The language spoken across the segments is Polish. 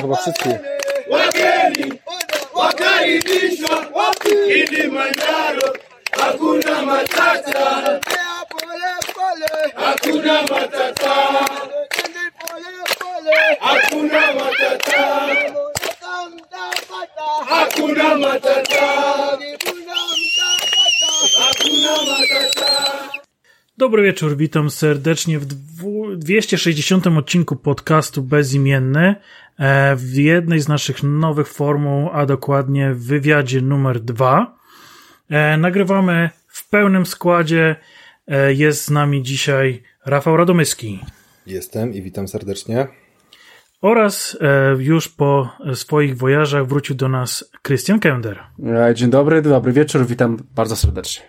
Chyba wszystkie. Wageni, wakaribishwa, Kilimanjaro, hakuna matata, hakuna matata, hakuna matata, hakuna matata, hakuna matata. Dobry wieczór, witam serdecznie w 260 odcinku podcastu Bezimienny, w jednej z naszych nowych formuł, a dokładnie w wywiadzie numer 2. Nagrywamy w pełnym składzie, jest z nami dzisiaj Rafał Radomyski. Jestem i witam serdecznie. Oraz już po swoich wojażach wrócił do nas Krystian Kender. Dzień dobry, dobry wieczór, witam bardzo serdecznie.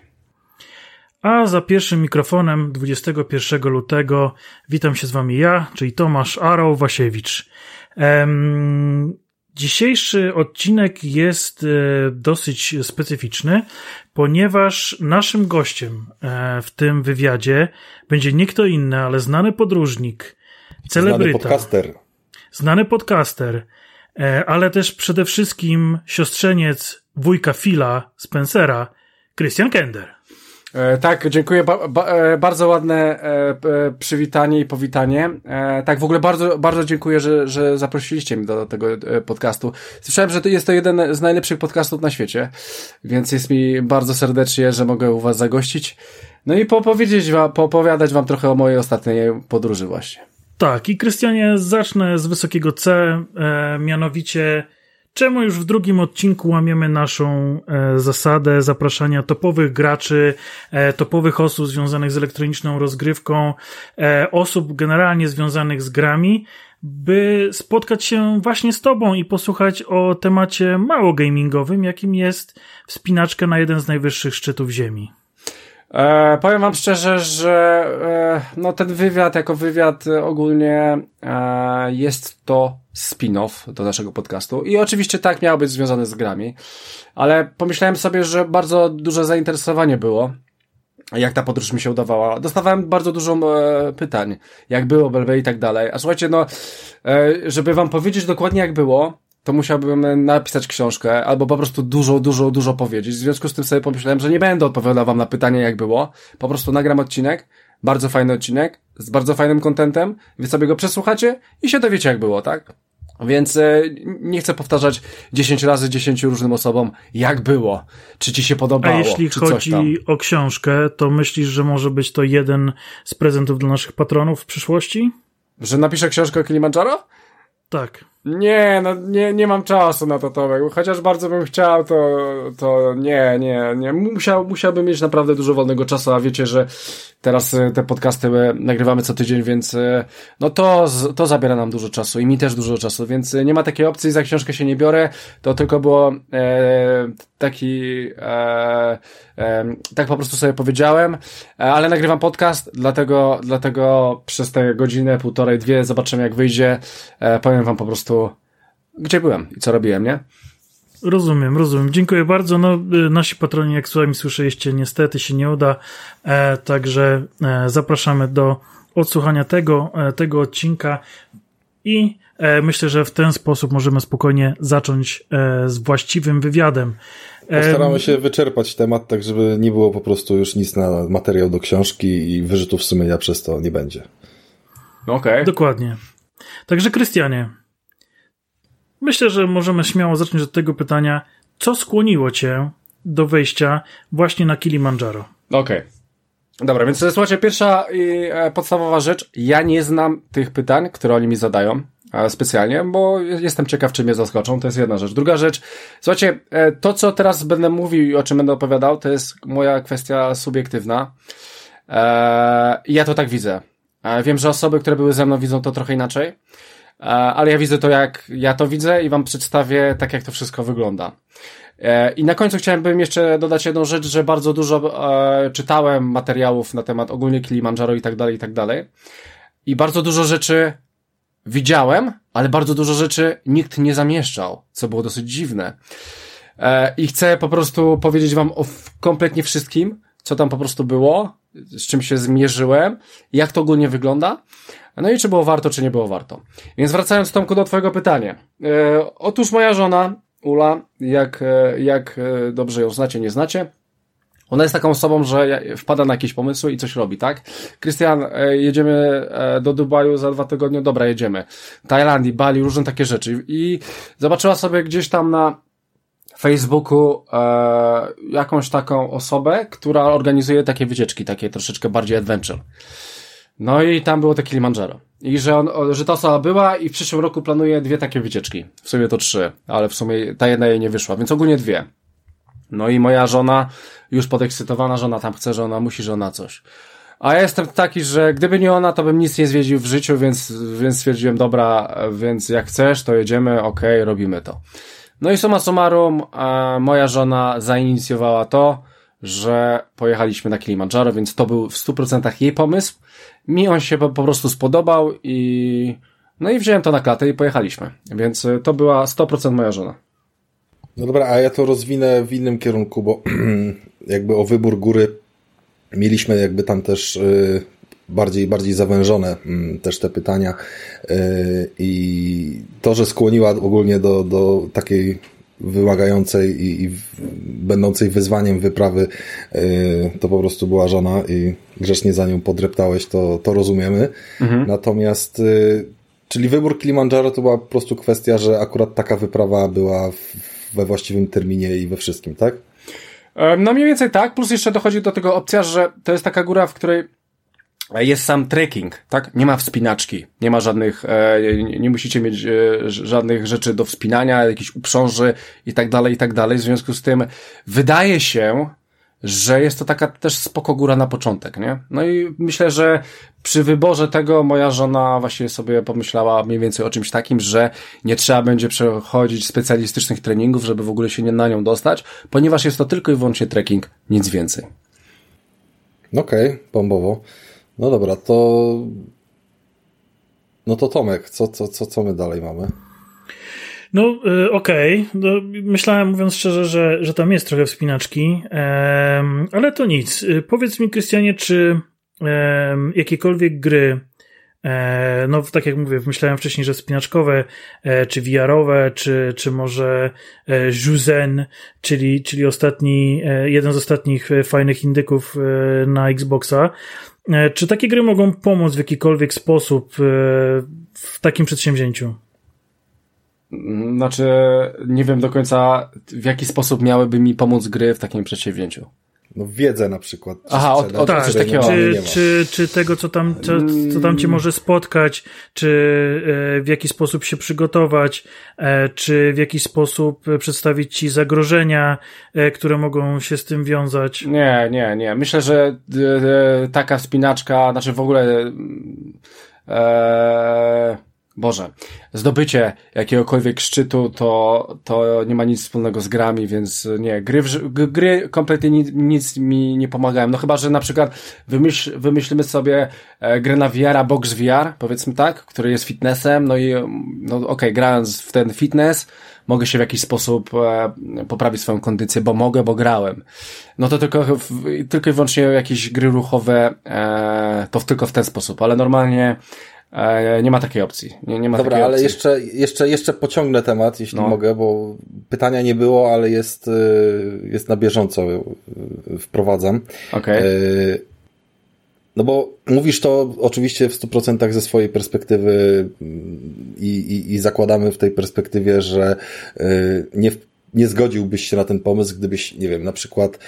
A za pierwszym mikrofonem 21 lutego witam się z wami ja, czyli Tomasz Aroł Wasiewicz. Dzisiejszy odcinek jest dosyć specyficzny, ponieważ naszym gościem w tym wywiadzie będzie nie kto inny, ale znany podróżnik, celebryta. Znany podcaster, ale też przede wszystkim siostrzeniec wujka Phila Spencera, Krystian Kender. Tak, dziękuję. Bardzo ładne przywitanie i powitanie. Tak, w ogóle bardzo, bardzo dziękuję, że zaprosiliście mnie do tego podcastu. Słyszałem, że jest to jeden z najlepszych podcastów na świecie, więc jest mi bardzo serdecznie, że mogę u was zagościć. No i poopowiadać wam trochę o mojej ostatniej podróży właśnie. Tak, i Krystianie, zacznę z wysokiego C, mianowicie... Czemu już w drugim odcinku łamiemy naszą zasadę zapraszania topowych graczy, topowych osób związanych z elektroniczną rozgrywką, osób generalnie związanych z grami, by spotkać się właśnie z tobą i posłuchać o temacie mało gamingowym, jakim jest wspinaczka na jeden z najwyższych szczytów Ziemi? Powiem wam szczerze, że ten wywiad jako wywiad ogólnie jest to spin-off do naszego podcastu i oczywiście tak miało być związane z grami, ale pomyślałem sobie, że bardzo duże zainteresowanie było, jak ta podróż mi się udawała. Dostawałem bardzo dużo pytań, jak było BLB i tak dalej. A słuchajcie, żeby wam powiedzieć dokładnie jak było, to musiałbym napisać książkę albo po prostu dużo powiedzieć. W związku z tym sobie pomyślałem, że nie będę odpowiadał wam na pytanie jak było, po prostu nagram odcinek, bardzo fajny odcinek, z bardzo fajnym kontentem, wy sobie go przesłuchacie i się dowiecie jak było, tak? Więc nie chcę powtarzać 10 razy 10 różnym osobom jak było, czy ci się podobało. A jeśli czy chodzi o książkę, to myślisz, że może być to jeden z prezentów dla naszych patronów w przyszłości? Że napiszę książkę o Kilimandżaro? Tak. Nie mam czasu na to, Tomek. Chociaż bardzo bym chciał, to nie. Musiałbym mieć naprawdę dużo wolnego czasu, a wiecie, że teraz te podcasty nagrywamy co tydzień, więc to zabiera nam dużo czasu i mi też dużo czasu, więc nie ma takiej opcji, za książkę się nie biorę. To tylko było tak po prostu sobie powiedziałem, ale nagrywam podcast, dlatego przez tę godzinę, półtorej, dwie zobaczymy jak wyjdzie. Powiem wam po prostu gdzie byłem i co robiłem, nie? Rozumiem. Dziękuję bardzo. Nasi patroni, jak sami słyszeliście, niestety się nie uda, także zapraszamy do odsłuchania tego odcinka i myślę, że w ten sposób możemy spokojnie zacząć z właściwym wywiadem. Postaramy się wyczerpać temat, tak żeby nie było po prostu już nic na materiał do książki i wyrzutów sumienia przez to nie będzie. Okej. Dokładnie. Także Krystianie, myślę, że możemy śmiało zacząć od tego pytania, co skłoniło cię do wejścia właśnie na Kilimandżaro? Okej. Dobra, więc słuchajcie, pierwsza i podstawowa rzecz, ja nie znam tych pytań, które oni mi zadają specjalnie, bo jestem ciekaw, czy mnie zaskoczą, to jest jedna rzecz. Druga rzecz, słuchajcie, to co teraz będę mówił i o czym będę opowiadał, to jest moja kwestia subiektywna. Ja to tak widzę. Wiem, że osoby, które były ze mną, widzą to trochę inaczej, ale ja widzę to jak ja to widzę i wam przedstawię tak, jak to wszystko wygląda. I na końcu chciałbym jeszcze dodać jedną rzecz, że bardzo dużo czytałem materiałów na temat ogólnie Kilimandżaro i tak dalej i bardzo dużo rzeczy widziałem, ale bardzo dużo rzeczy nikt nie zamieszczał, co było dosyć dziwne i chcę po prostu powiedzieć wam o kompletnie wszystkim, co tam po prostu było z czym się zmierzyłem, jak to ogólnie wygląda, no i czy było warto, czy nie było warto. Więc wracając, Tomku, do twojego pytania. Otóż moja żona, Ula, jak dobrze ją znacie, nie znacie, ona jest taką osobą, że wpada na jakieś pomysły i coś robi, tak? Krystian, jedziemy do Dubaju za 2 tygodnie, dobra, jedziemy. Tajlandii, Bali, różne takie rzeczy. I zobaczyła sobie gdzieś tam na Facebooku jakąś taką osobę, która organizuje takie wycieczki, takie troszeczkę bardziej adventure. No i tam było te Kilimandżaro. I że ta osoba była i w przyszłym roku planuje 2 takie wycieczki. W sumie to 3, ale w sumie ta jedna jej nie wyszła, więc ogólnie 2. No i moja żona, już podekscytowana, że ona tam chce, że ona musi, że ona coś. A ja jestem taki, że gdyby nie ona, to bym nic nie zwiedził w życiu, więc stwierdziłem, dobra, więc jak chcesz, to jedziemy, okej, robimy to. No i summa summarum, moja żona zainicjowała to, że pojechaliśmy na Kilimandżaro, więc to był w 100% jej pomysł. Mi on się po prostu spodobał i no i wziąłem to na klatę i pojechaliśmy. Więc to była 100% moja żona. No dobra, a ja to rozwinę w innym kierunku, bo jakby o wybór góry mieliśmy jakby tam też bardziej zawężone też te pytania i to, że skłoniła ogólnie do takiej wymagającej i będącej wyzwaniem wyprawy, to po prostu była żona i grzecznie za nią podreptałeś, to rozumiemy. Mhm. Natomiast czyli wybór Kilimandżaro to była po prostu kwestia, że akurat taka wyprawa była we właściwym terminie i we wszystkim, tak? No mniej więcej tak, plus jeszcze dochodzi do tego opcja, że to jest taka góra, w której jest sam trekking, tak? Nie ma wspinaczki, nie ma żadnych, nie musicie mieć żadnych rzeczy do wspinania, jakichś uprząży i tak dalej, w związku z tym wydaje się, że jest to taka też spoko góra na początek, nie? No i myślę, że przy wyborze tego moja żona właśnie sobie pomyślała mniej więcej o czymś takim, że nie trzeba będzie przechodzić specjalistycznych treningów, żeby w ogóle się nie na nią dostać, ponieważ jest to tylko i wyłącznie trekking, nic więcej. Okej, bombowo. No dobra, to... No to Tomek, co my dalej mamy? No, okej. Okay. Myślałem, mówiąc szczerze, że tam jest trochę wspinaczki, ale to nic. Powiedz mi, Krystianie, czy jakiekolwiek gry, no tak jak mówię, myślałem wcześniej, że wspinaczkowe, czy VR-owe, czy może Juzen, czyli jeden z ostatnich fajnych indyków na Xboxa, czy takie gry mogą pomóc w jakikolwiek sposób w takim przedsięwzięciu? Znaczy, nie wiem do końca, w jaki sposób miałyby mi pomóc gry w takim przedsięwzięciu. No wiedzę na przykład. Aha, tak, coś takiego. Czy tego, co tam cię może spotkać, czy w jaki sposób się przygotować, czy w jaki sposób przedstawić ci zagrożenia, które mogą się z tym wiązać. Nie. Myślę, że taka wspinaczka, znaczy w ogóle... Boże, zdobycie jakiegokolwiek szczytu to nie ma nic wspólnego z grami, więc nie, gry kompletnie nic mi nie pomagają, no chyba, że na przykład wymyślimy sobie grę na VR-a, Box VR, powiedzmy tak, który jest fitnessem, no i okej, grając w ten fitness mogę się w jakiś sposób poprawić swoją kondycję, bo mogę, bo grałem. No to tylko i wyłącznie jakieś gry ruchowe, to tylko w ten sposób, ale normalnie nie ma takiej opcji. Nie ma dobra, takiej opcji. Ale jeszcze pociągnę temat, jeśli mogę, bo pytania nie było, ale jest na bieżąco, wprowadzam. Okay. No bo mówisz to oczywiście w 100% ze swojej perspektywy i zakładamy w tej perspektywie, że nie zgodziłbyś się na ten pomysł, gdybyś, nie wiem, na przykład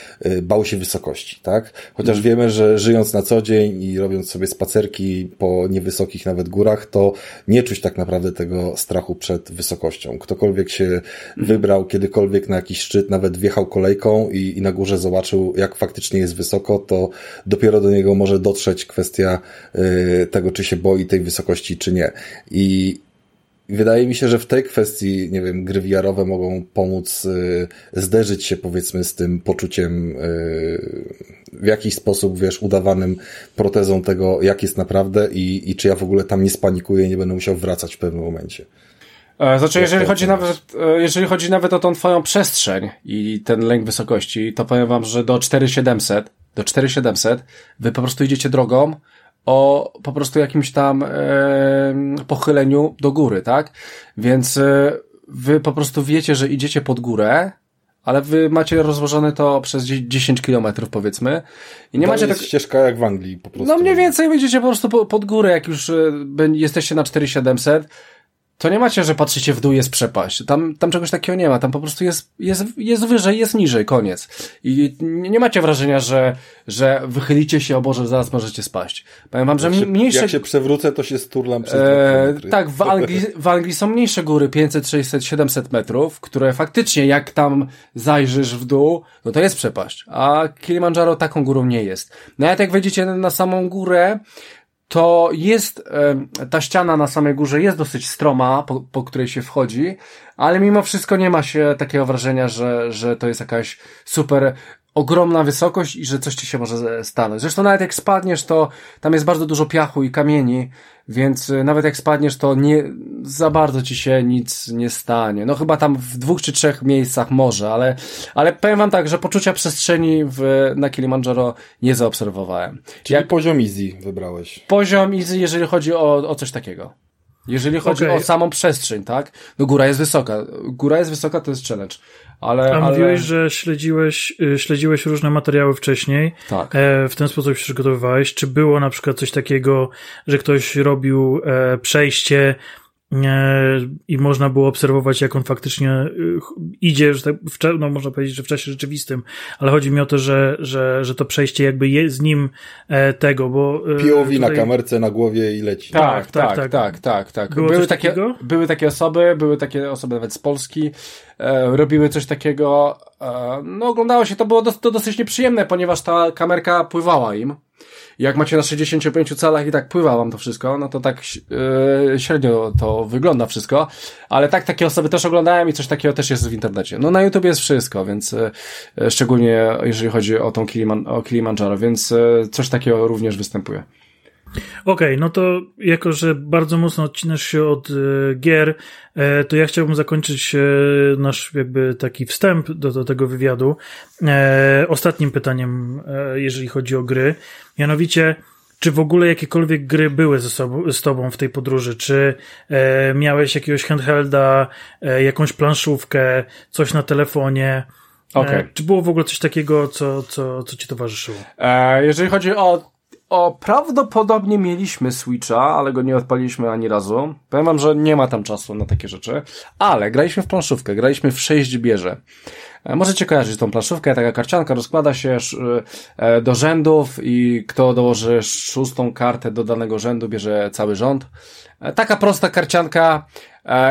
bał się wysokości, tak? Chociaż wiemy, że żyjąc na co dzień i robiąc sobie spacerki po niewysokich nawet górach, to nie czuć tak naprawdę tego strachu przed wysokością. Ktokolwiek się wybrał kiedykolwiek na jakiś szczyt, nawet wjechał kolejką i na górze zobaczył, jak faktycznie jest wysoko, to dopiero do niego może dotrzeć kwestia tego, czy się boi tej wysokości, czy nie. I wydaje mi się, że w tej kwestii, nie wiem, gry VR-owe mogą pomóc zderzyć się, powiedzmy, z tym poczuciem w jakiś sposób, wiesz, udawanym protezą tego, jak jest naprawdę i czy ja w ogóle tam nie spanikuję, nie będę musiał wracać w pewnym momencie. Znaczy, jeżeli chodzi nawet o tą twoją przestrzeń i ten lęk wysokości, to powiem wam, że do 4700 do 4700, wy po prostu idziecie drogą o po prostu jakimś tam pochyleniu do góry, tak? Więc wy po prostu wiecie, że idziecie pod górę, ale wy macie rozłożone to przez 10 kilometrów, powiedzmy. I nie macie tak... ścieżka jak w Anglii, po prostu. No mniej więcej będziecie po prostu pod górę, jak już jesteście na 4700, to nie macie, że patrzycie w dół, jest przepaść. Tam czegoś takiego nie ma. Tam po prostu jest wyżej, jest niżej, koniec. I nie macie wrażenia, że wychylicie się, o Boże, zaraz możecie spaść. Powiem wam, że mniejsze... Jak się przewrócę, to się sturlam przez te tak, w Anglii są mniejsze góry, 500, 600, 700 metrów, które faktycznie, jak tam zajrzysz w dół, no to jest przepaść. A Kilimandżaro taką górą nie jest. Nawet jak wejdziecie na samą górę, to jest, ta ściana na samej górze jest dosyć stroma, po której się wchodzi, ale mimo wszystko nie ma się takiego wrażenia, że to jest jakaś super ogromna wysokość i że coś ci się może stanąć. Zresztą nawet jak spadniesz, to tam jest bardzo dużo piachu i kamieni, więc nawet jak spadniesz, to nie za bardzo ci się nic nie stanie. No chyba tam w 2 czy 3 miejscach może, ale powiem wam tak, że poczucia przestrzeni na Kilimandżaro nie zaobserwowałem. Czyli poziom easy wybrałeś. Poziom easy, jeżeli chodzi o coś takiego. Jeżeli chodzi o samą przestrzeń, tak? No góra jest wysoka. Góra jest wysoka, to jest challenge. Ale, mówiłeś, że śledziłeś różne materiały wcześniej. Tak. W ten sposób się przygotowywałeś. Czy było na przykład coś takiego, że ktoś robił przejście i można było obserwować, jak on faktycznie idzie, że tak, no można powiedzieć, że w czasie rzeczywistym, ale chodzi mi o to, że to przejście jakby jest z nim tego, bo... POV tutaj... na kamerce, na głowie i leci. Tak. Były takie osoby nawet z Polski, robiły coś takiego, no oglądało się, to było dosyć nieprzyjemne, ponieważ ta kamerka pływała im. Jak macie na 65 calach i tak pływa wam to wszystko, no to tak średnio to wygląda wszystko, ale tak takie osoby też oglądałem i coś takiego też jest w internecie. No na YouTube jest wszystko, więc szczególnie jeżeli chodzi o tą Kilimandżaro, więc coś takiego również występuje. Okej, no to jako, że bardzo mocno odcinasz się od gier, to ja chciałbym zakończyć nasz jakby taki wstęp do tego wywiadu ostatnim pytaniem, jeżeli chodzi o gry. Mianowicie, czy w ogóle jakiekolwiek gry były z tobą w tej podróży? Czy miałeś jakiegoś handhelda, jakąś planszówkę, coś na telefonie? Czy było w ogóle coś takiego, co ci towarzyszyło? Jeżeli chodzi o prawdopodobnie mieliśmy Switcha, ale go nie odpaliliśmy ani razu. Powiem wam, że nie ma tam czasu na takie rzeczy, ale graliśmy w planszówkę, graliśmy w 6 bierze. Możecie kojarzyć tą planszówkę, taka karcianka rozkłada się do rzędów i kto dołoży 6. kartę do danego rzędu, bierze cały rząd. Taka prosta karcianka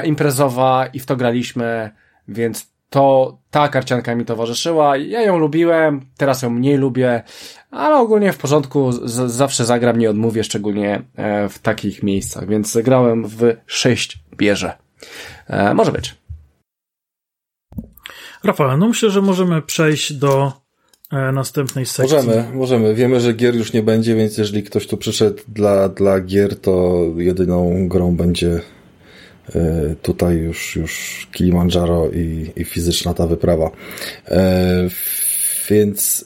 imprezowa i w to graliśmy, więc to ta karcianka mi towarzyszyła, ja ją lubiłem, teraz ją mniej lubię, ale ogólnie w porządku, zawsze zagram, nie odmówię, szczególnie w takich miejscach, więc grałem w 6 bierze. Może być. Rafał, no myślę, że możemy przejść do następnej sekcji. Możemy. Wiemy, że gier już nie będzie, więc jeżeli ktoś tu przyszedł dla gier, to jedyną grą będzie... tutaj już Kilimandżaro i fizyczna ta wyprawa. Więc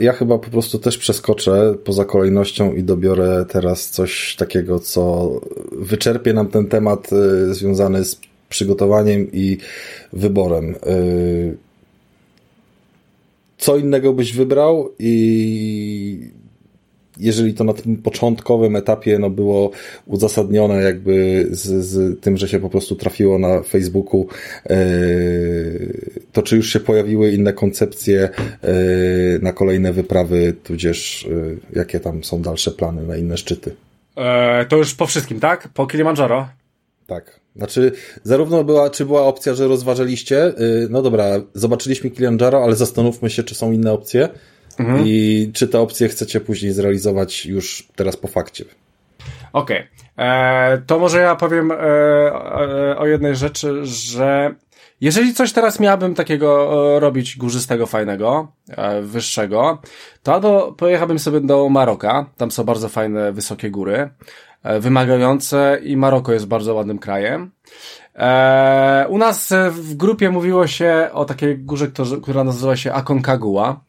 ja chyba po prostu też przeskoczę poza kolejnością i dobiorę teraz coś takiego, co wyczerpie nam ten temat związany z przygotowaniem i wyborem. Co innego byś wybrał i... Jeżeli to na tym początkowym etapie było uzasadnione jakby z tym, że się po prostu trafiło na Facebooku, to czy już się pojawiły inne koncepcje na kolejne wyprawy, tudzież jakie tam są dalsze plany na inne szczyty? To już po wszystkim, tak? Po Kilimandżaro? Tak. Znaczy, zarówno była opcja, że rozważaliście, no dobra, zobaczyliśmy Kilimandżaro, ale zastanówmy się, czy są inne opcje. Mhm. I czy te opcje chcecie później zrealizować już teraz po fakcie? Okej. To może ja powiem o jednej rzeczy, że jeżeli coś teraz miałbym takiego robić górzystego, fajnego, wyższego, to albo pojechałbym sobie do Maroka, tam są bardzo fajne, wysokie góry, wymagające i Maroko jest bardzo ładnym krajem. U nas w grupie mówiło się o takiej górze, która nazywa się Aconcagua.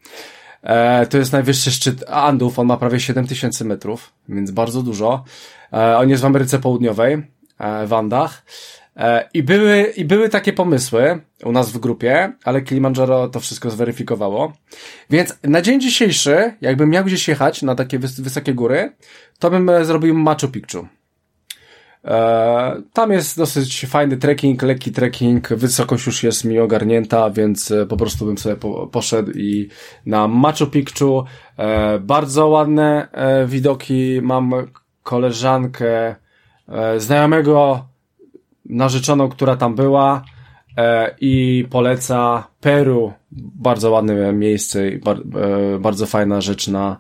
To jest najwyższy szczyt Andów, on ma prawie 7000 metrów, więc bardzo dużo. On jest w Ameryce Południowej, w Andach. I były takie pomysły u nas w grupie, ale Kilimandżaro to wszystko zweryfikowało. Więc na dzień dzisiejszy, jakbym miał gdzieś jechać na takie wysokie góry, to bym zrobił Machu Picchu. Tam jest dosyć fajny trekking, lekki trekking, wysokość już jest mi ogarnięta, więc po prostu bym sobie poszedł i na Machu Picchu. Bardzo ładne widoki. Mam koleżankę, znajomego, narzeczoną, która tam była i poleca Peru. Bardzo ładne miejsce i bardzo fajna rzecz na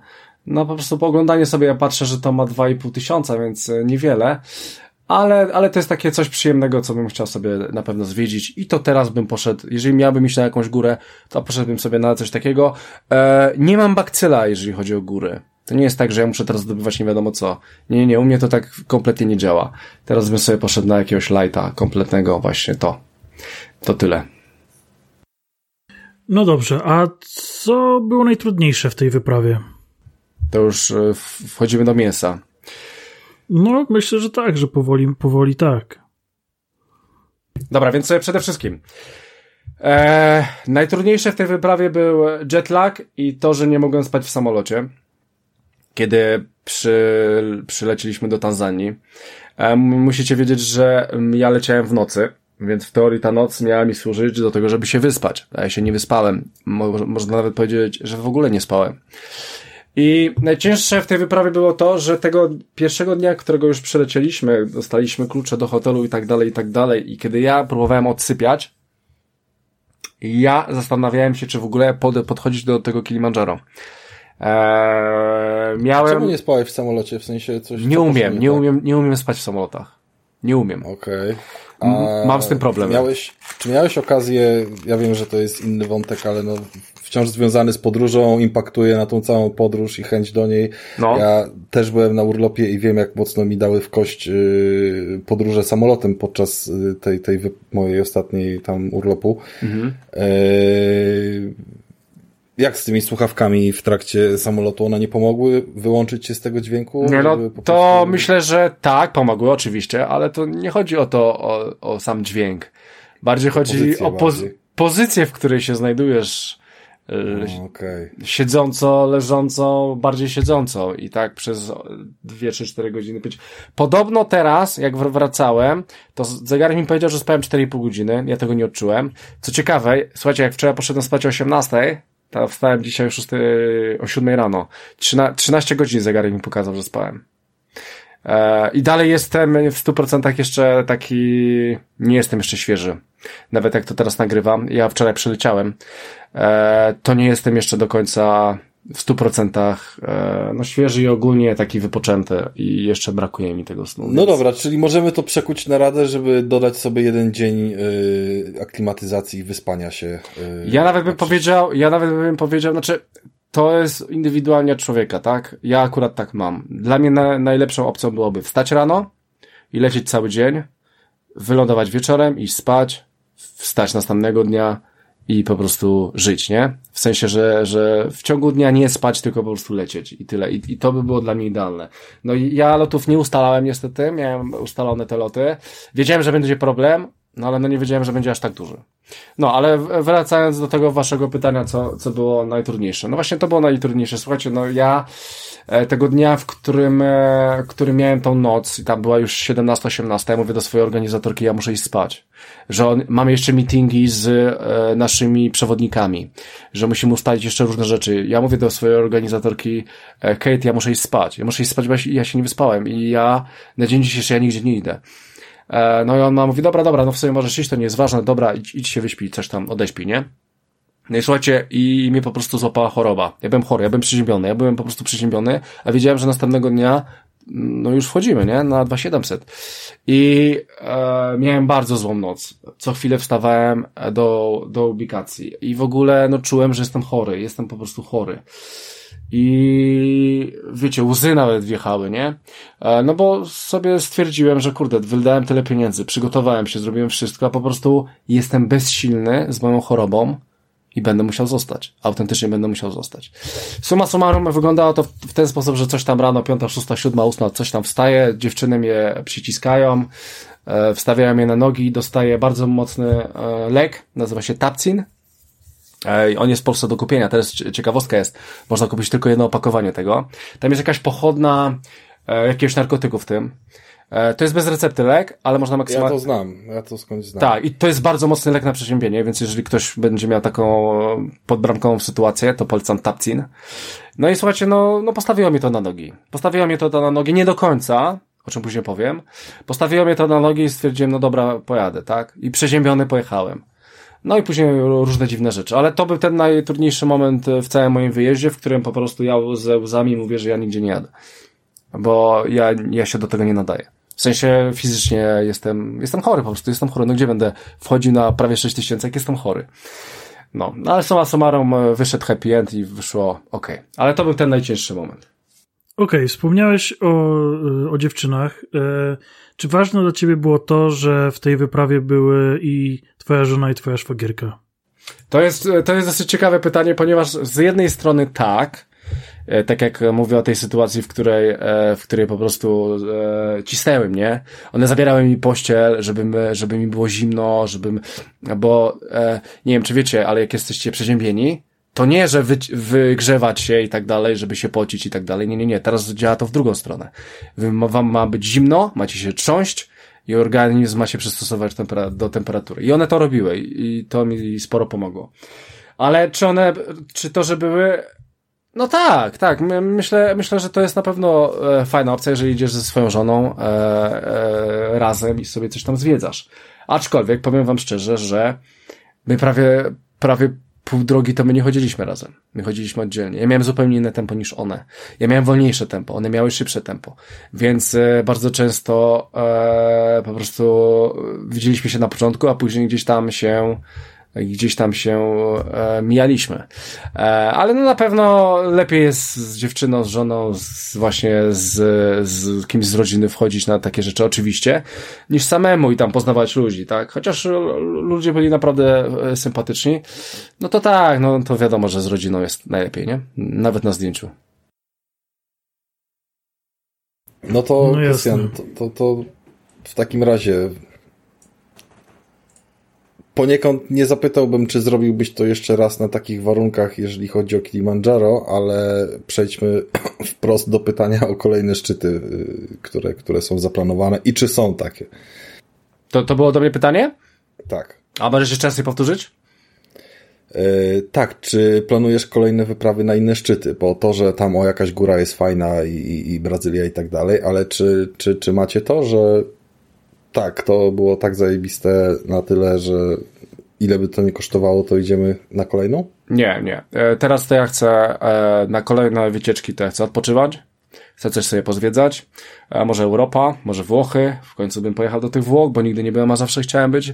po prostu po oglądaniu sobie. Ja patrzę, że to ma 2500, więc niewiele, ale to jest takie coś przyjemnego, co bym chciał sobie na pewno zwiedzić i to teraz bym poszedł, jeżeli miałbym iść na jakąś górę, to poszedłbym sobie na coś takiego. Nie mam bakcyla, jeżeli chodzi o góry. To nie jest tak, że ja muszę teraz zdobywać nie wiadomo co. Nie, u mnie to tak kompletnie nie działa. Teraz bym sobie poszedł na jakiegoś lighta kompletnego, właśnie to. To tyle. No dobrze, a co było najtrudniejsze w tej wyprawie? To już wchodzimy do mięsa. No, myślę, że tak, że powoli tak. Dobra, więc sobie przede wszystkim najtrudniejsze w tej wyprawie był jetlag i to, że nie mogłem spać w samolocie. Kiedy przyleciliśmy do Tanzanii, musicie wiedzieć, że ja leciałem w nocy, więc w teorii ta noc miała mi służyć do tego, żeby się wyspać. A ja się nie wyspałem. Można nawet powiedzieć, że w ogóle nie spałem. I najcięższe w tej wyprawie było to, że tego pierwszego dnia, którego już przylecieliśmy, dostaliśmy klucze do hotelu i tak dalej. I kiedy ja próbowałem odsypiać, ja zastanawiałem się, czy w ogóle podchodzić do tego Kilimandżaro. Czemu nie spałeś w samolocie? W sensie coś... Nie umiem spać w samolotach. Nie umiem. Okej. Okay. Mam z tym problem. Czy miałeś okazję, ja wiem, że to jest inny wątek, ale no wciąż związany z podróżą, impaktuje na tą całą podróż i chęć do niej. No. Ja też byłem na urlopie i wiem, jak mocno mi dały w kość podróże samolotem podczas tej mojej ostatniej tam urlopu. Mhm. Jak z tymi słuchawkami w trakcie samolotu, one nie pomogły wyłączyć się z tego dźwięku? Nie, no, to myślę, że tak, pomogły oczywiście, ale to nie chodzi o to, o sam dźwięk. Bardziej chodzi o pozycję, w której się znajdujesz. Okay. Siedząco, leżąco, bardziej siedząco i tak przez 2-3-4 godziny. Podobno teraz, jak wracałem, to zegarek mi powiedział, że spałem 4,5 godziny, ja tego nie odczułem. Co ciekawe, słuchajcie, jak wczoraj poszedłem spać o 18:00, wstałem dzisiaj o 7 rano. 13 godzin zegarek mi pokazał, że spałem. I dalej jestem w 100% jeszcze taki... Nie jestem jeszcze świeży. Nawet jak to teraz nagrywam. Ja wczoraj przyleciałem. To nie jestem jeszcze do końca w 100% świeży i ogólnie taki wypoczęty i jeszcze brakuje mi tego snu. Więc... No dobra, czyli możemy to przekuć na radę, żeby dodać sobie jeden dzień aklimatyzacji i wyspania się. Ja nawet bym powiedział, znaczy to jest indywidualnie od człowieka, tak? Ja akurat tak mam. Dla mnie najlepszą opcją byłoby wstać rano i lecieć cały dzień, wylądować wieczorem, iść spać, wstać następnego dnia, i po prostu żyć, nie? W sensie, że w ciągu dnia nie spać, tylko po prostu lecieć i tyle. I to by było dla mnie idealne. No i ja lotów nie ustalałem niestety, miałem ustalone te loty. Wiedziałem, że będzie problem, ale nie wiedziałem, że będzie aż tak duży. No, ale wracając do tego waszego pytania, co było najtrudniejsze. No właśnie to było najtrudniejsze. Słuchajcie, ja tego dnia, w którym miałem tą noc i tam była już 17-18, ja mówię do swojej organizatorki, ja muszę iść spać. Że mamy jeszcze meetingi z naszymi przewodnikami, że musimy ustalić jeszcze różne rzeczy. Ja mówię do swojej organizatorki, Kate, ja muszę iść spać. Ja muszę iść spać, bo ja się nie wyspałem i ja na dzień dzisiejszy ja nigdzie nie idę. No i on mówi, dobra, no w sumie możesz iść, to nie jest ważne, dobra, idź się wyśpij, coś tam odeśpij, nie? No i słuchajcie, i mnie po prostu złapała choroba. Ja byłem chory, ja byłem po prostu przeziębiony, a wiedziałem, że następnego dnia już wchodzimy, nie? Na 2700. I miałem bardzo złą noc. Co chwilę wstawałem do ubikacji. I w ogóle, czułem, że jestem po prostu chory. I wiecie, łzy nawet wjechały, nie? Bo sobie stwierdziłem, że kurde, wydałem tyle pieniędzy, przygotowałem się, zrobiłem wszystko, a po prostu jestem bezsilny z moją chorobą i będę musiał zostać. Autentycznie będę musiał zostać. Summa summarum wyglądało to w ten sposób, że coś tam rano, 5, 6, 7, 8, coś tam wstaje, dziewczyny mnie przyciskają, wstawiają mnie na nogi i dostaję bardzo mocny lek, nazywa się Tapcin. On jest w Polsce do kupienia. Teraz ciekawostka jest. Można kupić tylko jedno opakowanie tego. Tam jest jakaś pochodna jakiegoś narkotyku w tym. To jest bez recepty lek, ale można maksymalnie... Ja to znam, ja to skądś znam. Tak, i to jest bardzo mocny lek na przeziębienie, więc jeżeli ktoś będzie miał taką podbramkową sytuację, to polecam Tapcin. No i słuchajcie, no postawiło mi to na nogi. Postawiło mi to na nogi nie do końca, o czym później powiem. Postawiło mnie to na nogi i stwierdziłem, no dobra, pojadę, tak? I przeziębiony pojechałem. No i później różne dziwne rzeczy, ale to był ten najtrudniejszy moment w całym moim wyjeździe, w którym po prostu ja ze łzami mówię, że ja nigdzie nie jadę. Bo ja się do tego nie nadaję. W sensie fizycznie jestem chory po prostu, jestem chory. No gdzie będę wchodził na prawie 6000, jak jestem chory? No, ale summa summarum wyszedł happy end i wyszło okej. Ale to był ten najcięższy moment. Okej, wspomniałeś o dziewczynach. Czy ważne dla ciebie było to, że w tej wyprawie były i twoja żona, i twoja szwagierka? To jest dosyć ciekawe pytanie, ponieważ z jednej strony tak jak mówię o tej sytuacji, w której po prostu cisnęły mnie, one zabierały mi pościel, żeby mi było zimno, bo nie wiem, czy wiecie, ale jak jesteście przeziębieni, to nie, że wygrzewać się i tak dalej, żeby się pocić i tak dalej, nie, teraz działa to w drugą stronę. Wam ma być zimno, macie się trząść i organizm ma się przystosować do temperatury. I one to robiły i to mi sporo pomogło. Ale czy to, że były... No tak. Myślę, że to jest na pewno fajna opcja, jeżeli idziesz ze swoją żoną razem i sobie coś tam zwiedzasz. Aczkolwiek powiem wam szczerze, że my prawie pół drogi to my nie chodziliśmy razem. My chodziliśmy oddzielnie. Ja miałem zupełnie inne tempo niż one. Ja miałem wolniejsze tempo, one miały szybsze tempo. Więc bardzo często po prostu widzieliśmy się na początku, a później gdzieś tam się mijaliśmy. Ale no na pewno lepiej jest z dziewczyną, z żoną, z kimś z rodziny wchodzić na takie rzeczy oczywiście, niż samemu i tam poznawać ludzi, tak? Chociaż ludzie byli naprawdę sympatyczni. No to tak, no to wiadomo, że z rodziną jest najlepiej, nie? Nawet na zdjęciu. No to, no Krystian, to w takim razie poniekąd nie zapytałbym, czy zrobiłbyś to jeszcze raz na takich warunkach, jeżeli chodzi o Kilimandżaro, ale przejdźmy wprost do pytania o kolejne szczyty, które są zaplanowane i czy są takie. To było do mnie pytanie? Tak. A możesz jeszcze raz je powtórzyć? Tak, czy planujesz kolejne wyprawy na inne szczyty? Bo to, że tam jakaś góra jest fajna i Brazylia i tak dalej, ale czy macie to, że... Tak, to było tak zajebiste na tyle, że ile by to nie kosztowało, to idziemy na kolejną? Nie. Teraz to ja chcę na kolejne wycieczki, to ja chcę odpoczywać, chcę coś sobie pozwiedzać, może Europa, może Włochy, w końcu bym pojechał do tych Włoch, bo nigdy nie byłem, a zawsze chciałem być,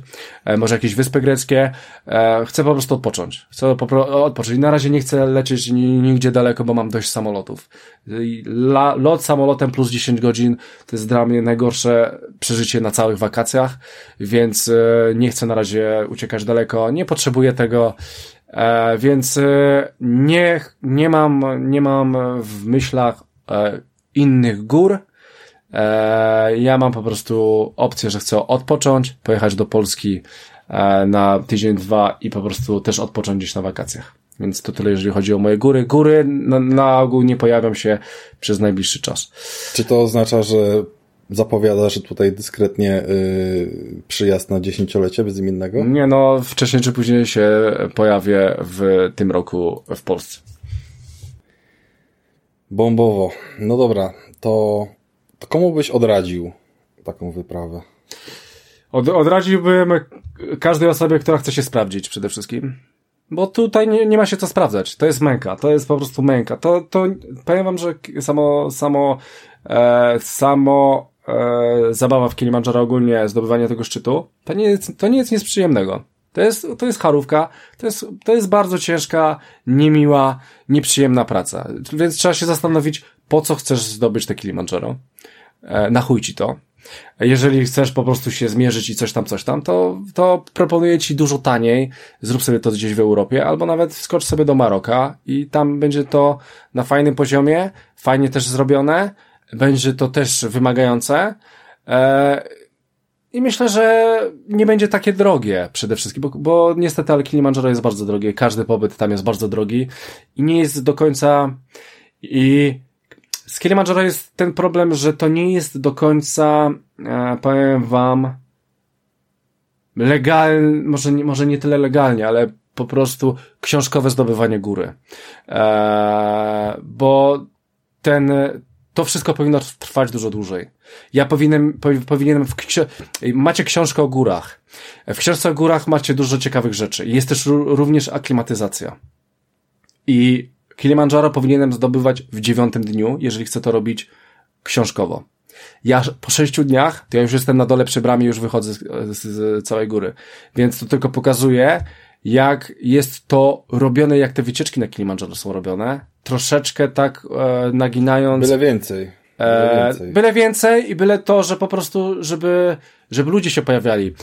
może jakieś wyspy greckie, chcę po prostu odpocząć, I na razie nie chcę lecieć nigdzie daleko, bo mam dość samolotów. Lot samolotem plus 10 godzin to jest dla mnie najgorsze przeżycie na całych wakacjach, więc nie chcę na razie uciekać daleko, nie potrzebuję tego, więc nie mam w myślach innych gór. Ja mam po prostu opcję, że chcę odpocząć, pojechać do Polski na tydzień, 2 i po prostu też odpocząć gdzieś na wakacjach. Więc to tyle, jeżeli chodzi o moje góry. Góry na ogół nie pojawią się przez najbliższy czas. Czy to oznacza, że zapowiadasz tutaj dyskretnie przyjazd na 10-lecie bezimiennego? Nie, no wcześniej czy później się pojawię w tym roku w Polsce. Bombowo. No dobra, to komu byś odradził taką wyprawę? Odradziłbym każdej osobie, która chce się sprawdzić przede wszystkim. Bo tutaj nie ma się co sprawdzać. To jest męka. To jest po prostu męka. To powiem wam, że samo zabawa w Kilimandżaro ogólnie, zdobywanie tego szczytu, to nie jest nic przyjemnego. To jest charówka, to jest bardzo ciężka, niemiła, nieprzyjemna praca. Więc trzeba się zastanowić, po co chcesz zdobyć te Kilimandżaro. Na chuj ci to. Jeżeli chcesz po prostu się zmierzyć i coś tam, to proponuję ci dużo taniej, zrób sobie to gdzieś w Europie, albo nawet wskocz sobie do Maroka i tam będzie to na fajnym poziomie, fajnie też zrobione, będzie to też wymagające i myślę, że nie będzie takie drogie przede wszystkim, bo niestety ale Kilimandżaro jest bardzo drogie, każdy pobyt tam jest bardzo drogi i nie jest do końca i z Kilimandżaro jest ten problem, że to nie jest do końca, powiem wam, legalnie, może nie tyle legalnie, ale po prostu książkowe zdobywanie góry. Bo to wszystko powinno trwać dużo dłużej. Ja powinienem macie książkę o górach. W książce o górach macie dużo ciekawych rzeczy. Jest też również aklimatyzacja. I Kilimandżaro powinienem zdobywać w 9 dniu, jeżeli chcę to robić książkowo. Ja po 6 dniach, to ja już jestem na dole przy bramie, już wychodzę z całej góry. Więc to tylko pokazuje, jak jest to robione, jak te wycieczki na Kilimandżaro są robione. Troszeczkę tak naginając... Byle więcej i byle to, że po prostu, żeby ludzie się pojawiali.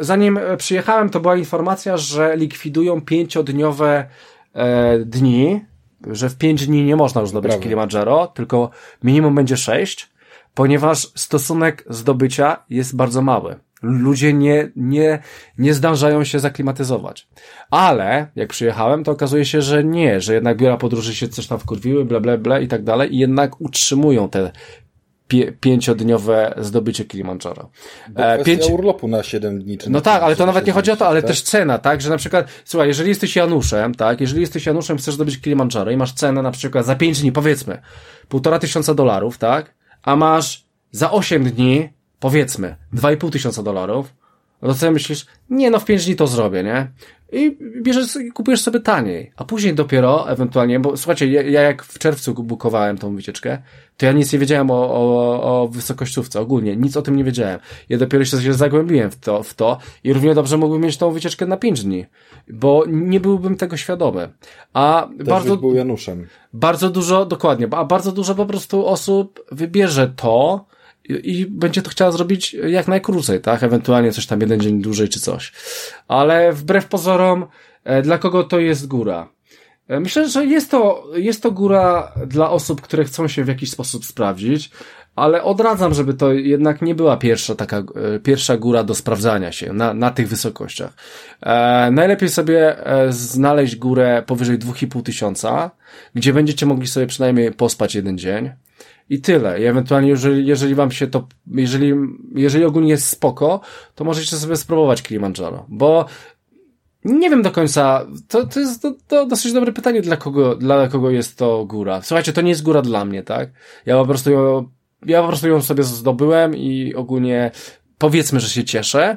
Zanim przyjechałem, to była informacja, że likwidują 5-dniowe dni, że w 5 dni nie można już zdobyć Kilimandżaro, tylko minimum będzie 6, ponieważ stosunek zdobycia jest bardzo mały. Ludzie nie zdążają się zaklimatyzować. Ale jak przyjechałem, to okazuje się, że nie, że jednak biura podróży się coś tam wkurwiły, i tak dalej i jednak utrzymują te 5-dniowe zdobycie Kilimandżaro. Kwestia urlopu na 7 dni. No tak, ale to nawet nie chodzi o to, ale tak? Też cena, tak? Że na przykład, słuchaj, jeżeli jesteś Januszem, tak? Jeżeli jesteś Januszem, chcesz zdobyć Kilimandżaro i masz cenę na przykład za 5 dni, powiedzmy, $1500, tak? A masz za 8 dni, powiedzmy, $2500, no to sobie myślisz, nie no, w 5 dni to zrobię, nie? I bierzesz i kupujesz sobie taniej, a później dopiero ewentualnie, bo słuchajcie, ja jak w czerwcu bukowałem tą wycieczkę, to ja nic nie wiedziałem o wysokościówce, ogólnie nic o tym nie wiedziałem. Ja dopiero się zagłębiłem w to i równie dobrze mógłbym mieć tą wycieczkę na 5 dni, bo nie byłbym tego świadomy. A też bardzo był Januszem. Bardzo dużo, dokładnie, a bardzo dużo po prostu osób wybierze to i będzie to chciała zrobić jak najkrócej, tak? Ewentualnie coś tam jeden dzień dłużej czy coś. Ale wbrew pozorom, dla kogo to jest góra? Myślę, że jest to góra dla osób, które chcą się w jakiś sposób sprawdzić, ale odradzam, żeby to jednak nie była pierwsza góra do sprawdzania się na tych wysokościach. Najlepiej sobie znaleźć górę powyżej 2500, gdzie będziecie mogli sobie przynajmniej pospać jeden dzień. I tyle. I ewentualnie, jeżeli wam się to, jeżeli ogólnie jest spoko, to możecie sobie spróbować Kilimandżaro, bo nie wiem do końca, to jest to dosyć dobre pytanie, dla kogo jest to góra. Słuchajcie, to nie jest góra dla mnie, tak? Ja po prostu ją sobie zdobyłem i ogólnie powiedzmy, że się cieszę,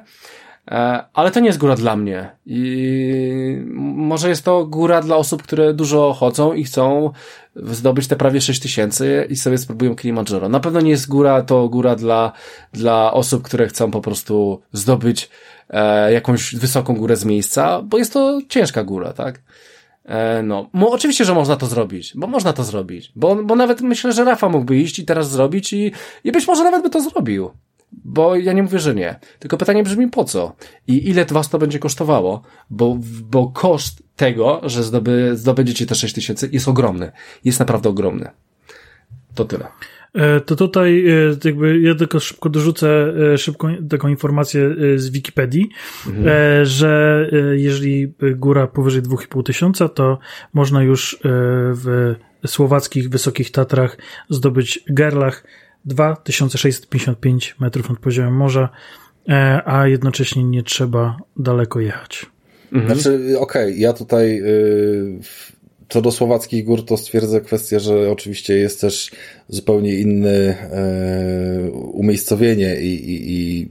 ale to nie jest góra dla mnie. I może jest to góra dla osób, które dużo chodzą i chcą zdobyć te prawie 6000 i sobie spróbują Kilimandżaro. Na pewno nie jest góra dla osób, które chcą po prostu zdobyć jakąś wysoką górę z miejsca, bo jest to ciężka góra, tak? No oczywiście, że można to zrobić, bo nawet myślę, że Rafa mógłby iść i teraz zrobić i być może nawet by to zrobił. Bo ja nie mówię, że nie. Tylko pytanie brzmi, po co? I ile was to będzie kosztowało? Bo koszt tego, że zdobędziecie te 6000 jest ogromny. Jest naprawdę ogromny. To tyle. To tutaj jakby ja tylko szybko dorzucę taką informację z Wikipedii, że jeżeli góra powyżej 2500, to można już w słowackich Wysokich Tatrach zdobyć Gerlach 2655 metrów od poziomu morza, a jednocześnie nie trzeba daleko jechać. Znaczy, okej, ja tutaj co do słowackich gór to stwierdzę kwestię, że oczywiście jest też zupełnie inne umiejscowienie i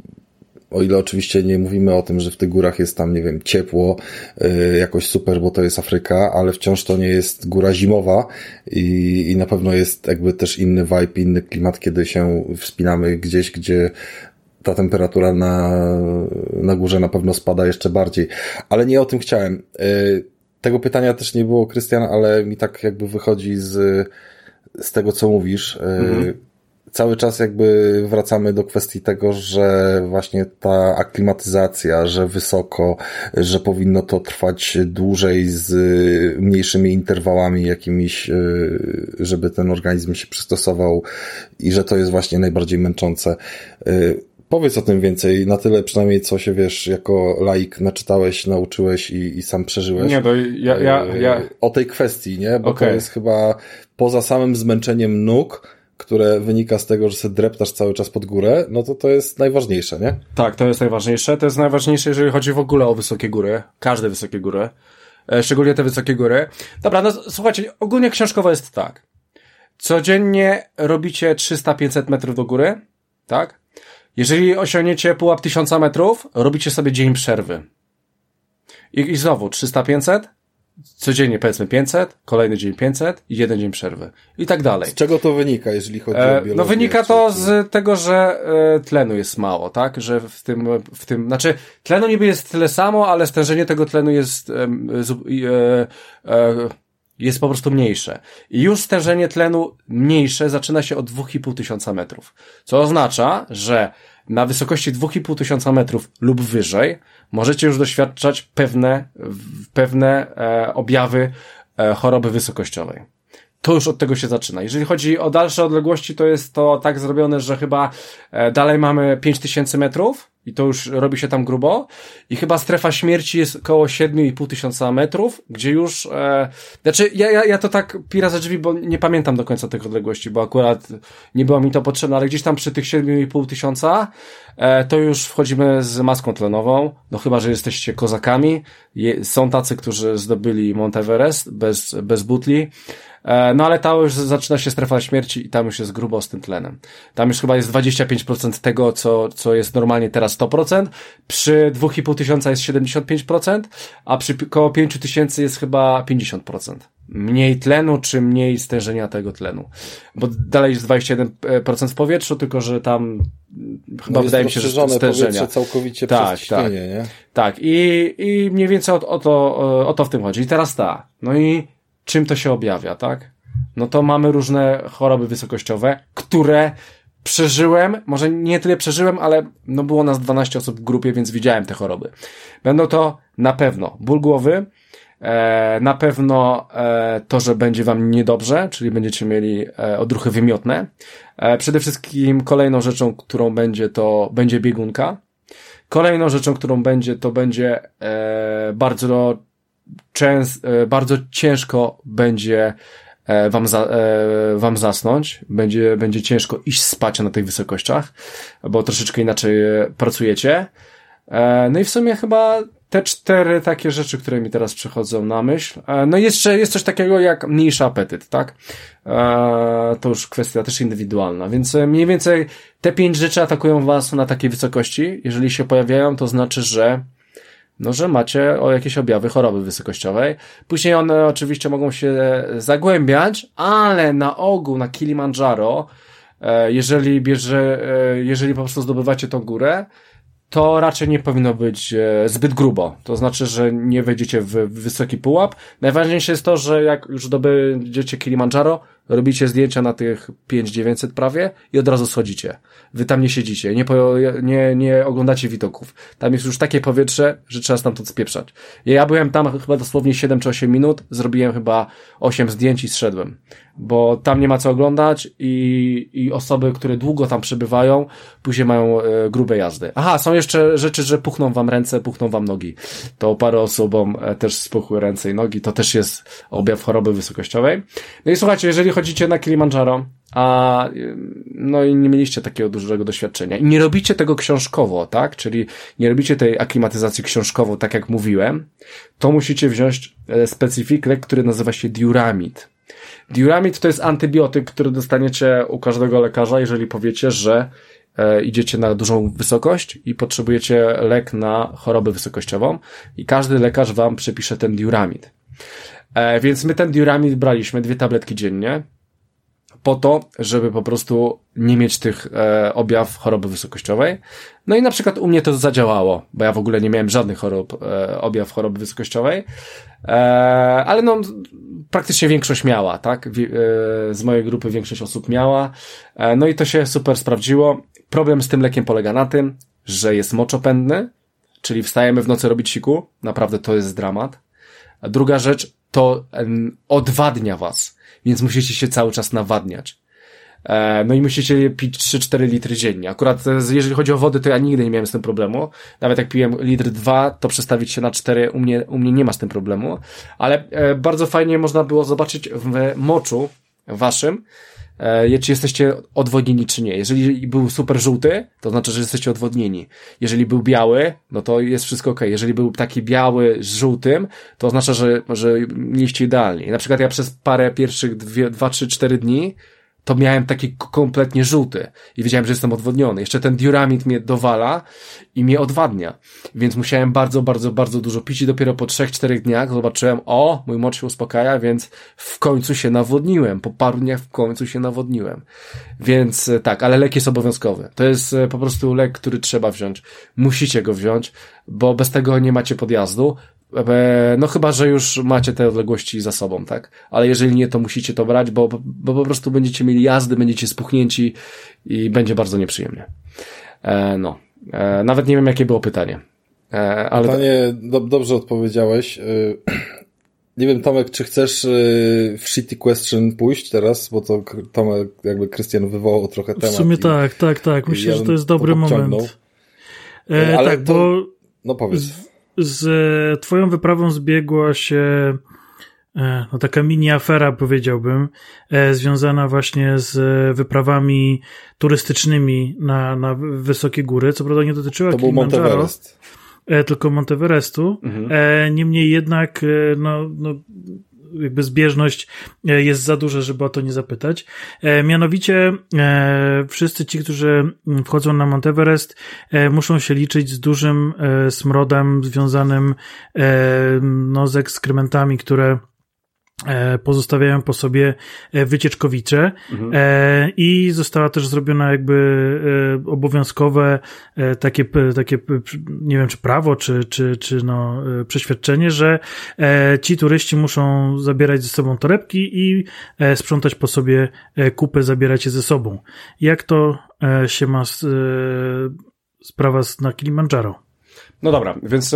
o ile oczywiście nie mówimy o tym, że w tych górach jest tam, nie wiem, ciepło, jakoś super, bo to jest Afryka, ale wciąż to nie jest góra zimowa i na pewno jest jakby też inny vibe, inny klimat, kiedy się wspinamy gdzieś, gdzie ta temperatura na górze na pewno spada jeszcze bardziej. Ale nie o tym chciałem. Tego pytania też nie było, Krystian, ale mi tak jakby wychodzi z tego, co mówisz. cały czas jakby wracamy do kwestii tego, że właśnie ta aklimatyzacja, że wysoko, że powinno to trwać dłużej z mniejszymi interwałami jakimiś, żeby ten organizm się przystosował i że to jest właśnie najbardziej męczące. Powiedz o tym więcej, na tyle przynajmniej co się wiesz, jako laik naczytałeś, nauczyłeś i sam przeżyłeś. Nie, to ja... O tej kwestii, nie? Bo okay. To jest chyba poza samym zmęczeniem nóg, które wynika z tego, że sobie dreptasz cały czas pod górę, no to jest najważniejsze, nie? Tak, to jest najważniejsze. To jest najważniejsze, jeżeli chodzi w ogóle o wysokie góry. Każde wysokie góry. Szczególnie te wysokie góry. Dobra, no słuchajcie, ogólnie książkowo jest tak. Codziennie robicie 300-500 metrów do góry, tak? Jeżeli osiągniecie pułap 1000 metrów, robicie sobie dzień przerwy. I znowu 300-500, codziennie powiedzmy 500, kolejny dzień 500 i jeden dzień przerwy. I tak dalej. Z czego to wynika, jeżeli chodzi o biologię? No wynika to z tego, że tlenu jest mało, tak? Że w tym, znaczy tlenu niby jest tyle samo, ale stężenie tego tlenu jest po prostu mniejsze. I już stężenie tlenu mniejsze zaczyna się od 2500 metrów. Co oznacza, że na wysokości 2500 metrów lub wyżej możecie już doświadczać pewne objawy choroby wysokościowej. To już od tego się zaczyna. Jeżeli chodzi o dalsze odległości, to jest to tak zrobione, że chyba dalej mamy 5000 metrów i to już robi się tam grubo i chyba strefa śmierci jest około 7500 metrów, gdzie już znaczy ja to tak pira za drzwi, bo nie pamiętam do końca tych odległości, bo akurat nie było mi to potrzebne, ale gdzieś tam przy tych 7500 to już wchodzimy z maską tlenową, no chyba, że jesteście kozakami. Są tacy, którzy zdobyli Mount Everest bez butli, no ale tam już zaczyna się strefa śmierci i tam już jest grubo z tym tlenem. Tam już chyba jest 25% tego, co jest normalnie teraz 100%, przy 2500 jest 75%, a przy koło 5000 jest chyba 50%. Mniej tlenu, czy mniej stężenia tego tlenu. Bo dalej jest 21% w powietrzu, tylko że tam chyba wydaje mi się, że stężenia. Całkowicie tak, przez tak, nie? Tak. I mniej więcej o to w tym chodzi. I teraz no i czym to się objawia, tak? No to mamy różne choroby wysokościowe, które przeżyłem, może nie tyle przeżyłem, ale no było nas 12 osób w grupie, więc widziałem te choroby. Będą to na pewno ból głowy, na pewno to, że będzie wam niedobrze, czyli będziecie mieli odruchy wymiotne. Przede wszystkim kolejną rzeczą, którą będzie biegunka. Kolejną rzeczą, którą będzie bardzo ciężko będzie wam zasnąć, będzie ciężko iść spać na tych wysokościach, bo troszeczkę inaczej pracujecie. No i w sumie chyba te 4 takie rzeczy, które mi teraz przychodzą na myśl. No i jeszcze jest coś takiego jak mniejszy apetyt, tak? To już kwestia też indywidualna, więc mniej więcej te 5 rzeczy atakują was na takiej wysokości. Jeżeli się pojawiają, to znaczy, że macie jakieś objawy choroby wysokościowej. Później one oczywiście mogą się zagłębiać, ale na ogół na Kilimandżaro, jeżeli po prostu zdobywacie tą górę, to raczej nie powinno być zbyt grubo. To znaczy, że nie wejdziecie w wysoki pułap. Najważniejsze jest to, że jak już zdobędziecie Kilimandżaro, robicie zdjęcia na tych 5900 prawie i od razu schodzicie. Wy tam nie siedzicie, nie oglądacie widoków. Tam jest już takie powietrze, że trzeba stamtąd spieprzać. Ja byłem tam chyba dosłownie 7 czy 8 minut, zrobiłem chyba 8 zdjęć i zszedłem. Bo tam nie ma co oglądać i osoby, które długo tam przebywają, później mają grube jazdy. Aha, są jeszcze rzeczy, że puchną wam ręce, puchną wam nogi. To parę osobom też spuchły ręce i nogi, to też jest objaw choroby wysokościowej. No i słuchajcie, jeżeli chodzicie na Kilimandżaro, a no i nie mieliście takiego dużego doświadczenia i nie robicie tego książkowo, tak? Czyli nie robicie tej aklimatyzacji książkowo, tak jak mówiłem, to musicie wziąć specyfik lek, który nazywa się diuramid. Diuramid to jest antybiotyk, który dostaniecie u każdego lekarza, jeżeli powiecie, że idziecie na dużą wysokość i potrzebujecie lek na chorobę wysokościową i każdy lekarz wam przepisze ten diuramid. Więc my ten diuramid braliśmy, 2 tabletki dziennie. po to, żeby po prostu nie mieć tych objaw choroby wysokościowej. No i na przykład u mnie to zadziałało, bo ja w ogóle nie miałem żadnych chorób, objaw choroby wysokościowej, ale no praktycznie większość miała, tak? Z mojej grupy większość osób miała, no i to się super sprawdziło. Problem z tym lekiem polega na tym, że jest moczopędny, czyli wstajemy w nocy robić siku, naprawdę to jest dramat. Druga rzecz, to odwadnia was, więc musicie się cały czas nawadniać. No i musicie pić 3-4 litry dziennie. Akurat jeżeli chodzi o wodę, to ja nigdy nie miałem z tym problemu. Nawet jak piłem litr 2, to przestawić się na 4, u mnie nie ma z tym problemu. Ale bardzo fajnie można było zobaczyć w moczu waszym, czy jesteście odwodnieni, czy nie. Jeżeli był super żółty, to znaczy, że jesteście odwodnieni. Jeżeli był biały, no to jest wszystko okej. Jeżeli był taki biały z żółtym, to oznacza, że mieliście idealnie. I na przykład ja przez parę pierwszych 2, 3, 4 dni to miałem taki kompletnie żółty i wiedziałem, że jestem odwodniony. Jeszcze ten diuramid mnie dowala i mnie odwadnia. Więc musiałem bardzo, bardzo, bardzo dużo pić i dopiero po 3-4 dniach zobaczyłem, o, mój mocz się uspokaja, więc w końcu się nawodniłem. Po paru dniach w końcu się nawodniłem. Więc tak, ale lek jest obowiązkowy. To jest po prostu lek, który trzeba wziąć. Musicie go wziąć, bo bez tego nie macie podjazdu. No chyba, że już macie te odległości za sobą, tak? Ale jeżeli nie, to musicie to brać, bo po prostu będziecie mieli jazdy, będziecie spuchnięci i będzie bardzo nieprzyjemnie. Nawet nie wiem, jakie było pytanie. Ale... Pytanie dobrze odpowiedziałeś. Nie wiem, Tomek, czy chcesz w shitty question pójść teraz, bo to Tomek, jakby Krystian wywołał trochę temat. W sumie tak. Myślę, że to jest dobry moment. Ale tak, to... bo... No powiedz. Z twoją wyprawą zbiegła się taka mini afera, powiedziałbym, związana właśnie z wyprawami turystycznymi na wysokie góry. Co prawda nie dotyczyła Kilimandżaro, tylko Monteverestu. Mhm. Niemniej jednak jakby zbieżność jest za duża, żeby o to nie zapytać. Mianowicie wszyscy ci, którzy wchodzą na Monteverest, muszą się liczyć z dużym smrodem związanym z ekskrementami, które pozostawiają po sobie wycieczkowicze. Mhm. I została też zrobiona jakby obowiązkowe takie nie wiem, czy prawo, czy przeświadczenie, że ci turyści muszą zabierać ze sobą torebki i sprzątać po sobie kupy, zabierać je ze sobą. Jak to się ma sprawa na Kilimandżaro? No dobra, więc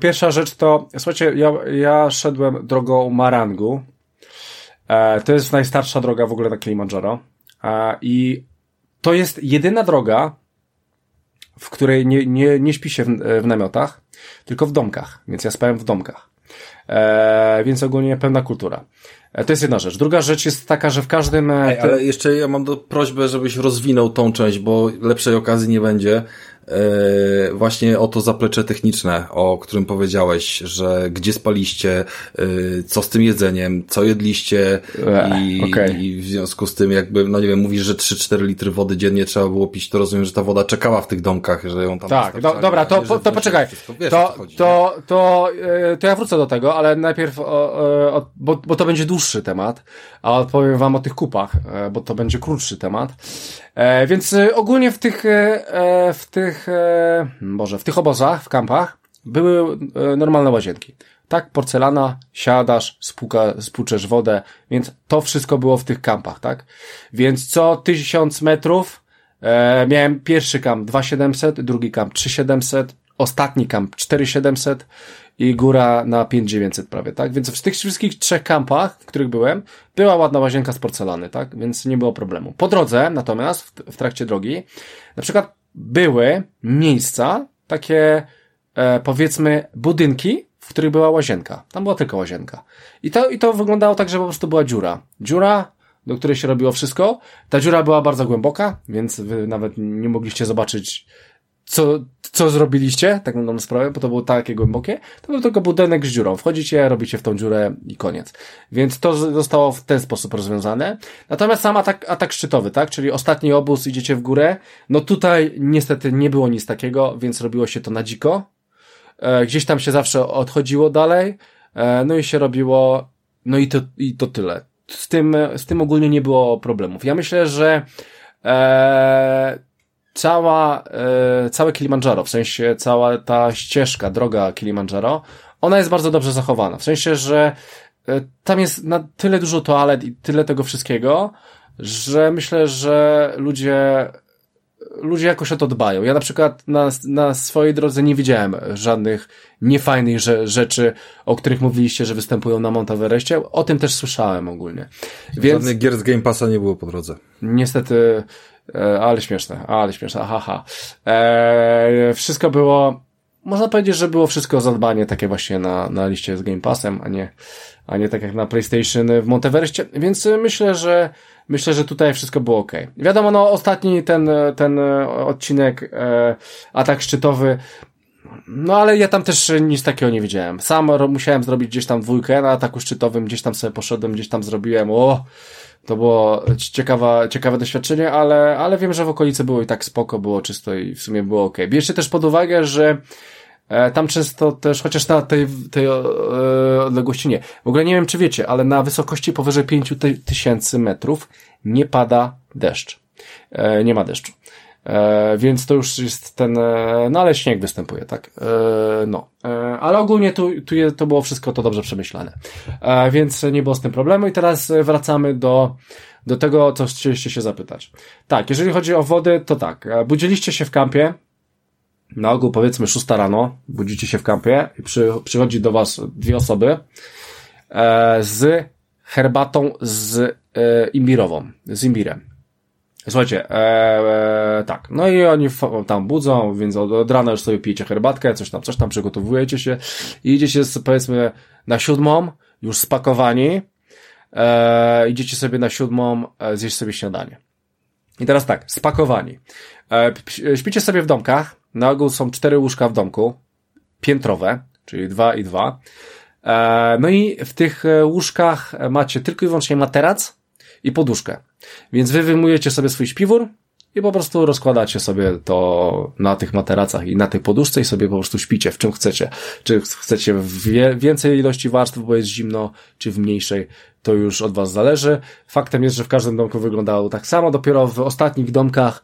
pierwsza rzecz to, słuchajcie, ja szedłem drogą Marangu, to jest najstarsza droga w ogóle na Kilimandżaro i to jest jedyna droga, w której nie śpi się w namiotach, tylko w domkach, więc ja spałem w domkach, więc ogólnie pełna kultura. To jest jedna rzecz. Druga rzecz jest taka, że w każdym... Ale jeszcze ja mam prośbę, żebyś rozwinął tą część, bo lepszej okazji nie będzie. Właśnie o to zaplecze techniczne, o którym powiedziałeś, że gdzie spaliście, co z tym jedzeniem, co jedliście i w związku z tym jakby, no nie wiem, mówisz, że 3-4 litry wody dziennie trzeba było pić, to rozumiem, że ta woda czekała w tych domkach, że ją tam... Tak, dobra, to poczekaj. To ja wrócę do tego, ale najpierw bo to będzie dłuższy temat, a odpowiem wam o tych kupach, bo to będzie krótszy temat. Więc ogólnie w tych obozach, w kampach były normalne łazienki. Tak, porcelana, siadasz, spłuczesz wodę, więc to wszystko było w tych kampach, tak? Więc co 1000 metrów miałem pierwszy kamp 2700, drugi kamp 3700, ostatni kamp 4700 i góra na 5900 prawie, tak? Więc w tych wszystkich trzech kampach, w których byłem, była ładna łazienka z porcelany, tak? Więc nie było problemu. Po drodze natomiast, w trakcie drogi, na przykład były miejsca, takie powiedzmy budynki, w których była łazienka. Tam była tylko łazienka. I to wyglądało tak, że po prostu była dziura. Dziura, do której się robiło wszystko. Ta dziura była bardzo głęboka, więc wy nawet nie mogliście zobaczyć co zrobiliście, tak na sprawę, bo to było takie głębokie, to był tylko budynek z dziurą. Wchodzicie, robicie w tą dziurę i koniec. Więc to zostało w ten sposób rozwiązane. Natomiast sam atak szczytowy, tak? Czyli ostatni obóz, idziecie w górę. No tutaj niestety nie było nic takiego, więc robiło się to na dziko. Gdzieś tam się zawsze odchodziło dalej. No i się robiło, no i to tyle. z tym ogólnie nie było problemów. Ja myślę, że całe Kilimandżaro, w sensie cała ta ścieżka, droga Kilimandżaro, ona jest bardzo dobrze zachowana. W sensie, że tam jest na tyle dużo toalet i tyle tego wszystkiego, że myślę, że ludzie jakoś o to dbają. Ja na przykład na swojej drodze nie widziałem żadnych niefajnych rzeczy, o których mówiliście, że występują na Mount Everestie. O tym też słyszałem ogólnie. Więc żadnych gier z Game Passa nie było po drodze. Niestety, ale śmieszne, haha. Wszystko było, można powiedzieć, że było wszystko zadbanie takie właśnie na liście z Game Passem, a nie tak jak na PlayStation w Mount Everestie, więc myślę, że tutaj wszystko było okej. Wiadomo, no ostatni ten odcinek, atak szczytowy, no ale ja tam też nic takiego nie widziałem. Sam musiałem zrobić gdzieś tam 2 na ataku szczytowym, gdzieś tam sobie poszedłem, gdzieś tam zrobiłem, to było ciekawe doświadczenie, ale wiem, że w okolicy było i tak spoko, było czysto i w sumie było okej. Bierzcie też pod uwagę, że tam często też, chociaż na tej odległości nie. W ogóle nie wiem, czy wiecie, ale na wysokości powyżej 5000 metrów nie pada deszcz. Nie ma deszczu. Więc to już jest no ale śnieg występuje, tak? Ale ogólnie to było wszystko to dobrze przemyślane. Więc nie było z tym problemu i teraz wracamy do tego, co chcieliście się zapytać. Tak, jeżeli chodzi o wodę, to tak. Budziliście się w kampie. Na ogół powiedzmy 6 rano, budzicie się w kampie i przychodzi do was 2 osoby z herbatą imbirową, z imbirem. Słuchajcie, tak, no i oni tam budzą, więc od rana już sobie pijecie herbatkę, coś tam przygotowujecie się i idziecie powiedzmy na 7, już spakowani, idziecie sobie na 7 zjeść sobie śniadanie. I teraz tak, spakowani. Śpicie sobie w domkach. Na ogół są 4 łóżka w domku, piętrowe, czyli 2 i 2. No i w tych łóżkach macie tylko i wyłącznie materac i poduszkę. Więc wy wyjmujecie sobie swój śpiwór i po prostu rozkładacie sobie to na tych materacach i na tej poduszce i sobie po prostu śpicie, w czym chcecie. Czy chcecie w więcej ilości warstw, bo jest zimno, czy w mniejszej, to już od was zależy. Faktem jest, że w każdym domku wyglądało tak samo. Dopiero w ostatnich domkach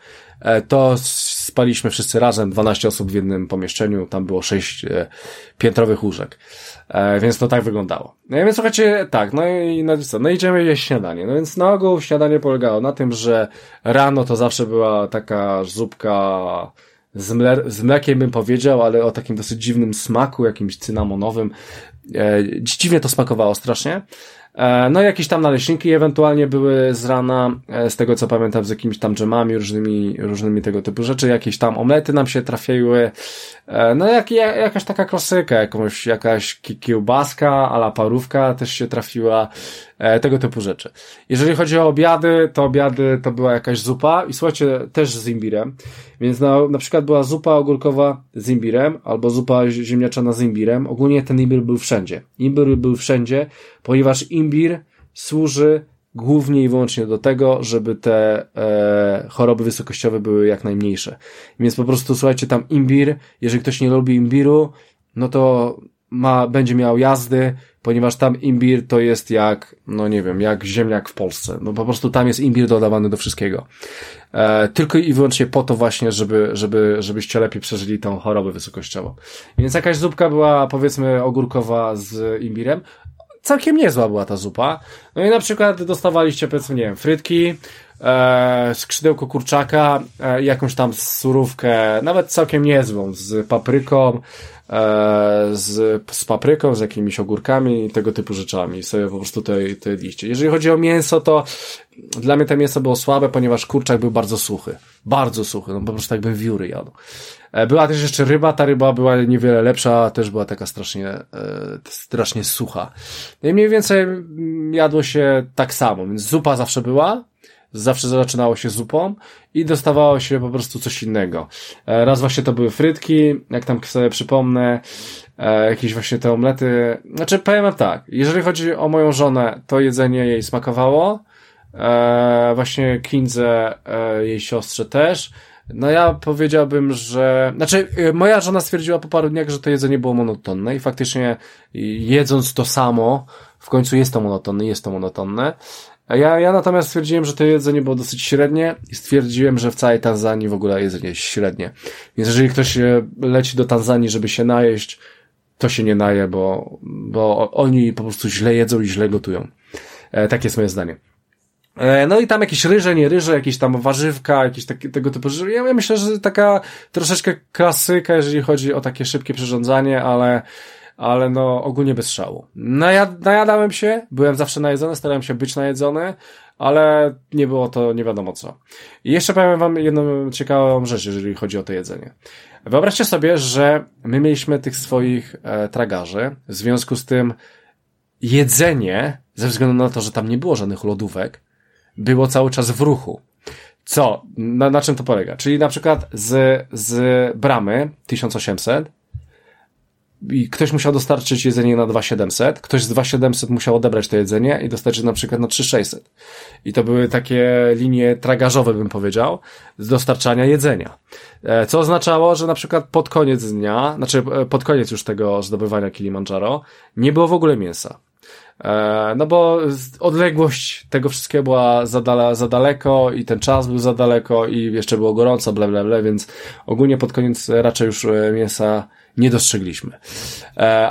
to spaliśmy wszyscy razem, 12 osób w jednym pomieszczeniu, tam było 6 piętrowych łóżek, więc to tak wyglądało. No więc słuchajcie, tak, no idziemy jeść śniadanie, no więc na ogół śniadanie polegało na tym, że rano to zawsze była taka zupka z mlekiem, bym powiedział, ale o takim dosyć dziwnym smaku, jakimś cynamonowym, dziwnie to smakowało strasznie. No jakieś tam naleśniki ewentualnie były z rana, z tego co pamiętam, z jakimiś tam dżemami, różnymi tego typu rzeczy, jakieś tam omlety nam się trafiły, no jakaś taka klasyka, jakaś kiełbaska a la parówka też się trafiła, tego typu rzeczy. Jeżeli chodzi o obiady to była jakaś zupa i słuchajcie, też z imbirem, więc na przykład była zupa ogórkowa z imbirem, albo zupa ziemniaczana z imbirem, ogólnie ten imbir był wszędzie, ponieważ imbir służy głównie i wyłącznie do tego, żeby te choroby wysokościowe były jak najmniejsze. Więc po prostu słuchajcie, tam imbir, jeżeli ktoś nie lubi imbiru, no to będzie miał jazdy, ponieważ tam imbir to jest jak, no nie wiem, jak ziemniak w Polsce. No po prostu tam jest imbir dodawany do wszystkiego. Tylko i wyłącznie po to właśnie, żebyście lepiej przeżyli tą chorobę wysokościową. Więc jakaś zupka była, powiedzmy, ogórkowa z imbirem. Całkiem niezła była ta zupa. No i na przykład dostawaliście, powiedzmy, nie wiem, frytki, skrzydełko kurczaka, jakąś tam surówkę, nawet całkiem niezłą, z papryką, z jakimiś ogórkami i tego typu rzeczami. I sobie po prostu to jedliście. Jeżeli chodzi o mięso, to dla mnie to mięso było słabe, ponieważ kurczak był bardzo suchy. Bardzo suchy. No po prostu jakby wióry jadł. Była też jeszcze ryba. Ta ryba była niewiele lepsza. Też była taka strasznie sucha. I mniej więcej jadło się tak samo. Więc zupa zawsze była. Zawsze zaczynało się zupą i dostawało się po prostu coś innego. Raz właśnie to były frytki, jak tam sobie przypomnę, jakieś właśnie te omlety. Znaczy powiem tak, jeżeli chodzi o moją żonę, to jedzenie jej smakowało, właśnie Kindze, jej siostrze też, No ja powiedziałbym, że... Znaczy, moja żona stwierdziła po paru dniach, że to jedzenie było monotonne i faktycznie jedząc to samo, w końcu jest to monotonne. Ja natomiast stwierdziłem, że to jedzenie było dosyć średnie i stwierdziłem, że w całej Tanzanii w ogóle jedzenie jest średnie. Więc jeżeli ktoś leci do Tanzanii, żeby się najeść, to się nie naje, bo oni po prostu źle jedzą i źle gotują. Tak jest moje zdanie. No i tam jakieś ryże, nie ryże, jakieś tam warzywka, jakieś takie, tego typu rzeczy. Ja myślę, że taka troszeczkę klasyka, jeżeli chodzi o takie szybkie przyrządzanie, ale no ogólnie bez szału. Najadałem się, byłem zawsze najedzony, starałem się być najedzony, ale nie było to nie wiadomo co. I jeszcze powiem wam jedną ciekawą rzecz, jeżeli chodzi o to jedzenie. Wyobraźcie sobie, że my mieliśmy tych swoich tragarzy, w związku z tym jedzenie, ze względu na to, że tam nie było żadnych lodówek, było cały czas w ruchu. Co? Na czym to polega? Czyli na przykład z bramy 1800 i ktoś musiał dostarczyć jedzenie na 2700, ktoś z 2700 musiał odebrać to jedzenie i dostarczyć na przykład na 3600. I to były takie linie tragarzowe, bym powiedział, z dostarczania jedzenia. Co oznaczało, że na przykład pod koniec dnia, znaczy pod koniec już tego zdobywania Kilimandżaro, nie było w ogóle mięsa. No bo odległość tego wszystkiego była za daleko i ten czas był za daleko i jeszcze było gorąco, ble, ble, ble, więc ogólnie pod koniec raczej już mięsa nie dostrzegliśmy.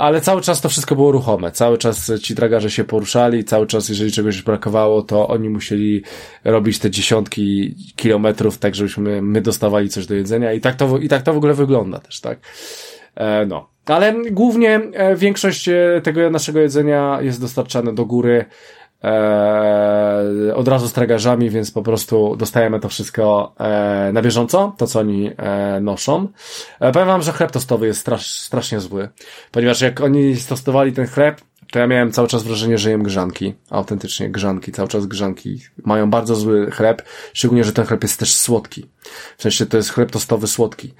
Ale cały czas to wszystko było ruchome, cały czas ci tragarze się poruszali, cały czas jeżeli czegoś brakowało, to oni musieli robić te dziesiątki kilometrów, tak żebyśmy my dostawali coś do jedzenia i tak to w ogóle wygląda też, tak? No. Ale głównie większość tego naszego jedzenia jest dostarczane do góry od razu z tragarzami, więc po prostu dostajemy to wszystko na bieżąco, to co oni noszą. Powiem wam, że chleb tostowy jest strasznie zły, ponieważ jak oni tostowali ten chleb, to ja miałem cały czas wrażenie, że jem grzanki, autentycznie grzanki, cały czas grzanki. Mają bardzo zły chleb, szczególnie, że ten chleb jest też słodki. W sensie to jest chleb tostowy słodki.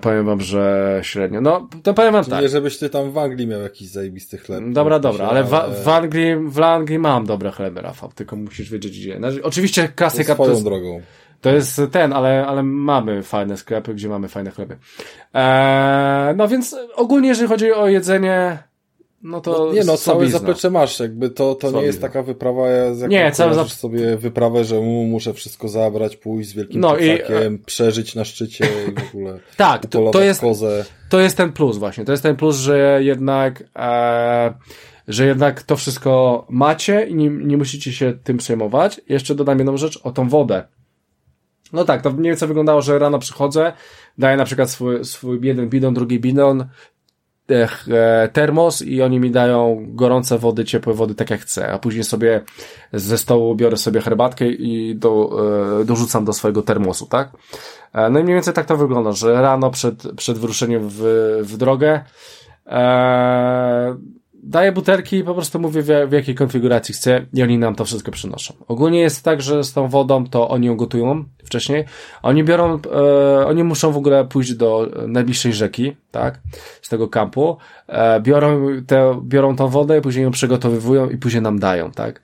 Powiem wam, że średnio. No, to powiem wam tak. Nie, żebyś ty tam w Anglii miał jakiś zajebisty chleb. Dobra, ale w Anglii mam dobre chleby, Rafał, tylko musisz wiedzieć gdzie. Znaczy, oczywiście klasyka to jest... drogą. To jest ten, ale mamy fajne sklepy, gdzie mamy fajne chleby. No więc ogólnie, jeżeli chodzi o jedzenie... No to no, nie no, całe zaplecze masz, jakby to nie jest taka wyprawa, jak nie, sobie wyprawę, że muszę wszystko zabrać, pójść z wielkim plecakiem, przeżyć na szczycie i w ogóle tak, to jest ten plus właśnie, to jest ten plus, że jednak to wszystko macie i nie musicie się tym przejmować. Jeszcze dodam jedną rzecz o tą wodę. No tak, to mniej więcej wyglądało, że rano przychodzę, daję na przykład swój jeden bidon, drugi bidon, termos i oni mi dają gorące wody, ciepłe wody, tak jak chcę, a później sobie ze stołu biorę sobie herbatkę i dorzucam do swojego termosu, tak? No i mniej więcej tak to wygląda, że rano przed wyruszeniem w drogę daję butelki i po prostu mówię w jakiej konfiguracji chcę i oni nam to wszystko przynoszą. Ogólnie jest tak, że z tą wodą to oni ją gotują wcześniej, oni muszą w ogóle pójść do najbliższej rzeki, tak, z tego kampu, biorą tą wodę i później ją przygotowywują i później nam dają, tak,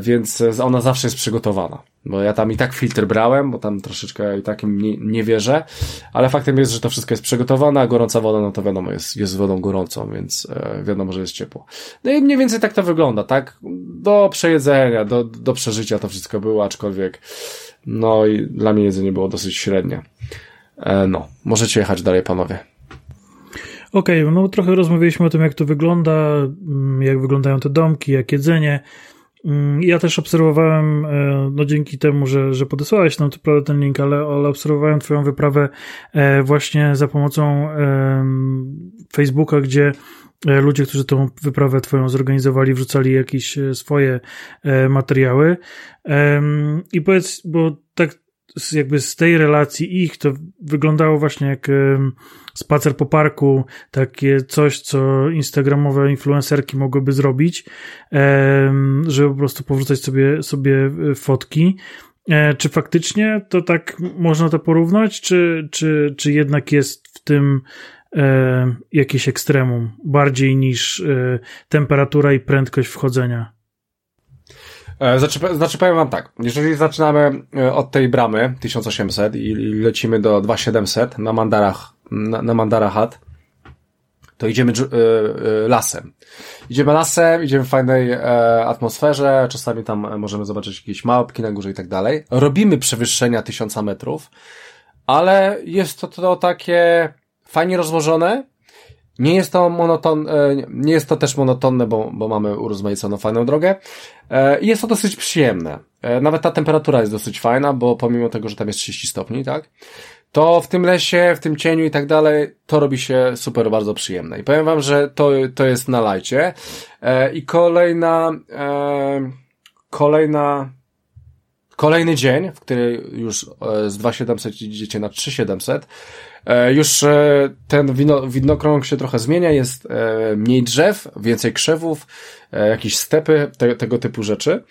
więc ona zawsze jest przygotowana, bo ja tam i tak filtr brałem, bo tam troszeczkę i tak nie wierzę, ale faktem jest, że to wszystko jest przygotowane, a gorąca woda, no to wiadomo, jest wodą gorącą, więc wiadomo, że jest ciepło. No i mniej więcej tak to wygląda, tak? Do przejedzenia, do przeżycia to wszystko było, aczkolwiek no i dla mnie jedzenie było dosyć średnie. No, możecie jechać dalej, panowie. Okej, no trochę rozmawialiśmy o tym, jak to wygląda, jak wyglądają te domki, jak jedzenie. Ja też obserwowałem, no dzięki temu, że podesłałeś nam to prawda ten link, ale obserwowałem twoją wyprawę właśnie za pomocą Facebooka, gdzie ludzie, którzy tą wyprawę twoją zorganizowali, wrzucali jakieś swoje materiały. I powiedz, bo tak jakby z tej relacji ich to wyglądało właśnie jak spacer po parku, takie coś, co instagramowe influencerki mogłyby zrobić, żeby po prostu powrzucać sobie fotki. Czy faktycznie to tak można to porównać, czy jednak jest w tym jakieś ekstremum bardziej niż temperatura i prędkość wchodzenia? Znaczy powiem wam tak, jeżeli zaczynamy od tej bramy 1800 i lecimy do 2700 na Mandara Hat, to idziemy lasem. Idziemy lasem, idziemy w fajnej atmosferze, czasami tam możemy zobaczyć jakieś małpki na górze i tak dalej. Robimy przewyższenia 1000 metrów, ale jest to takie fajnie rozłożone. Nie jest to monotonne, bo mamy urozmaiconą fajną drogę. I jest to dosyć przyjemne. Nawet ta temperatura jest dosyć fajna, bo pomimo tego, że tam jest 30 stopni, tak? To w tym lesie, w tym cieniu i tak dalej, to robi się super bardzo przyjemne. I powiem wam, że to jest na lajcie. I kolejny dzień, w którym już z 2700 idziecie na 3700, już ten widnokrąg się trochę zmienia, jest mniej drzew, więcej krzewów, jakieś stepy, tego typu rzeczy.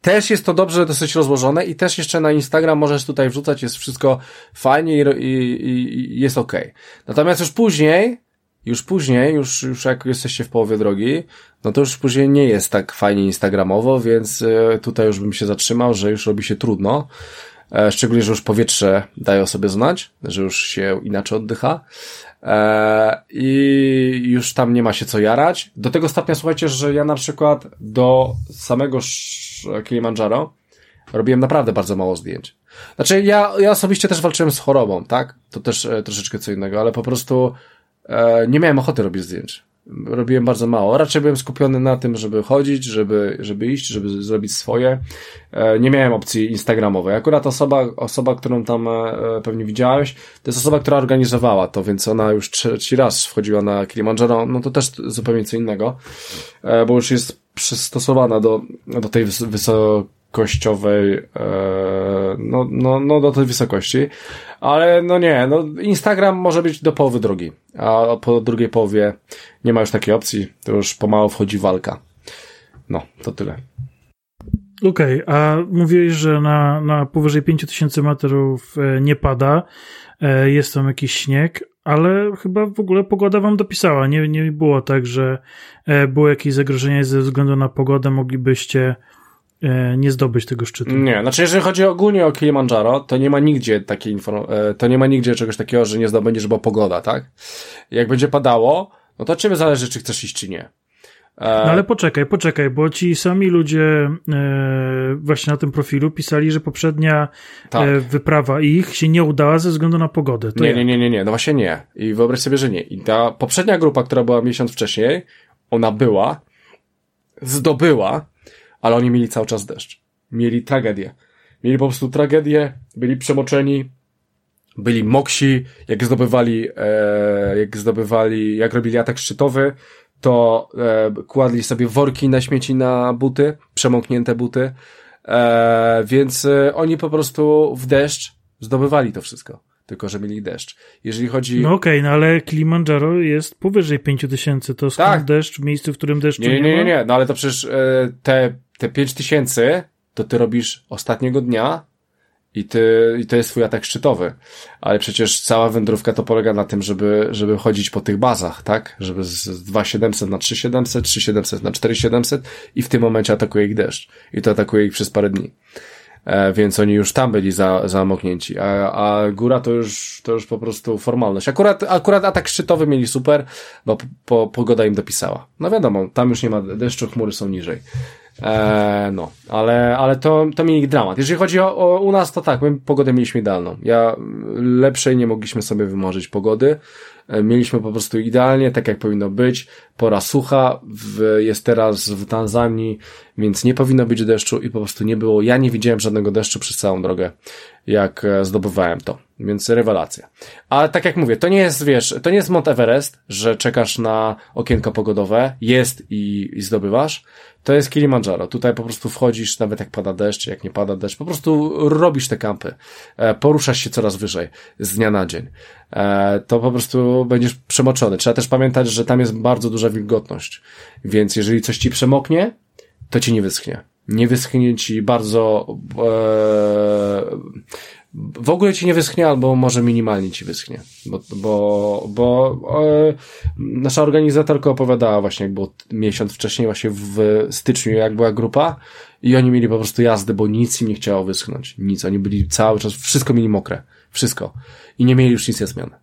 Też jest to dobrze dosyć rozłożone i też jeszcze na Instagram możesz tutaj wrzucać, jest wszystko fajnie i jest okej. Natomiast już później, jak jesteście w połowie drogi, no to już później nie jest tak fajnie instagramowo, więc tutaj już bym się zatrzymał, że już robi się trudno. Szczególnie, że już powietrze daje o sobie znać, że już się inaczej oddycha i już tam nie ma się co jarać. Do tego stopnia, słuchajcie, że ja na przykład do samego Kilimandżaro robiłem naprawdę bardzo mało zdjęć. Znaczy, ja osobiście też walczyłem z chorobą, tak? To też troszeczkę co innego, ale po prostu nie miałem ochoty robić zdjęć. Robiłem bardzo mało. Raczej byłem skupiony na tym, żeby chodzić, żeby iść, żeby zrobić swoje. Nie miałem opcji instagramowej. Akurat osoba, którą tam pewnie widziałeś, to jest osoba, która organizowała to, więc ona już trzeci raz wchodziła na Kilimandżaro. No to też zupełnie co innego, bo już jest przystosowana do tej wysokościowej, do tej wysokości. Ale Instagram może być do połowy drogi, a po drugiej połowie nie ma już takiej opcji, to już pomału wchodzi walka. No, to tyle. Okej, a mówiłeś, że na powyżej 5000 metrów nie pada, jest tam jakiś śnieg, ale chyba w ogóle pogoda wam dopisała, nie było tak, że było jakieś zagrożenie ze względu na pogodę, moglibyście nie zdobyć tego szczytu. Nie, znaczy jeżeli chodzi ogólnie o Kilimandżaro, to nie ma nigdzie takiej czegoś takiego, że nie zdobędziesz, bo pogoda, tak? Jak będzie padało, no to od ciebie zależy, czy chcesz iść, czy nie. No ale poczekaj, bo ci sami ludzie właśnie na tym profilu pisali, że poprzednia wyprawa ich się nie udała ze względu na pogodę. To nie, no właśnie nie. I wyobraź sobie, że nie. I ta poprzednia grupa, która była miesiąc wcześniej, ona zdobyła, ale oni mieli cały czas deszcz. Mieli tragedię. Mieli po prostu tragedię, byli przemoczeni, byli moksi, jak robili atak szczytowy, to kładli sobie worki na śmieci na buty, przemoknięte buty, więc oni po prostu w deszcz zdobywali to wszystko, tylko że mieli deszcz. Jeżeli chodzi... No okej, no ale Kilimandżaro jest powyżej 5000, to skąd deszcz w miejscu, w którym deszczu nie ma? Nie, no ale to przecież te 5000 to ty robisz ostatniego dnia i to jest twój atak szczytowy. Ale przecież cała wędrówka to polega na tym, żeby chodzić po tych bazach, tak? Żeby z 2700 na 3700, 3700 na 4700 i w tym momencie atakuje ich deszcz. I to atakuje ich przez parę dni. Więc oni już tam byli zamoknięci, a góra to już po prostu formalność. Akurat atak szczytowy mieli super, bo pogoda im dopisała. No wiadomo, tam już nie ma deszczu, chmury są niżej. Ale to mieli dramat. Jeżeli chodzi o u nas, to tak, my pogodę mieliśmy idealną. Lepszej nie mogliśmy sobie wymarzyć pogody. Mieliśmy po prostu idealnie, tak jak powinno być. Pora sucha, jest teraz w Tanzanii, więc nie powinno być deszczu i po prostu nie było. Ja nie widziałem żadnego deszczu przez całą drogę, jak zdobywałem to. Więc rewelacja. Ale tak jak mówię, to nie jest Mount Everest, że czekasz na okienko pogodowe, jest i zdobywasz. To jest Kilimandżaro. Tutaj po prostu wchodzisz, nawet jak pada deszcz, jak nie pada deszcz, po prostu robisz te kampy. Poruszasz się coraz wyżej, z dnia na dzień. To po prostu będziesz przemoczony. Trzeba też pamiętać, że tam jest bardzo duża wilgotność. Więc jeżeli coś ci przemoknie, to ci nie wyschnie. Nie wyschnie ci bardzo w ogóle ci nie wyschnie, albo może minimalnie ci wyschnie, bo nasza organizatorka opowiadała właśnie, jak było miesiąc wcześniej, właśnie w styczniu, jak była grupa i oni mieli po prostu jazdy, bo nic im nie chciało wyschnąć, nic, oni byli cały czas, wszystko mieli mokre, wszystko i nie mieli już nic na zmianę.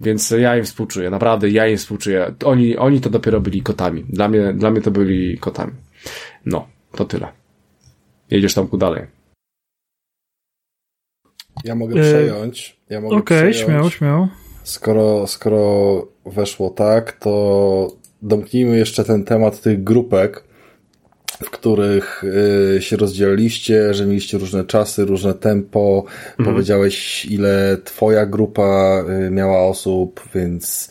Więc ja im współczuję, naprawdę ja im współczuję. Oni to dopiero byli kotami. Dla mnie to byli kotami. No, to tyle. Jedziesz, Tomku, dalej. Ja mogę przejąć. Okej, śmiało. Skoro weszło tak, to domknijmy jeszcze ten temat tych grupek, w których się rozdzieliliście, że mieliście różne czasy, różne tempo, powiedziałeś, ile twoja grupa miała osób, więc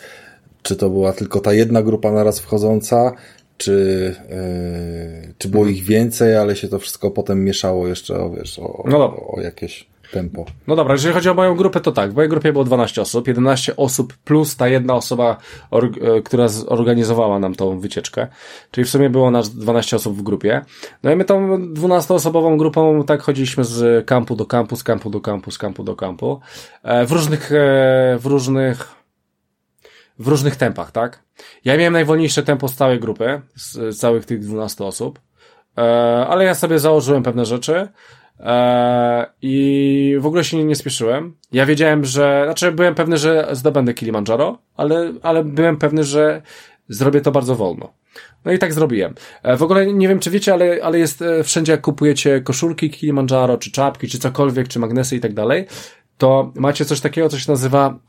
czy to była tylko ta jedna grupa naraz wchodząca, czy było ich więcej, ale się to wszystko potem mieszało jeszcze o jakieś tempo. No dobra, jeżeli chodzi o moją grupę, to tak, w mojej grupie było 12 osób, 11 osób plus ta jedna osoba, która zorganizowała nam tą wycieczkę, czyli w sumie było nas 12 osób w grupie. No i my tą 12-osobową grupą tak chodziliśmy z kampu do kampu, z kampu do kampu, z kampu do kampu, w różnych tempach, tak? Ja miałem najwolniejsze tempo z całej grupy, z całych tych 12 osób, ale ja sobie założyłem pewne rzeczy, i w ogóle się nie spieszyłem. Ja wiedziałem, byłem pewny, że zdobędę Kilimandżaro, ale byłem pewny, że zrobię to bardzo wolno. No i tak zrobiłem. W ogóle nie wiem, czy wiecie, ale jest wszędzie, jak kupujecie koszulki Kilimandżaro, czy czapki, czy cokolwiek, czy magnesy i tak dalej, to macie coś takiego, co się nazywa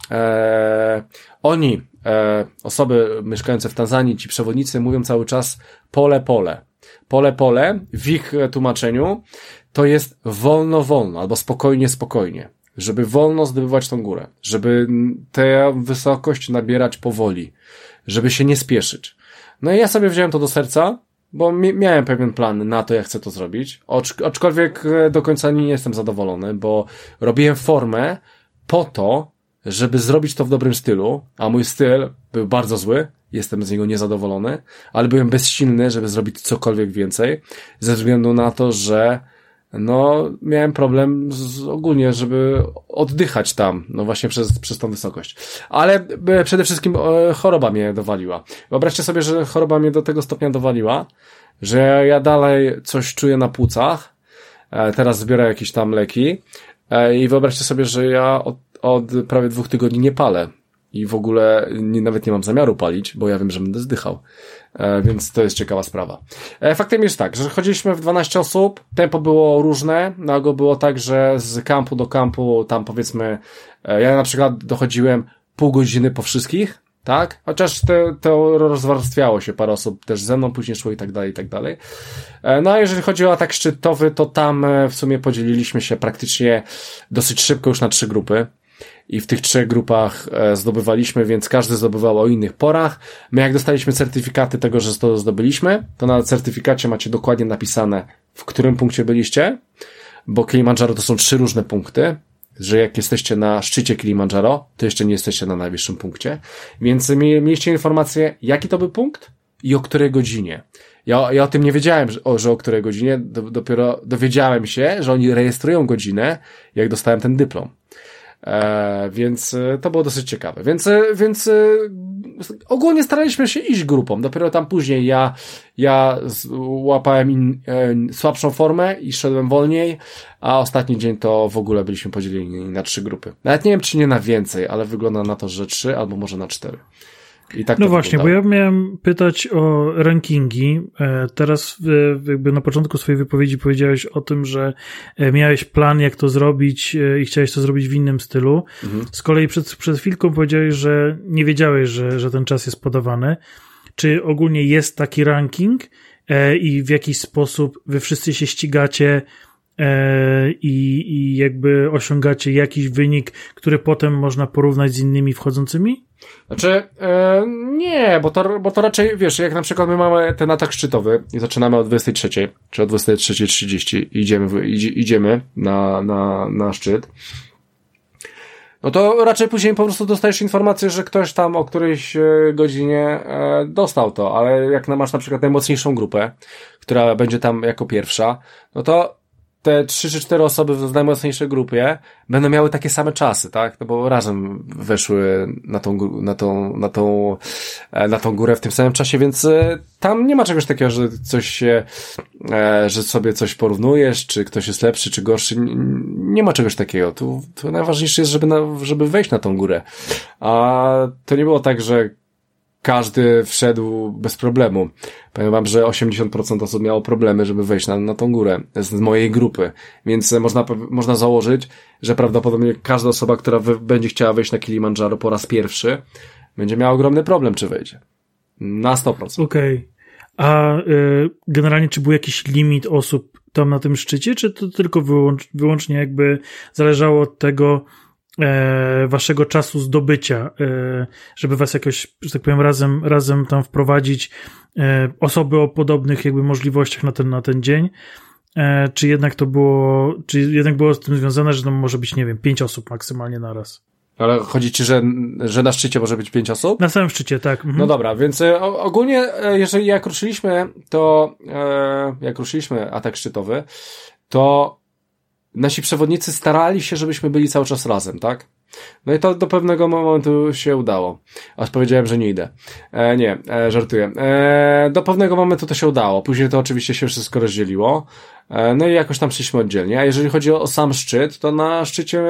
osoby mieszkające w Tanzanii, ci przewodnicy mówią cały czas pole, pole. Pole, pole, w ich tłumaczeniu to jest wolno, wolno, albo spokojnie, spokojnie. Żeby wolno zdobywać tą górę. Żeby tę wysokość nabierać powoli. Żeby się nie spieszyć. No i ja sobie wziąłem to do serca, bo miałem pewien plan na to, jak chcę to zrobić. Aczkolwiek do końca nie jestem zadowolony, bo robiłem formę po to, żeby zrobić to w dobrym stylu, a mój styl był bardzo zły, jestem z niego niezadowolony, ale byłem bezsilny, żeby zrobić cokolwiek więcej, ze względu na to, że miałem problem ogólnie, żeby oddychać tam, no właśnie przez tą wysokość. Ale przede wszystkim choroba mnie dowaliła. Wyobraźcie sobie, że choroba mnie do tego stopnia dowaliła, że ja dalej coś czuję na płucach, teraz zbiorę jakieś tam leki i wyobraźcie sobie, że ja od prawie 2 tygodni nie palę i w ogóle nawet nie mam zamiaru palić, bo ja wiem, że będę zdychał, więc to jest ciekawa sprawa. Faktem jest tak, że chodziliśmy w 12 osób, tempo było różne, nago było tak, że z kampu do kampu tam powiedzmy, ja na przykład dochodziłem pół godziny po wszystkich, tak? Chociaż to rozwarstwiało się, parę osób też ze mną później szło i tak dalej, i tak dalej. No a jeżeli chodzi o atak szczytowy, to tam w sumie podzieliliśmy się praktycznie dosyć szybko już na 3 grupy. I w tych 3 grupach zdobywaliśmy, więc każdy zdobywał o innych porach. My jak dostaliśmy certyfikaty tego, że to zdobyliśmy, to na certyfikacie macie dokładnie napisane, w którym punkcie byliście, bo Kilimandżaro to są 3 różne punkty, że jak jesteście na szczycie Kilimandżaro, to jeszcze nie jesteście na najwyższym punkcie, więc mieliście informację, jaki to był punkt i o której godzinie. Ja o tym nie wiedziałem, że o której godzinie, dopiero dowiedziałem się, że oni rejestrują godzinę, jak dostałem ten dyplom. Więc to było dosyć ciekawe. Więc ogólnie staraliśmy się iść grupą. Dopiero tam później ja łapałem słabszą formę i szedłem wolniej, a ostatni dzień to w ogóle byliśmy podzieleni na 3 grupy. Nawet nie wiem, czy nie na więcej, ale wygląda na to, że 3 albo może na 4. I tak no właśnie, wyglądało. Bo ja miałem pytać o rankingi. Teraz jakby na początku swojej wypowiedzi powiedziałeś o tym, że miałeś plan, jak to zrobić i chciałeś to zrobić w innym stylu. Mhm. Z kolei przed chwilką powiedziałeś, że nie wiedziałeś, że ten czas jest podawany. Czy ogólnie jest taki ranking i w jakiś sposób wy wszyscy się ścigacie i jakby osiągacie jakiś wynik, który potem można porównać z innymi wchodzącymi? Znaczy, nie, bo to raczej, wiesz, jak na przykład my mamy ten atak szczytowy i zaczynamy o 23, czy o 23:30 i idziemy na szczyt, no to raczej później po prostu dostajesz informację, że ktoś tam o którejś godzinie dostał to, ale jak masz na przykład najmocniejszą grupę, która będzie tam jako pierwsza, no to te 3 czy 4 osoby w najmocniejszej grupie będą miały takie same czasy, tak? No bo razem weszły na tą górę w tym samym czasie, więc tam nie ma czegoś takiego, że coś się, że sobie coś porównujesz, czy ktoś jest lepszy, czy gorszy. Nie ma czegoś takiego. Tu najważniejsze jest, żeby wejść na tą górę. A to nie było tak, że każdy wszedł bez problemu. Powiem wam, że 80% osób miało problemy, żeby wejść na tą górę z mojej grupy, więc można założyć, że prawdopodobnie każda osoba, która będzie chciała wejść na Kilimandżaro po raz pierwszy, będzie miała ogromny problem, czy wejdzie. Na 100%. Okej. A generalnie czy był jakiś limit osób tam na tym szczycie, czy to tylko wyłącznie jakby zależało od tego, waszego czasu zdobycia, żeby was jakoś, że tak powiem, razem tam wprowadzić osoby o podobnych jakby możliwościach na ten dzień, czy jednak było z tym związane, że to może być, nie wiem, 5 osób maksymalnie na raz. Ale chodzi ci, że na szczycie może być 5 osób? Na samym szczycie, tak. Mhm. No dobra, więc ogólnie, jeżeli jak ruszyliśmy atak szczytowy, to nasi przewodnicy starali się, żebyśmy byli cały czas razem, tak? No i to do pewnego momentu się udało. Aż powiedziałem, że nie idę. Żartuję. Do pewnego momentu to się udało. Później to oczywiście się wszystko rozdzieliło. No i jakoś tam szliśmy oddzielnie. A jeżeli chodzi o sam szczyt, to na szczycie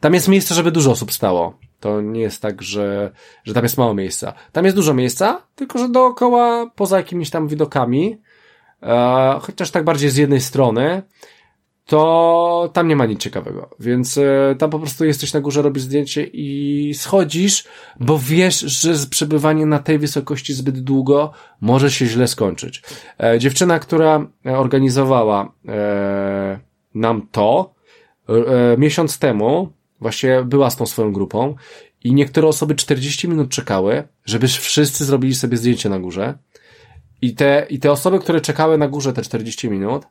tam jest miejsce, żeby dużo osób stało. To nie jest tak, że tam jest mało miejsca. Tam jest dużo miejsca, tylko że dookoła, poza jakimiś tam widokami, chociaż tak bardziej z jednej strony, to tam nie ma nic ciekawego, więc tam po prostu jesteś na górze, robisz zdjęcie i schodzisz, bo wiesz, że przebywanie na tej wysokości zbyt długo może się źle skończyć. Dziewczyna, która organizowała nam to, miesiąc temu właśnie była z tą swoją grupą i niektóre osoby 40 minut czekały, żeby wszyscy zrobili sobie zdjęcie na górze. I te osoby, które czekały na górze te 40 minut,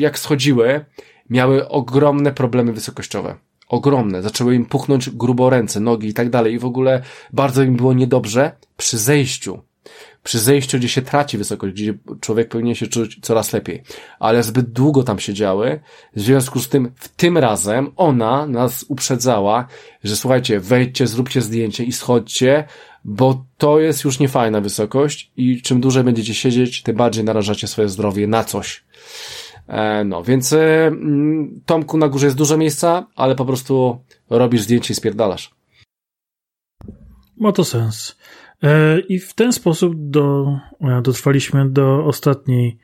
jak schodziły, miały ogromne problemy wysokościowe. Ogromne. Zaczęły im puchnąć grubo ręce, nogi i tak dalej. I w ogóle bardzo im było niedobrze przy zejściu. Przy zejściu, gdzie się traci wysokość, gdzie człowiek powinien się czuć coraz lepiej. Ale zbyt długo tam siedziały. W związku z tym, tym razem ona nas uprzedzała, że słuchajcie, wejdźcie, zróbcie zdjęcie i schodźcie, bo to jest już niefajna wysokość i czym dłużej będziecie siedzieć, tym bardziej narażacie swoje zdrowie na coś. No, więc Tomku, na górze jest dużo miejsca, ale po prostu robisz zdjęcie i spierdalasz. Ma to sens. I w ten sposób dotrwaliśmy do ostatniej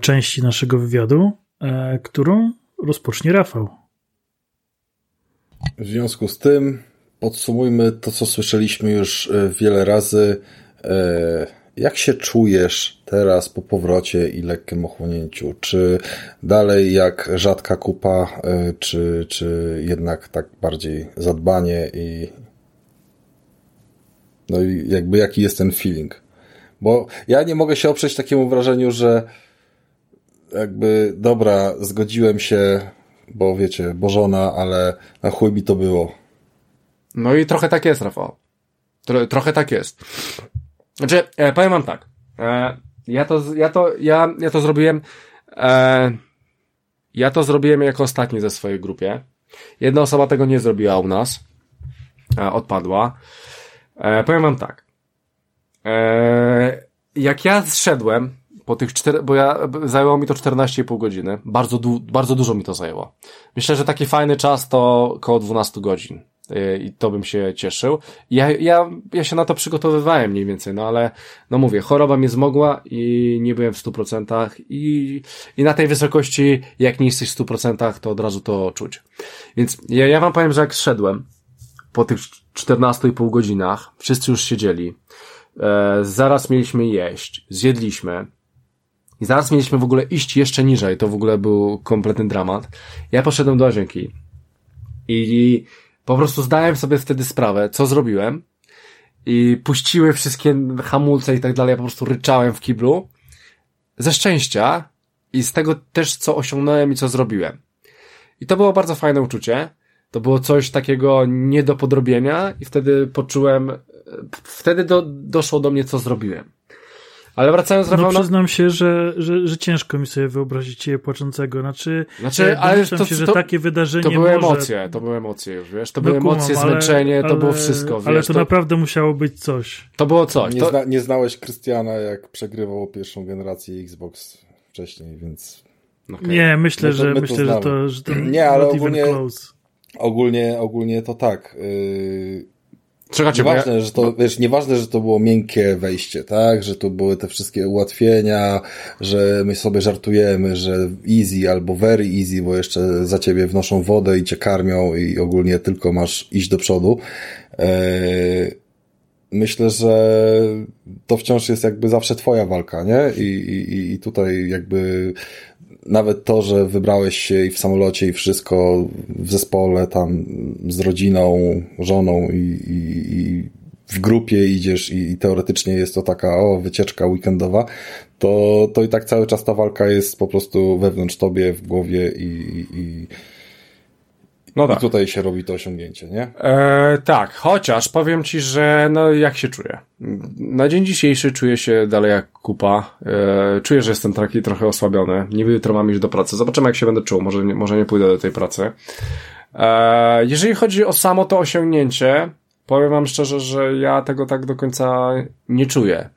części naszego wywiadu, którą rozpocznie Rafał. W związku z tym podsumujmy to, co słyszeliśmy już wiele razy. Jak się czujesz teraz po powrocie i lekkim ochłonięciu? Czy dalej jak rzadka kupa, czy jednak tak bardziej zadbanie i no i jakby jaki jest ten feeling? Bo ja nie mogę się oprzeć takiemu wrażeniu, że jakby dobra, zgodziłem się, bo wiecie, bożona, ale na chuj mi to było. No i trochę tak jest, Rafał. Trochę tak jest. Znaczy, powiem wam tak. Ja to zrobiłem jako ostatni ze swojej grupie. Jedna osoba tego nie zrobiła u nas. Odpadła. Powiem wam tak. Jak ja zszedłem po tych zajęło mi to 14,5 godziny. Bardzo dużo mi to zajęło. Myślę, że taki fajny czas to około 12 godzin. I to bym się cieszył. Ja się na to przygotowywałem mniej więcej, no ale, no mówię, choroba mnie zmogła i nie byłem w 100% i na tej wysokości, jak nie jesteś w 100%, to od razu to czuć. Więc ja wam powiem, że jak zszedłem po tych 14,5 godzinach, wszyscy już siedzieli, zaraz mieliśmy jeść, zjedliśmy i zaraz mieliśmy w ogóle iść jeszcze niżej, to w ogóle był kompletny dramat. Ja poszedłem do łazienki i po prostu zdałem sobie wtedy sprawę, co zrobiłem i puściły wszystkie hamulce i tak dalej, ja po prostu ryczałem w kiblu ze szczęścia i z tego też, co osiągnąłem i co zrobiłem. I to było bardzo fajne uczucie, to było coś takiego nie do podrobienia i wtedy doszło do mnie, co zrobiłem. Ale wracając do Rafał... Przyznam się, że ciężko mi sobie wyobrazić je płaczącego. Znaczy ale myślę, to, się, że to, takie wydarzenie to były może... emocje, to były emocje już, wiesz? To były emocje, zmęczenie, to było wszystko, wiesz? Ale to naprawdę musiało być coś. To było coś. Nie znałeś Krystiana, jak przegrywał pierwszą generację Xbox wcześniej, więc... Okay. Nie, myślę, że to... Że to nie, ale ogólnie to tak... Nieważne, że to, wiesz, nieważne, że to było miękkie wejście, tak? Że to były te wszystkie ułatwienia, że my sobie żartujemy, że easy albo very easy, bo jeszcze za ciebie wnoszą wodę i cię karmią i ogólnie tylko masz iść do przodu. Myślę, że to wciąż jest jakby zawsze twoja walka, nie? I tutaj jakby nawet to, że wybrałeś się i w samolocie i wszystko w zespole tam z rodziną, żoną i w grupie idziesz i teoretycznie jest to taka wycieczka weekendowa, to i tak cały czas ta walka jest po prostu wewnątrz tobie, w głowie i no tak. I tutaj się robi to osiągnięcie, nie? Tak, chociaż powiem ci, że jak się czuję? Na dzień dzisiejszy czuję się dalej jak kupa. Czuję, że jestem taki trochę osłabiony. Niby jutro mam iść do pracy. Zobaczymy, jak się będę czuł. Może nie pójdę do tej pracy. Jeżeli chodzi o samo to osiągnięcie, powiem wam szczerze, że ja tego tak do końca nie czuję.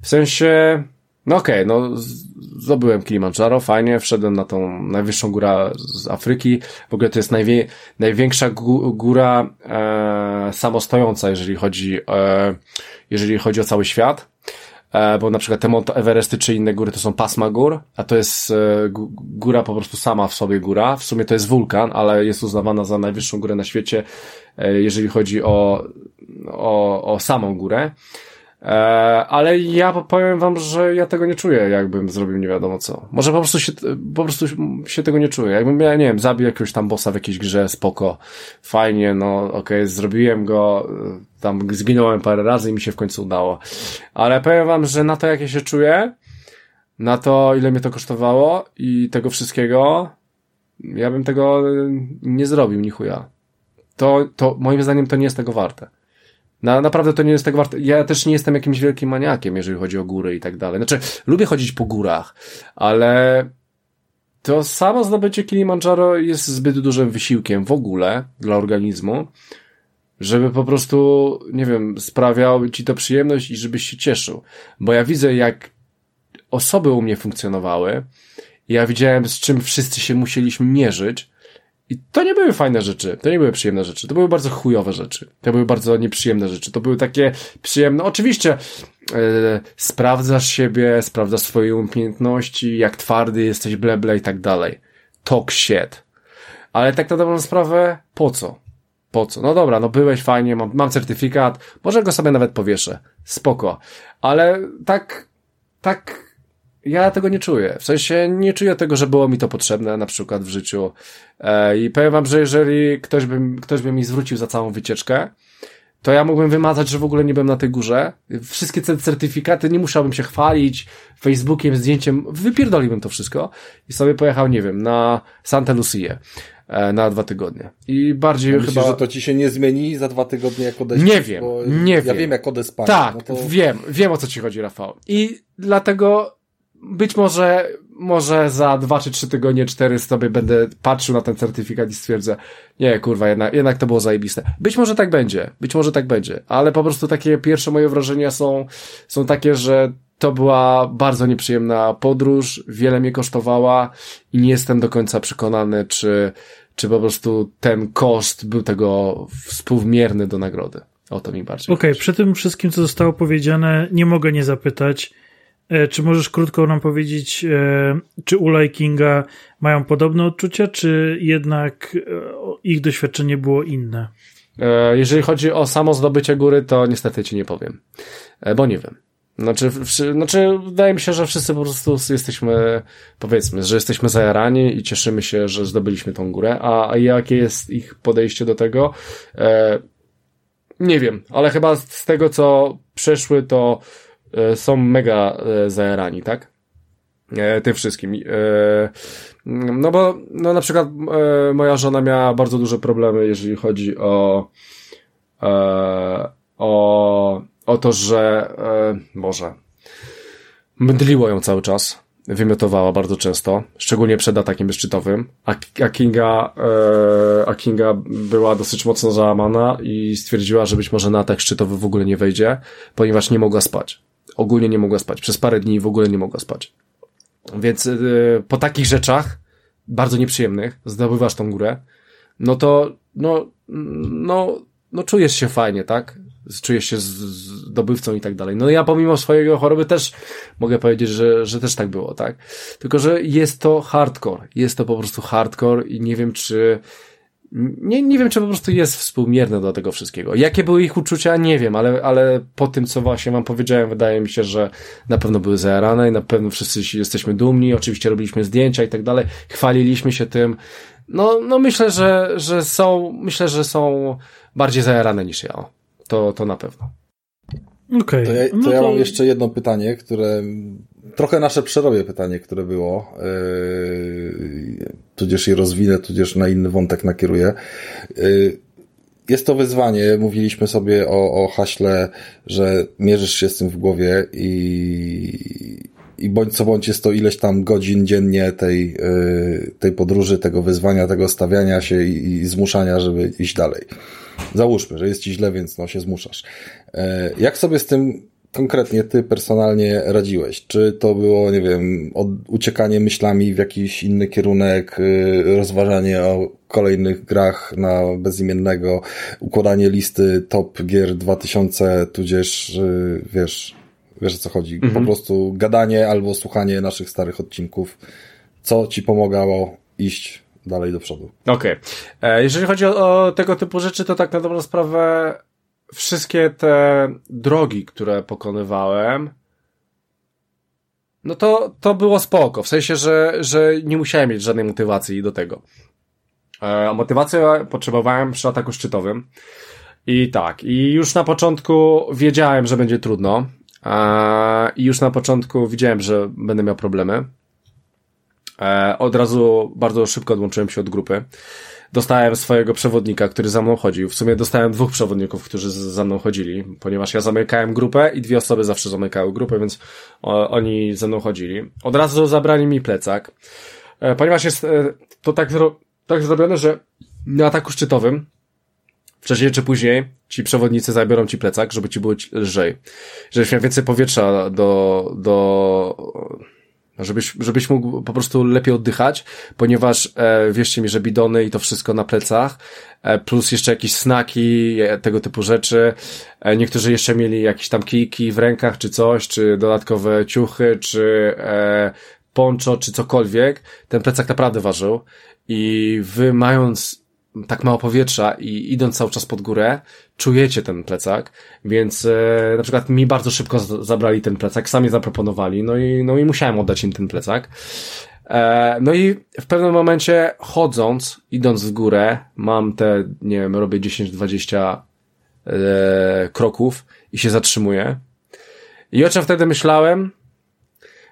W sensie... No okej, zdobyłem Kilimandżaro, fajnie, wszedłem na tą najwyższą górę z Afryki, w ogóle to jest największa góra samostojąca, jeżeli chodzi o cały świat, bo na przykład te Mount Everesty czy inne góry to są pasma gór, a to jest góra po prostu sama w sobie góra, w sumie to jest wulkan, ale jest uznawana za najwyższą górę na świecie, jeżeli chodzi o samą górę. Ale ja powiem wam, że ja tego nie czuję, jakbym zrobił nie wiadomo co. Może po prostu się tego nie czuję. Jakbym, ja nie wiem, zabił jakiegoś tam bossa w jakiejś grze, spoko, fajnie, okej, zrobiłem go, tam zginąłem parę razy i mi się w końcu udało. Ale powiem wam, że na to, jak ja się czuję, na to, ile mnie to kosztowało i tego wszystkiego, ja bym tego nie zrobił, ni chuja. To moim zdaniem to nie jest tego warte. Naprawdę to nie jest tak warte. Ja też nie jestem jakimś wielkim maniakiem, jeżeli chodzi o góry i tak dalej. Znaczy, lubię chodzić po górach, ale to samo zdobycie Kilimandżaro jest zbyt dużym wysiłkiem w ogóle dla organizmu, żeby po prostu, nie wiem, sprawiał ci to przyjemność i żebyś się cieszył. Bo ja widzę, jak osoby u mnie funkcjonowały, ja widziałem, z czym wszyscy się musieliśmy mierzyć. I to nie były fajne rzeczy, to nie były przyjemne rzeczy, to były bardzo chujowe rzeczy, to były bardzo nieprzyjemne rzeczy, to były takie przyjemne, oczywiście sprawdzasz siebie, sprawdzasz swoje umiejętności, jak twardy jesteś, bleble i tak dalej, talk shit, ale tak na dobrą sprawę, po co, dobra, byłeś fajnie, mam certyfikat, może go sobie nawet powieszę, spoko, ale tak ja tego nie czuję. W sensie nie czuję tego, że było mi to potrzebne na przykład w życiu. I powiem wam, że jeżeli ktoś by mi zwrócił za całą wycieczkę, to ja mógłbym wymazać, że w ogóle nie byłem na tej górze. Wszystkie te certyfikaty, nie musiałbym się chwalić Facebookiem, zdjęciem. Wypierdoliłbym to wszystko i sobie pojechał, nie wiem, na Santa Lucia na 2 tygodnie. I bardziej chyba... Myślisz, że to ci się nie zmieni za 2 tygodnie, jak odejdziesz? Nie wiem. Ja wiem, jak odespanie. Tak, wiem o co ci chodzi, Rafał. I dlatego... Być może za 2 czy 3 tygodnie, 4 sobie będę patrzył na ten certyfikat i stwierdzę, nie, kurwa, jednak to było zajebiste. Być może tak będzie, ale po prostu takie pierwsze moje wrażenia są takie, że to była bardzo nieprzyjemna podróż, wiele mnie kosztowała i nie jestem do końca przekonany, czy po prostu ten koszt był tego współmierny do nagrody. O to mi bardziej chodzi. Okej, przy tym wszystkim, co zostało powiedziane, nie mogę nie zapytać, czy możesz krótko nam powiedzieć, czy Ula i Kinga mają podobne odczucia, czy jednak ich doświadczenie było inne? Jeżeli chodzi o samo zdobycie góry, to niestety ci nie powiem, bo nie wiem. Znaczy, wydaje mi się, że wszyscy po prostu jesteśmy, powiedzmy, że jesteśmy zajarani i cieszymy się, że zdobyliśmy tą górę, a jakie jest ich podejście do tego? Nie wiem, ale chyba z tego, co przeszły, to są mega zajarani, tak? Tym wszystkim. Bo na przykład moja żona miała bardzo duże problemy, jeżeli chodzi o to, że Mdliło ją cały czas, wymiotowała bardzo często, szczególnie przed atakiem szczytowym, a Kinga była dosyć mocno załamana i stwierdziła, że być może na atak szczytowy w ogóle nie wejdzie, ponieważ nie mogła spać. Ogólnie nie mogła spać. Przez parę dni w ogóle nie mogła spać. Więc po takich rzeczach, bardzo nieprzyjemnych, zdobywasz tą górę, no to no czujesz się fajnie, tak? Czujesz się zdobywcą i tak dalej. No ja pomimo swojego choroby też mogę powiedzieć, że też tak było, tak? Tylko, że jest to hardcore. Jest to po prostu hardcore i nie wiem, czy... Nie wiem, czy po prostu jest współmierne do tego wszystkiego. Jakie były ich uczucia? Nie wiem, ale po tym, co właśnie wam powiedziałem, wydaje mi się, że na pewno były zajarane i na pewno wszyscy jesteśmy dumni. Oczywiście robiliśmy zdjęcia i tak dalej. Chwaliliśmy się tym. No myślę, że są bardziej zajarane niż ja. To na pewno. Okej. To ja mam jeszcze jedno pytanie, które... Trochę nasze przerobię pytanie, które było, tudzież je rozwinę, tudzież na inny wątek nakieruję. Jest to wyzwanie, mówiliśmy sobie o haśle, że mierzysz się z tym w głowie i bądź co bądź jest to ileś tam godzin dziennie tej podróży, tego wyzwania, tego stawiania się i zmuszania, żeby iść dalej. Załóżmy, że jest ci źle, więc się zmuszasz. Jak sobie z tym konkretnie ty personalnie radziłeś? Czy to było, nie wiem, uciekanie myślami w jakiś inny kierunek, rozważanie o kolejnych grach na bezimiennego, układanie listy top gier 2000, tudzież, wiesz o co chodzi, po prostu gadanie albo słuchanie naszych starych odcinków, co ci pomagało iść dalej do przodu? Okej. Jeżeli chodzi o tego typu rzeczy, to tak na dobrą sprawę wszystkie te drogi, które pokonywałem, to było spoko. W sensie, że nie musiałem mieć żadnej motywacji do tego. Motywację potrzebowałem przy ataku szczytowym. I już na początku wiedziałem, że będzie trudno. I już na początku widziałem, że będę miał problemy. Od razu bardzo szybko odłączyłem się od grupy. Dostałem swojego przewodnika, który za mną chodził. W sumie dostałem dwóch przewodników, którzy za mną chodzili, ponieważ ja zamykałem grupę i dwie osoby zawsze zamykały grupę, więc oni ze mną chodzili. Od razu zabrali mi plecak, ponieważ jest to tak zrobione, że na ataku szczytowym wcześniej czy później ci przewodnicy zabiorą ci plecak, żeby ci było lżej. Żebyś miał więcej powietrza żebyś mógł po prostu lepiej oddychać, ponieważ wierzcie mi, że bidony i to wszystko na plecach, plus jeszcze jakieś snaki, tego typu rzeczy. Niektórzy jeszcze mieli jakieś tam kijki w rękach, czy coś, czy dodatkowe ciuchy, czy poncho, czy cokolwiek. Ten plecak naprawdę ważył i wy, mając tak mało powietrza i idąc cały czas pod górę, czujecie ten plecak, więc na przykład mi bardzo szybko zabrali ten plecak, sami zaproponowali, no i musiałem oddać im ten plecak. No i w pewnym momencie idąc w górę, mam robię 10-20 kroków i się zatrzymuję. I o czym wtedy myślałem?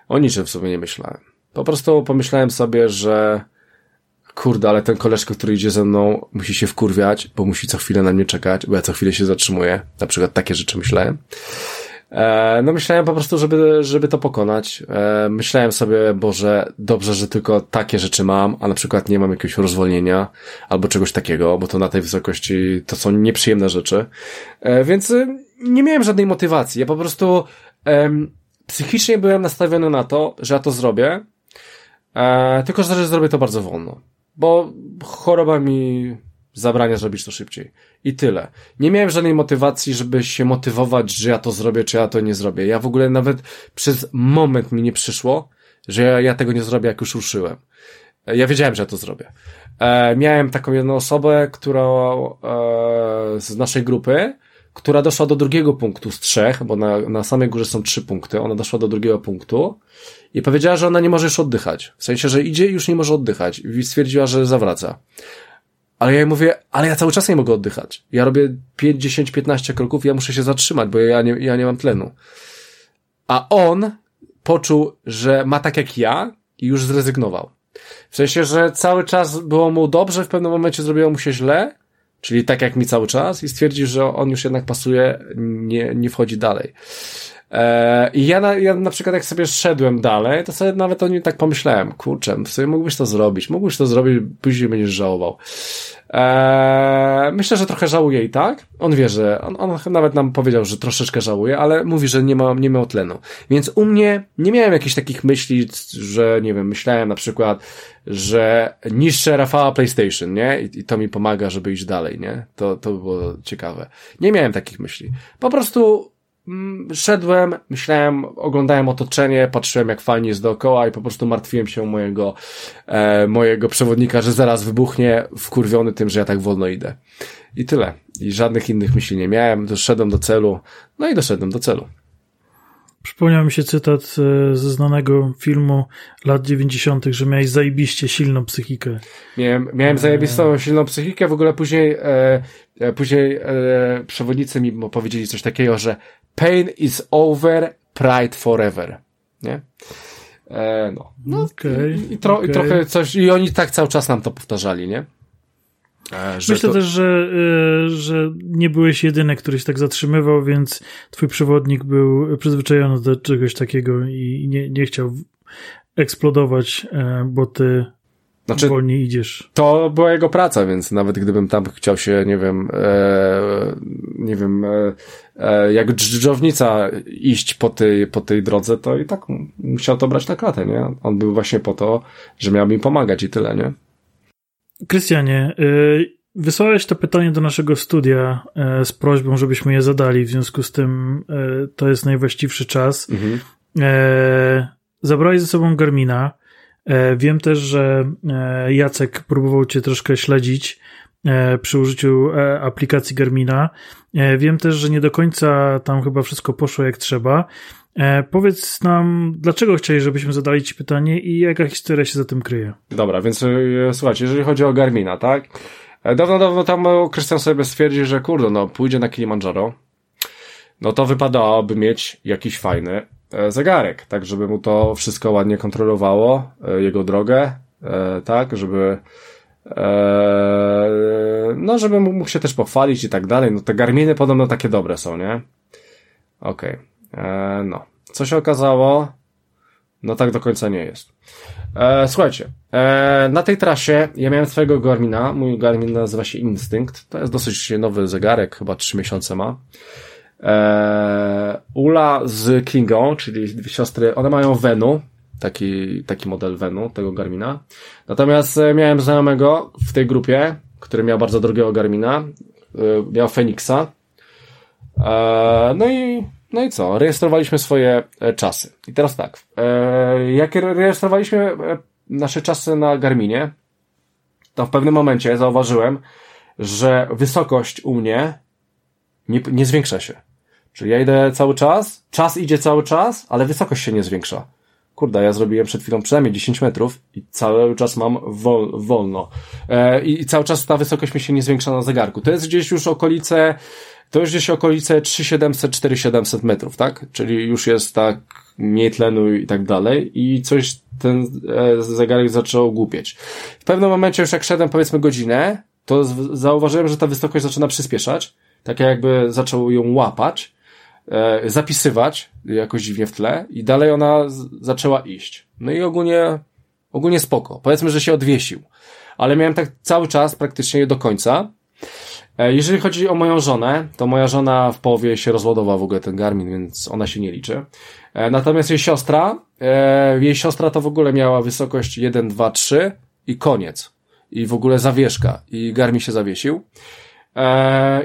O niczym w sumie nie myślałem. Po prostu pomyślałem sobie, że kurde, ale ten koleżko, który idzie ze mną, musi się wkurwiać, bo musi co chwilę na mnie czekać, bo ja co chwilę się zatrzymuję. Na przykład takie rzeczy myślałem. Myślałem po prostu, żeby to pokonać. Myślałem sobie, Boże, dobrze, że tylko takie rzeczy mam, a na przykład nie mam jakiegoś rozwolnienia albo czegoś takiego, bo to na tej wysokości to są nieprzyjemne rzeczy. Więc nie miałem żadnej motywacji. Ja po prostu psychicznie byłem nastawiony na to, że ja to zrobię, tylko że zrobię to bardzo wolno. Bo choroba mi zabrania zrobić to szybciej. I tyle. Nie miałem żadnej motywacji, żeby się motywować, że ja to zrobię, czy ja to nie zrobię. Ja w ogóle nawet przez moment mi nie przyszło, że ja tego nie zrobię, jak już ruszyłem. Ja wiedziałem, że ja to zrobię. Miałem taką jedną osobę, z naszej grupy, która doszła do drugiego punktu z trzech, bo na samej górze są 3 punkty, ona doszła do drugiego punktu i powiedziała, że ona nie może już oddychać. W sensie, że idzie i już nie może oddychać. I stwierdziła, że zawraca. Ale ja jej mówię, ale ja cały czas nie mogę oddychać. Ja robię 5, 10, 15 kroków, ja muszę się zatrzymać, bo ja nie mam tlenu. A on poczuł, że ma tak jak ja i już zrezygnował. W sensie, że cały czas było mu dobrze, w pewnym momencie zrobiło mu się źle, czyli tak jak mi cały czas, i stwierdził, że on już jednak pasuje, nie wchodzi dalej. I ja na przykład jak sobie szedłem dalej, to sobie nawet o nim tak pomyślałem, kurczę, w sumie mógłbyś to zrobić, później będziesz żałował. Myślę, że trochę żałuje i tak. On wie, że on nawet nam powiedział, że troszeczkę żałuje, ale mówi, że nie miał tlenu. Więc u mnie nie miałem jakichś takich myśli, że nie wiem, myślałem na przykład, że niszczę Rafała PlayStation, nie? I to mi pomaga, żeby iść dalej, nie? To było ciekawe. Nie miałem takich myśli. Po prostu szedłem, myślałem, oglądałem otoczenie, patrzyłem jak fajnie jest dookoła i po prostu martwiłem się o mojego przewodnika, że zaraz wybuchnie, wkurwiony tym, że ja tak wolno idę. I tyle. I żadnych innych myśli nie miałem, doszedłem do celu, Przypomniał mi się cytat ze znanego filmu lat 90., że miałeś zajebiście silną psychikę. Miałem zajebistą silną psychikę, w ogóle później przewodnicy mi powiedzieli coś takiego, że pain is over, pride forever. Nie? I trochę coś, i oni tak cały czas nam to powtarzali, nie? Myślę też, że nie byłeś jedyny, który się tak zatrzymywał, więc twój przewodnik był przyzwyczajony do czegoś takiego i nie chciał eksplodować, bo ty wolniej idziesz. To była jego praca, więc nawet gdybym tam chciał się, jak dżdżownica iść po tej drodze, to i tak musiał to brać na klatę, nie? On był właśnie po to, że miał mi pomagać i tyle, nie? Krystianie, wysłałeś to pytanie do naszego studia z prośbą, żebyśmy je zadali, w związku z tym to jest najwłaściwszy czas. Mhm. Zabrałeś ze sobą Garmina. Wiem też, że Jacek próbował cię troszkę śledzić przy użyciu aplikacji Garmina. Wiem też, że nie do końca tam chyba wszystko poszło jak trzeba. Powiedz nam, dlaczego chciałeś, żebyśmy zadali ci pytanie i jaka historia się za tym kryje? Dobra, więc słuchajcie, jeżeli chodzi o Garmina, tak? Dawno tam Krystian sobie stwierdził, że kurde, pójdzie na Kilimandżaro, to wypadałoby mieć jakiś fajny zegarek, tak, żeby mu to wszystko ładnie kontrolowało, jego drogę, tak, żeby żeby mógł się też pochwalić i tak dalej. Te Garminy podobno takie dobre są, nie? Okej. Co się okazało? Tak do końca nie jest. Słuchajcie, na tej trasie ja miałem swojego Garmina, mój Garmin nazywa się Instinct, to jest dosyć nowy zegarek, chyba 3 miesiące ma. Ula z Kingą, czyli dwie siostry, one mają Venu, taki model Venu, tego Garmina. Natomiast miałem znajomego w tej grupie, który miał bardzo drogiego Garmina, miał Fenixa. No i co? Rejestrowaliśmy swoje czasy. I teraz tak. Jak rejestrowaliśmy nasze czasy na Garminie, to w pewnym momencie zauważyłem, że wysokość u mnie nie zwiększa się. Czyli ja idę cały czas, czas idzie cały czas, ale wysokość się nie zwiększa. Kurde, ja zrobiłem przed chwilą przynajmniej 10 metrów i cały czas mam wolno. I cały czas ta wysokość mi się nie zwiększa na zegarku. To jest gdzieś już okolice 3700-4700 metrów, tak? Czyli już jest tak mniej tlenu i tak dalej i coś ten zegarek zaczął głupieć. W pewnym momencie już jak szedłem powiedzmy godzinę, to zauważyłem, że ta wysokość zaczyna przyspieszać, tak jakby zaczął ją łapać, zapisywać jakoś dziwnie w tle i dalej ona zaczęła iść. No i ogólnie spoko. Powiedzmy, że się odwiesił. Ale miałem tak cały czas praktycznie do końca. Jeżeli chodzi o moją żonę, to moja żona w połowie się rozładowała w ogóle ten Garmin, więc ona się nie liczy. Natomiast jej siostra to w ogóle miała wysokość 1, 2, 3 i koniec. I w ogóle zawieszka. I Garmin się zawiesił.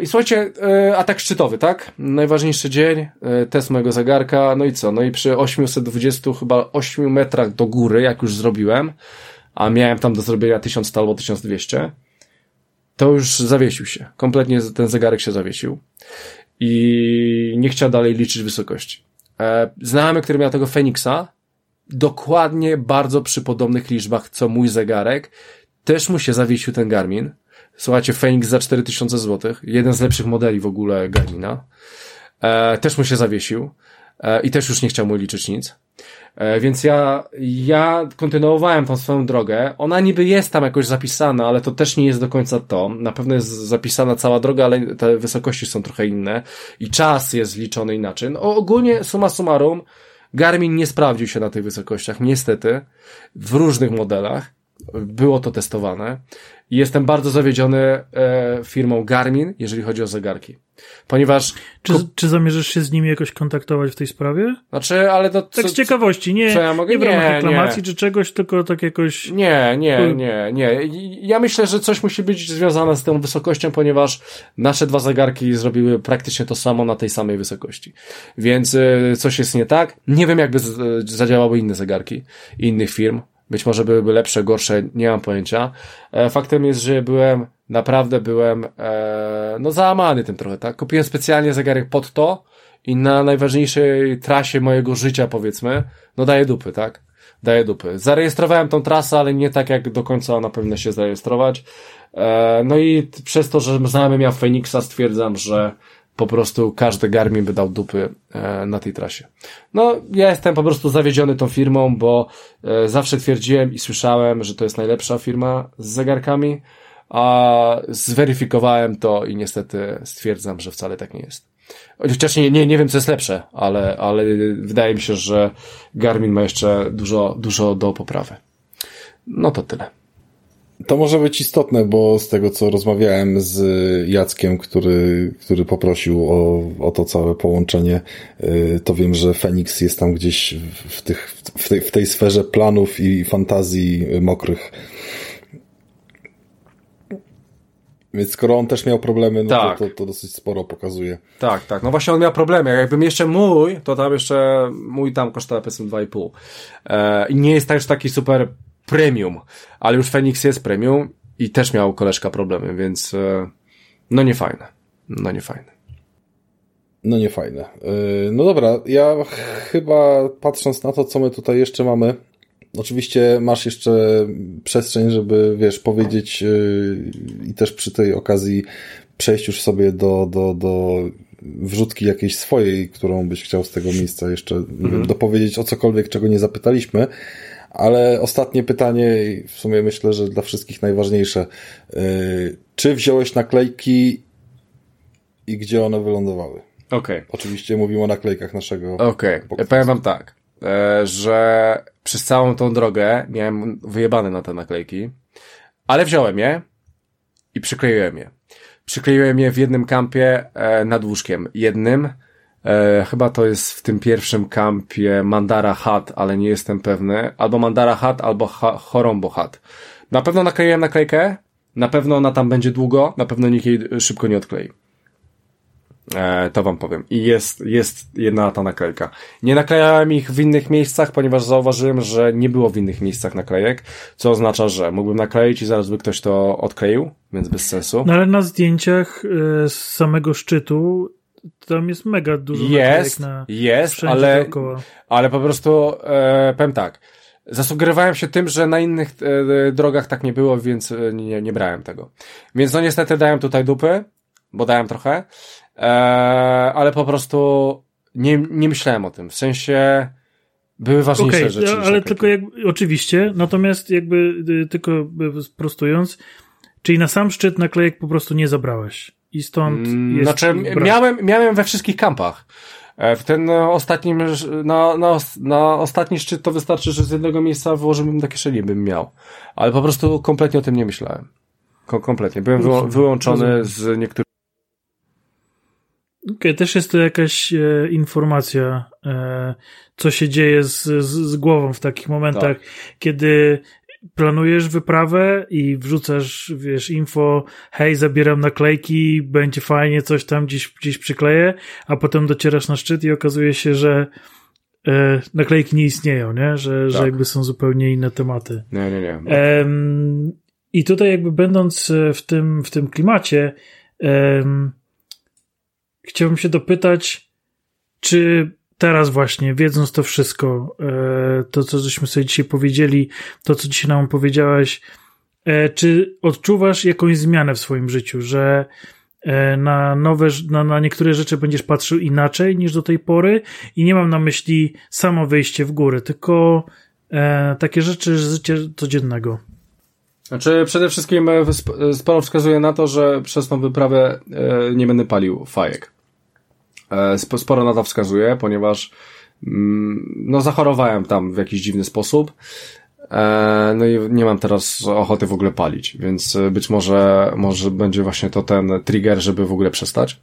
I słuchajcie, atak szczytowy, tak? Najważniejszy dzień, test mojego zegarka, no i co? No i przy 820 chyba 8 metrach do góry, jak już zrobiłem, a miałem tam do zrobienia 1000 albo 1200, to już zawiesił się. Kompletnie ten zegarek się zawiesił. I nie chciał dalej liczyć wysokości. Znajomy, który miał tego Feniksa, dokładnie bardzo przy podobnych liczbach, co mój zegarek, też mu się zawiesił ten Garmin. Słuchajcie, Fenix za 4000 zł, jeden z lepszych modeli w ogóle Garmina. Też mu się zawiesił i też już nie chciał mu liczyć nic. Więc ja kontynuowałem tą swoją drogę. Ona niby jest tam jakoś zapisana, ale to też nie jest do końca to. Na pewno jest zapisana cała droga, ale te wysokości są trochę inne i czas jest liczony inaczej. No, ogólnie summa summarum Garmin nie sprawdził się na tych wysokościach, niestety, w różnych modelach. Było to testowane. I jestem bardzo zawiedziony firmą Garmin, jeżeli chodzi o zegarki. Ponieważ... Czy zamierzasz się z nimi jakoś kontaktować w tej sprawie? Znaczy, ale to... Tak z ciekawości, nie, co ja mogę? Nie w ramach reklamacji czy czegoś, tylko tak jakoś... Nie. Ja myślę, że coś musi być związane z tą wysokością, ponieważ nasze dwa zegarki zrobiły praktycznie to samo na tej samej wysokości. Więc coś jest nie tak. Nie wiem, jakby zadziałały inne zegarki innych firm. Być może byłyby lepsze, gorsze, nie mam pojęcia. Faktem jest, że byłem załamany tym trochę, tak? Kupiłem specjalnie zegarek pod to i na najważniejszej trasie mojego życia, powiedzmy, daję dupy, tak? Zarejestrowałem tą trasę, ale nie tak, jak do końca ona powinna się zarejestrować. No i przez to, że znamy ja Fenixa, stwierdzam, że po prostu każdy Garmin by dał dupy na tej trasie. No, ja jestem po prostu zawiedziony tą firmą, bo zawsze twierdziłem i słyszałem, że to jest najlepsza firma z zegarkami, a zweryfikowałem to i niestety stwierdzam, że wcale tak nie jest. Chociaż nie wiem, co jest lepsze, ale wydaje mi się, że Garmin ma jeszcze dużo do poprawy. No to tyle. To może być istotne, bo z tego, co rozmawiałem z Jackiem, który poprosił o to całe połączenie, to wiem, że Fenix jest tam gdzieś w tej sferze planów i fantazji mokrych. Więc skoro on też miał problemy, tak. to dosyć sporo pokazuje. Tak. No właśnie on miał problemy. Jakbym jeszcze mój, to tam jeszcze mój tam kosztuje powiedzmy 2,5. Nie jest też taki super premium, ale już Fenix jest premium i też miał koleżka problemy, więc no niefajne. No dobra, ja chyba patrząc na to, co my tutaj jeszcze mamy, oczywiście masz jeszcze przestrzeń, żeby powiedzieć i też przy tej okazji przejść już sobie do wrzutki jakiejś swojej, którą byś chciał z tego miejsca jeszcze dopowiedzieć o cokolwiek, czego nie zapytaliśmy. Ale ostatnie pytanie, w sumie myślę, że dla wszystkich najważniejsze. Czy wziąłeś naklejki i gdzie one wylądowały? Okej. Oczywiście mówimy o naklejkach naszego podcastu. Powiem wam tak, że przez całą tą drogę miałem wyjebane na te naklejki, ale wziąłem je i przykleiłem je. Przykleiłem je w jednym kampie nad łóżkiem. Jednym. Chyba to jest w tym pierwszym kampie Mandara Hat, ale nie jestem pewny. Albo Mandara Hat, albo Chorombo Hat. Na pewno nakleiłem naklejkę, na pewno ona tam będzie długo, na pewno nikt jej szybko nie odklei. To wam powiem. I jest jedna ta naklejka. Nie naklejałem ich w innych miejscach, ponieważ zauważyłem, że nie było w innych miejscach naklejek, co oznacza, że mógłbym nakleić i zaraz by ktoś to odkleił, więc bez sensu. No ale na zdjęciach z samego szczytu tam jest mega dużo naklejek na wszędzie dookoła. Ale po prostu powiem tak, zasugerowałem się tym, że na innych drogach tak nie było, więc nie brałem tego. Więc no niestety dałem tutaj dupy, bo dałem trochę, ale po prostu nie myślałem o tym. W sensie były ważniejsze rzeczy. Ale tylko oczywiście, natomiast tylko sprostując, czyli na sam szczyt naklejek po prostu nie zabrałeś. I stąd jest miałem we wszystkich kampach. W ten ostatni, na ostatni szczyt to wystarczy, że z jednego miejsca wyłożyłbym do kieszeni, bym miał. Ale po prostu kompletnie o tym nie myślałem. Kompletnie. Byłem wyłączony z niektórych... Też jest to jakaś informacja, co się dzieje z głową w takich momentach, kiedy planujesz wyprawę i wrzucasz, info, hej, zabieram naklejki, będzie fajnie, coś tam gdzieś przykleję, a potem docierasz na szczyt i okazuje się, że naklejki nie istnieją, nie? Że są zupełnie inne tematy. Nie. I tutaj będąc w tym klimacie, chciałbym się dopytać, czy teraz właśnie, wiedząc to wszystko, to co żeśmy sobie dzisiaj powiedzieli, to co dzisiaj nam powiedziałeś, czy odczuwasz jakąś zmianę w swoim życiu, że na niektóre rzeczy będziesz patrzył inaczej niż do tej pory i nie mam na myśli samo wyjście w górę, tylko takie rzeczy z życia codziennego. Znaczy przede wszystkim sporo wskazuje na to, że przez tą wyprawę nie będę palił fajek. Sporo na to wskazuje, ponieważ zachorowałem tam w jakiś dziwny sposób. No i nie mam teraz ochoty w ogóle palić, więc być może będzie właśnie to ten trigger, żeby w ogóle przestać.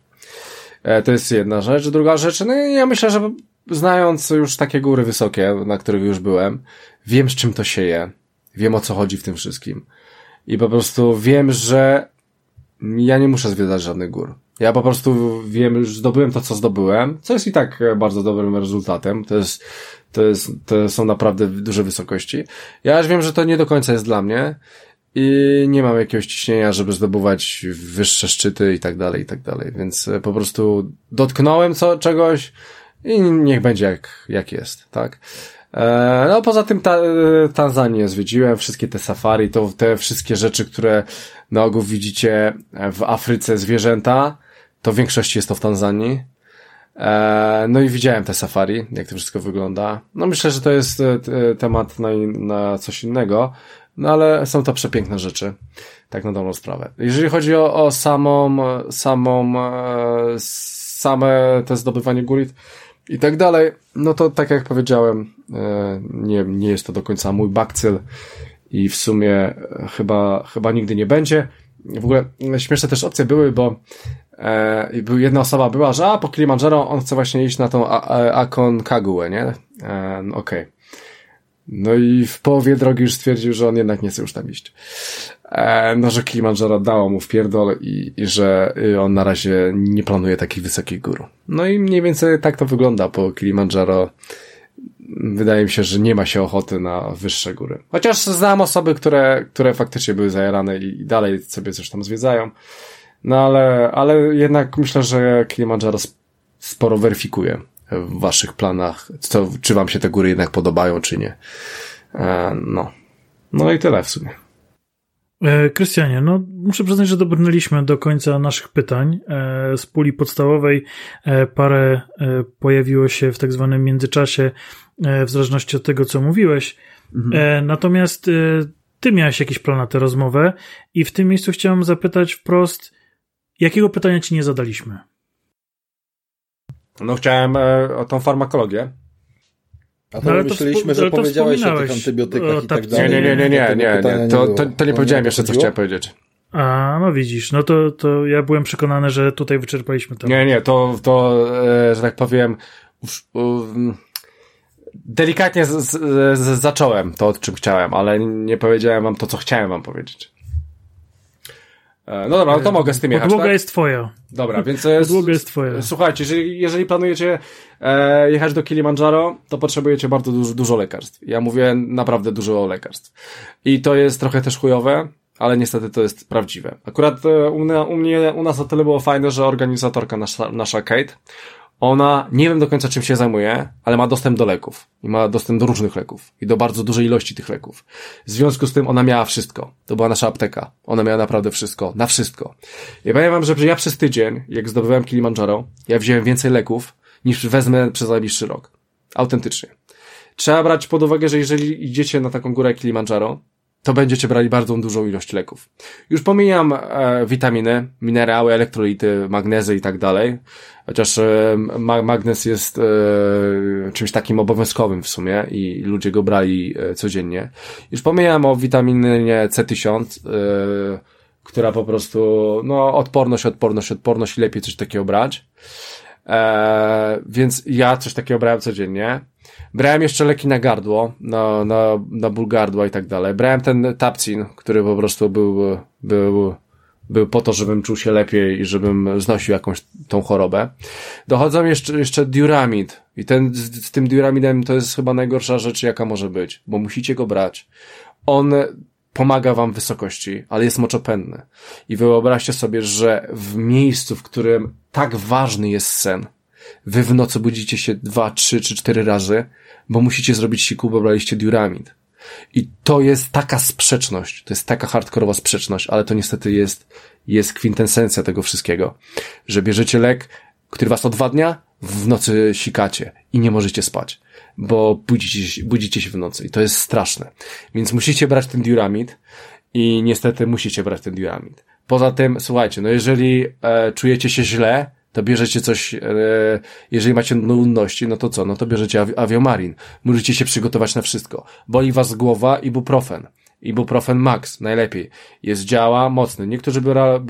To jest jedna rzecz. Druga rzecz, no ja myślę, że znając już takie góry wysokie, na których już byłem, wiem z czym to się je, wiem o co chodzi w tym wszystkim i po prostu wiem, że ja nie muszę zwiedzać żadnych gór. Ja po prostu wiem, już zdobyłem to, co zdobyłem, co jest i tak bardzo dobrym rezultatem. To są naprawdę duże wysokości. Ja już wiem, że to nie do końca jest dla mnie i nie mam jakiegoś ciśnienia, żeby zdobywać wyższe szczyty i tak dalej, więc po prostu dotknąłem czegoś i niech będzie jak jest, tak? No poza tym Tanzanię zwiedziłem, wszystkie te safari, to te wszystkie rzeczy, które na ogół widzicie w Afryce zwierzęta, to w większości jest to w Tanzanii. No i widziałem te safari, jak to wszystko wygląda. No myślę, że to jest temat na coś innego, no ale są to przepiękne rzeczy, tak na dobrą sprawę. Jeżeli chodzi o same te zdobywanie gór i tak dalej, no to tak jak powiedziałem, nie jest to do końca mój bakcyl i w sumie chyba nigdy nie będzie. W ogóle śmieszne też opcje były, bo jedna osoba była, że po Kilimandżaro on chce właśnie iść na tą Aconcagua, nie? Okej. No i w połowie drogi już stwierdził, że on jednak nie chce już tam iść. Że Kilimandżaro dało mu w pierdol i że on na razie nie planuje takich wysokich gór. No i mniej więcej tak to wygląda po Kilimandżaro. Wydaje mi się, że nie ma się ochoty na wyższe góry. Chociaż znam osoby, które faktycznie były zajarane i dalej sobie coś tam zwiedzają. No ale jednak myślę, że Kilimandżaro sporo weryfikuje w waszych planach, czy wam się te góry jednak podobają, czy nie. No i tyle w sumie. Krystianie, muszę przyznać, że dobrnęliśmy do końca naszych pytań. Z puli podstawowej parę pojawiło się w tak zwanym międzyczasie, w zależności od tego, co mówiłeś. Mhm. Natomiast ty miałeś jakiś plan na tę rozmowę i w tym miejscu chciałem zapytać wprost, jakiego pytania ci nie zadaliśmy? Chciałem o tą farmakologię. A to myśleliśmy, że powiedziałeś o tych antybiotykach i tak dalej. Nie. To nie powiedziałem jeszcze, co chciałem powiedzieć. A, widzisz, to ja byłem przekonany, że tutaj wyczerpaliśmy temat. Nie, to że tak powiem, delikatnie zacząłem to, o czym chciałem, ale nie powiedziałem wam to, co chciałem wam powiedzieć. No dobra, to mogę z tym jechać. Podłoga jest twoja. Dobra, więc podłoga jest twoja. Słuchajcie, jeżeli planujecie jechać do Kilimandżaro, to potrzebujecie bardzo dużo lekarstw. Ja mówię naprawdę dużo lekarstw. I to jest trochę też chujowe, ale niestety to jest prawdziwe. Akurat u nas o tyle było fajne, że organizatorka nasza Kate, ona nie wiem do końca czym się zajmuje, ale ma dostęp do leków i ma dostęp do różnych leków i do bardzo dużej ilości tych leków. W związku z tym ona miała wszystko. To była nasza apteka. Ona miała naprawdę wszystko, na wszystko. I pamiętam, że ja przez tydzień, jak zdobywałem Kilimandżaro, ja wziąłem więcej leków niż wezmę przez najbliższy rok. Autentycznie. Trzeba brać pod uwagę, że jeżeli idziecie na taką górę Kilimandżaro, to będziecie brali bardzo dużą ilość leków. Już pomijam witaminy, minerały, elektrolity, magnezy i tak dalej. Chociaż magnez jest czymś takim obowiązkowym w sumie i ludzie go brali codziennie. Już pomijam o witaminie C1000, która po prostu odporność i lepiej coś takiego brać. Więc ja coś takiego brałem codziennie. Brałem jeszcze leki na gardło, na ból gardła i tak dalej. Brałem ten Tapcin, który po prostu był po to, żebym czuł się lepiej i żebym znosił jakąś tą chorobę. Dochodzą jeszcze Diuramid. I z tym Diuramidem to jest chyba najgorsza rzecz, jaka może być, bo musicie go brać. On pomaga wam w wysokości, ale jest moczopędny. I wyobraźcie sobie, że w miejscu, w którym tak ważny jest sen, wy w nocy budzicie się 2, 3 czy 4 razy, bo musicie zrobić siku, bo braliście Diuramid. I to jest taka sprzeczność, to jest taka hardkorowa sprzeczność, ale to niestety jest kwintesencja tego wszystkiego, że bierzecie lek, który was odwadnia, w nocy sikacie i nie możecie spać, bo budzicie się w nocy i to jest straszne. Więc musicie brać ten Duramid i niestety musicie brać ten Duramid. Poza tym, słuchajcie, no jeżeli czujecie się źle, to bierzecie coś, jeżeli macie nudności, no to co? No to bierzecie Aviomarin. Możecie się przygotować na wszystko. Boli was głowa, ibuprofen. Ibuprofen Max, najlepiej. Działa mocny. Niektórzy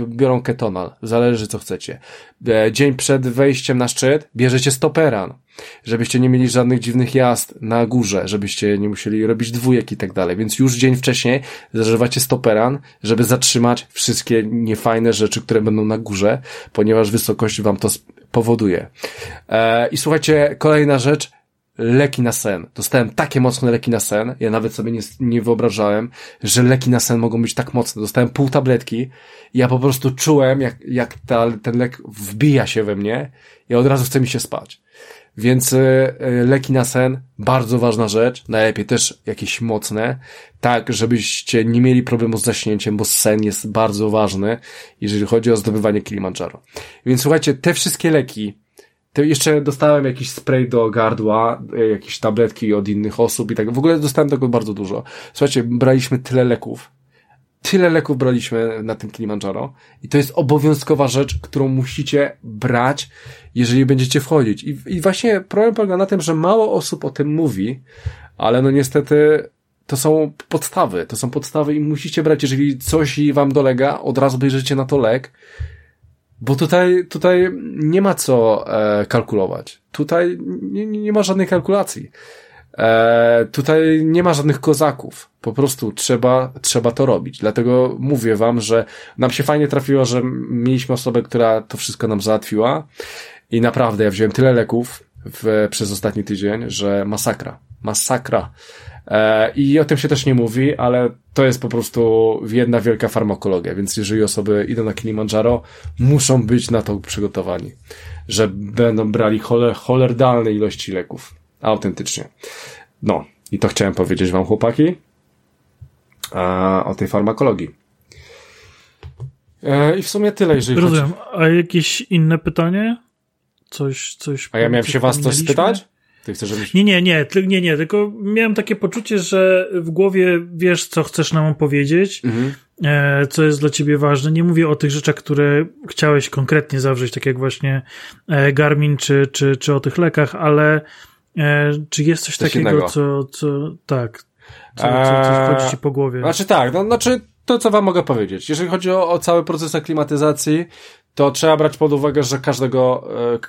biorą ketonal. Zależy, co chcecie. Dzień przed wejściem na szczyt bierzecie Stoperan. Żebyście nie mieli żadnych dziwnych jazd na górze, żebyście nie musieli robić dwójek i tak dalej. Więc już dzień wcześniej zażywacie Stoperan, żeby zatrzymać wszystkie niefajne rzeczy, które będą na górze, ponieważ wysokość wam to powoduje. I słuchajcie, kolejna rzecz. Leki na sen. Dostałem takie mocne leki na sen, ja nawet sobie nie wyobrażałem, że leki na sen mogą być tak mocne. Dostałem pół tabletki i ja po prostu czułem, jak ten lek wbija się we mnie i od razu chce mi się spać. Więc leki na sen, bardzo ważna rzecz, najlepiej też jakieś mocne, tak żebyście nie mieli problemu z zaśnięciem, bo sen jest bardzo ważny, jeżeli chodzi o zdobywanie Kilimandżaro. Więc słuchajcie, te wszystkie leki, jeszcze dostałem jakiś spray do gardła, jakieś tabletki od innych osób i tak. W ogóle dostałem tego bardzo dużo. Słuchajcie, braliśmy tyle leków. Tyle leków braliśmy na tym Kilimandżaro i to jest obowiązkowa rzecz, którą musicie brać, jeżeli będziecie wchodzić. I właśnie problem polega na tym, że mało osób o tym mówi, ale no niestety to są podstawy i musicie brać, jeżeli coś wam dolega, od razu bierzecie na to lek. Bo tutaj nie ma co kalkulować. Tutaj nie ma żadnej kalkulacji. Tutaj nie ma żadnych kozaków. Po prostu trzeba to robić. Dlatego mówię wam, że nam się fajnie trafiło, że mieliśmy osobę, która to wszystko nam załatwiła. I naprawdę ja wziąłem tyle leków przez ostatni tydzień, że masakra. Masakra. I o tym się też nie mówi, ale to jest po prostu jedna wielka farmakologia, więc jeżeli osoby idą na Kilimandżaro, muszą być na to przygotowani, że będą brali cholerdalne ilości leków, autentycznie. No i to chciałem powiedzieć wam, chłopaki, o tej farmakologii. I w sumie tyle, jeżeli rozumiem. Chodzi... A jakieś inne pytanie? Coś? A ja miałem się was coś spytać? Żebyś... Nie, tylko miałem takie poczucie, że w głowie wiesz, co chcesz nam powiedzieć, co jest dla ciebie ważne. Nie mówię o tych rzeczach, które chciałeś konkretnie zawrzeć, tak jak właśnie Garmin czy o tych lekach, ale czy jest coś takiego, co wchodzi ci po głowie? Znaczy to, co wam mogę powiedzieć. Jeżeli chodzi o cały proces aklimatyzacji, to trzeba brać pod uwagę, że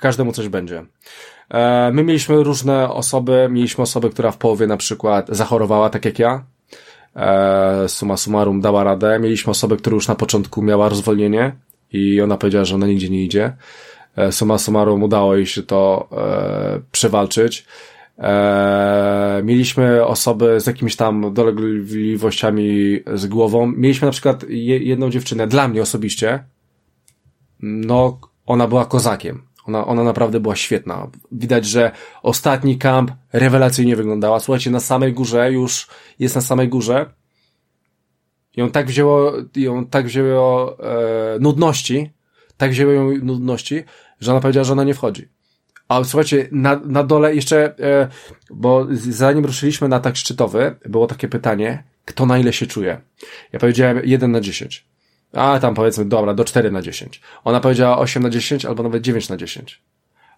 każdemu coś będzie. My mieliśmy różne osoby, która w połowie na przykład zachorowała, tak jak ja, summa summarum dała radę, mieliśmy osobę, która już na początku miała rozwolnienie i ona powiedziała, że ona nigdzie nie idzie, summa summarum udało jej się to przewalczyć, mieliśmy osoby z jakimiś tam dolegliwościami z głową, mieliśmy na przykład jedną dziewczynę, dla mnie osobiście, no ona była kozakiem. Ona naprawdę była świetna. Widać, że ostatni kamp rewelacyjnie wyglądała. Słuchajcie, na samej górze, już jest na samej górze. Ją tak wzięło nudności, że ona powiedziała, że ona nie wchodzi. A słuchajcie, na dole jeszcze, bo zanim ruszyliśmy na atak szczytowy, było takie pytanie, kto na ile się czuje? Ja powiedziałem 1/10. A tam powiedzmy, dobra, do 4/10. Ona powiedziała 8/10 albo nawet 9/10.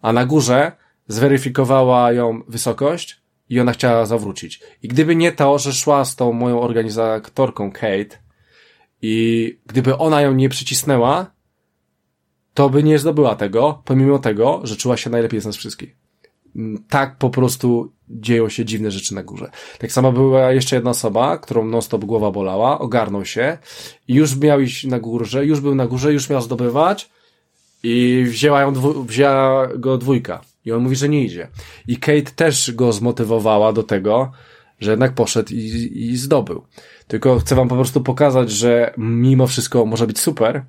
A na górze zweryfikowała ją wysokość i ona chciała zawrócić. I gdyby nie to, że szła z tą moją organizatorką Kate i gdyby ona ją nie przycisnęła, to by nie zdobyła tego, pomimo tego, że czuła się najlepiej z nas wszystkich. Tak po prostu dzieją się dziwne rzeczy na górze. Tak samo była jeszcze jedna osoba, którą non stop głowa bolała, ogarnął się i już miał iść na górze, już był na górze, już miał zdobywać i wzięła go dwójka i on mówi, że nie idzie. I Kate też go zmotywowała do tego, że jednak poszedł i zdobył. Tylko chcę wam po prostu pokazać, że mimo wszystko może być super.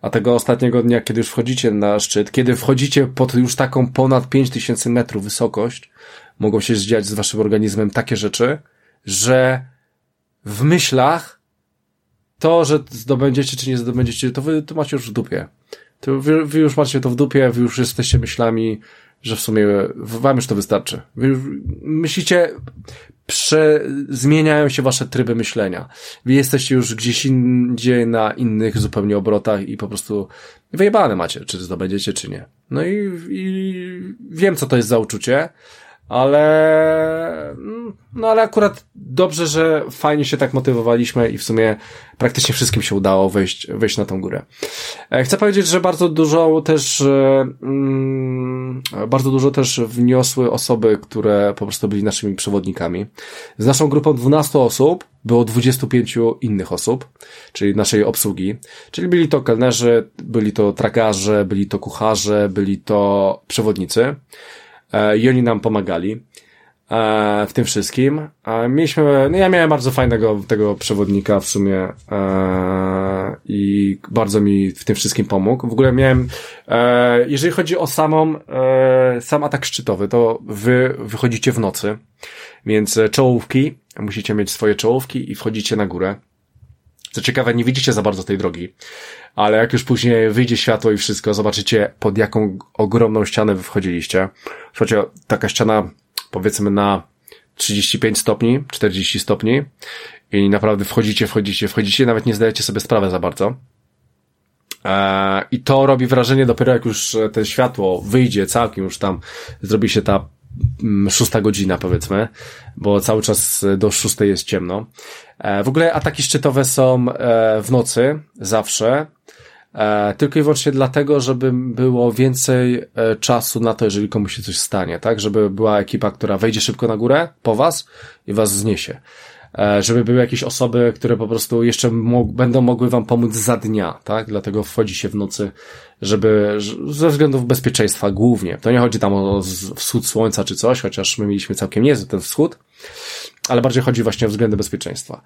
A tego ostatniego dnia, kiedy już wchodzicie na szczyt, kiedy wchodzicie pod już taką ponad 5000 metrów wysokość, mogą się zdziać z waszym organizmem takie rzeczy, że w myślach to, że zdobędziecie czy nie zdobędziecie, to wy to macie już w dupie. To wy już macie to w dupie, wy już jesteście myślami, że w sumie wam już to wystarczy. Wy już myślicie, zmieniają się wasze tryby myślenia. Wy jesteście już gdzieś indziej, na innych zupełnie obrotach i po prostu wyjebane macie, czy zdobędziecie, czy nie. No i wiem, co to jest za uczucie, ale akurat dobrze, że fajnie się tak motywowaliśmy i w sumie praktycznie wszystkim się udało wejść na tą górę. Chcę powiedzieć, że bardzo dużo też wniosły osoby, które po prostu byli naszymi przewodnikami. Z naszą grupą 12 osób było 25 innych osób, czyli naszej obsługi, czyli byli to kelnerzy, byli to tragarze, byli to kucharze, byli to przewodnicy. I oni nam pomagali w tym wszystkim. Ja miałem bardzo fajnego tego przewodnika w sumie i bardzo mi w tym wszystkim pomógł. W ogóle miałem, jeżeli chodzi o sam atak szczytowy, to wy wychodzicie w nocy, więc czołówki, musicie mieć swoje czołówki i wchodzicie na górę. Co ciekawe, nie widzicie za bardzo tej drogi, ale jak już później wyjdzie światło i wszystko, zobaczycie, pod jaką ogromną ścianę wy wchodziliście. Słuchajcie, taka ściana, powiedzmy, na 35 stopni, 40 stopni i naprawdę wchodzicie, nawet nie zdajecie sobie sprawy za bardzo. I to robi wrażenie dopiero jak już to światło wyjdzie całkiem, już tam zrobi się ta 6 godzina, powiedzmy, bo cały czas do 6 jest ciemno. W ogóle ataki szczytowe są w nocy, zawsze, tylko i wyłącznie dlatego, żeby było więcej czasu na to, jeżeli komuś się coś stanie, tak? Żeby była ekipa, która wejdzie szybko na górę po was i was zniesie. Żeby były jakieś osoby, które po prostu jeszcze będą mogły wam pomóc za dnia, tak? Dlatego wchodzi się w nocy, żeby ze względów bezpieczeństwa głównie. To nie chodzi tam o wschód słońca czy coś, chociaż my mieliśmy całkiem niezły ten wschód, ale bardziej chodzi właśnie o względy bezpieczeństwa.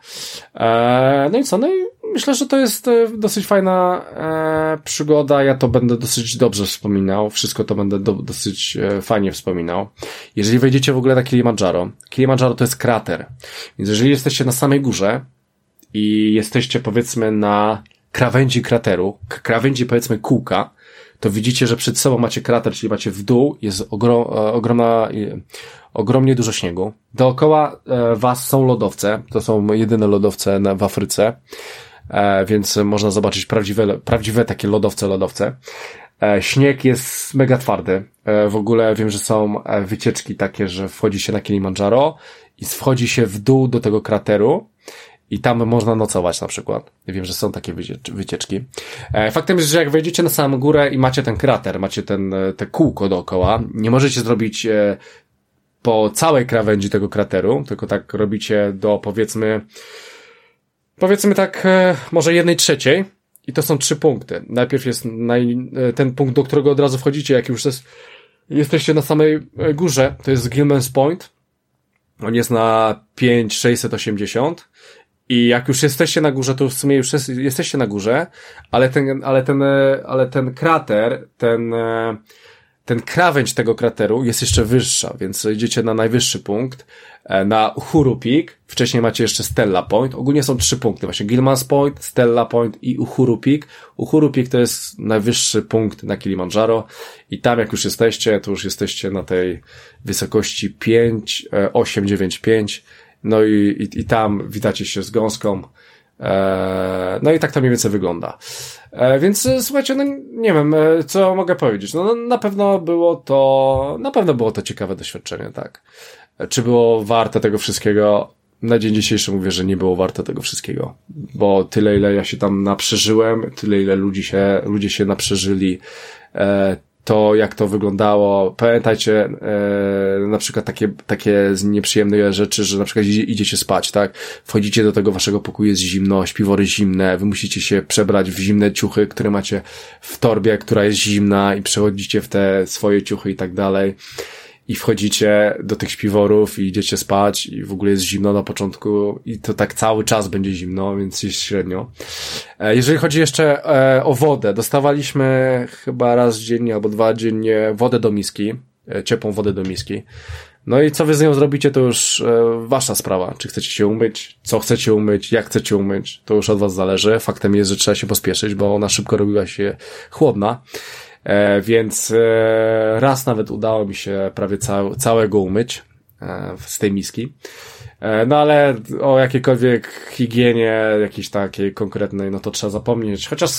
No i myślę, że to jest dosyć fajna przygoda. Ja to będę dosyć dobrze wspominał. Wszystko to będę dosyć fajnie wspominał. Jeżeli wejdziecie w ogóle na Kilimandżaro to jest krater. Więc jeżeli jesteście na samej górze i jesteście, powiedzmy, na krawędzi krateru, krawędzi, powiedzmy, kółka, to widzicie, że przed sobą macie krater, czyli macie w dół, jest ogromnie dużo śniegu. Dookoła was są lodowce, to są jedyne lodowce w Afryce, więc można zobaczyć prawdziwe takie lodowce. Śnieg jest mega twardy. W ogóle wiem, że są wycieczki takie, że wchodzi się na Kilimandżaro i wchodzi się w dół do tego krateru i tam można nocować, na przykład. Wiem, że są takie wycieczki. Faktem jest, że jak wejdziecie na samą górę i macie ten krater, macie te kółko dookoła, nie możecie zrobić po całej krawędzi tego krateru, tylko tak robicie do, powiedzmy tak, może 1/3 i to są 3 punkty. Najpierw jest ten punkt, do którego od razu wchodzicie, jak już jesteście na samej górze, to jest Gilman's Point. On jest na 5680 i jak już jesteście na górze, to w sumie już jesteście na górze, ale ten krater, ten krawędź tego krateru jest jeszcze wyższa, więc idziecie na najwyższy punkt, na Uhuru Peak, wcześniej macie jeszcze Stella Point, ogólnie są 3 punkty, właśnie Gilman's Point, Stella Point i Uhuru Peak. Uhuru Peak to jest najwyższy punkt na Kilimandżaro i tam jak już jesteście, to już jesteście na tej wysokości 5895, no i tam witacie się z gąską. No i tak to mniej więcej wygląda. Więc słuchajcie, no nie wiem, co mogę powiedzieć. No na pewno było to ciekawe doświadczenie, tak. Czy było warte tego wszystkiego? Na dzień dzisiejszy mówię, że nie było warte tego wszystkiego, bo tyle, ile ja się tam naprzeżyłem, tyle, ile ludzie się naprzeżyli, to jak to wyglądało. Pamiętajcie, na przykład takie nieprzyjemne rzeczy, że na przykład idziecie spać, tak? Wchodzicie do tego waszego pokoju, jest zimno, śpiwory zimne, wy musicie się przebrać w zimne ciuchy, które macie w torbie, która jest zimna i przechodzicie w te swoje ciuchy i tak dalej. I wchodzicie do tych śpiworów i idziecie spać i w ogóle jest zimno na początku i to tak cały czas będzie zimno, więc jest średnio. Jeżeli chodzi jeszcze o wodę, dostawaliśmy chyba raz dziennie albo 2 dziennie wodę do miski, ciepłą wodę do miski. No i co wy z nią zrobicie, to już wasza sprawa. Czy chcecie się umyć, co chcecie umyć, jak chcecie umyć, to już od was zależy. Faktem jest, że trzeba się pospieszyć, bo ona szybko robiła się chłodna. Więc raz nawet udało mi się prawie całego umyć z tej miski. No ale o jakiejkolwiek higienie jakiejś takiej konkretnej, no to trzeba zapomnieć. Chociaż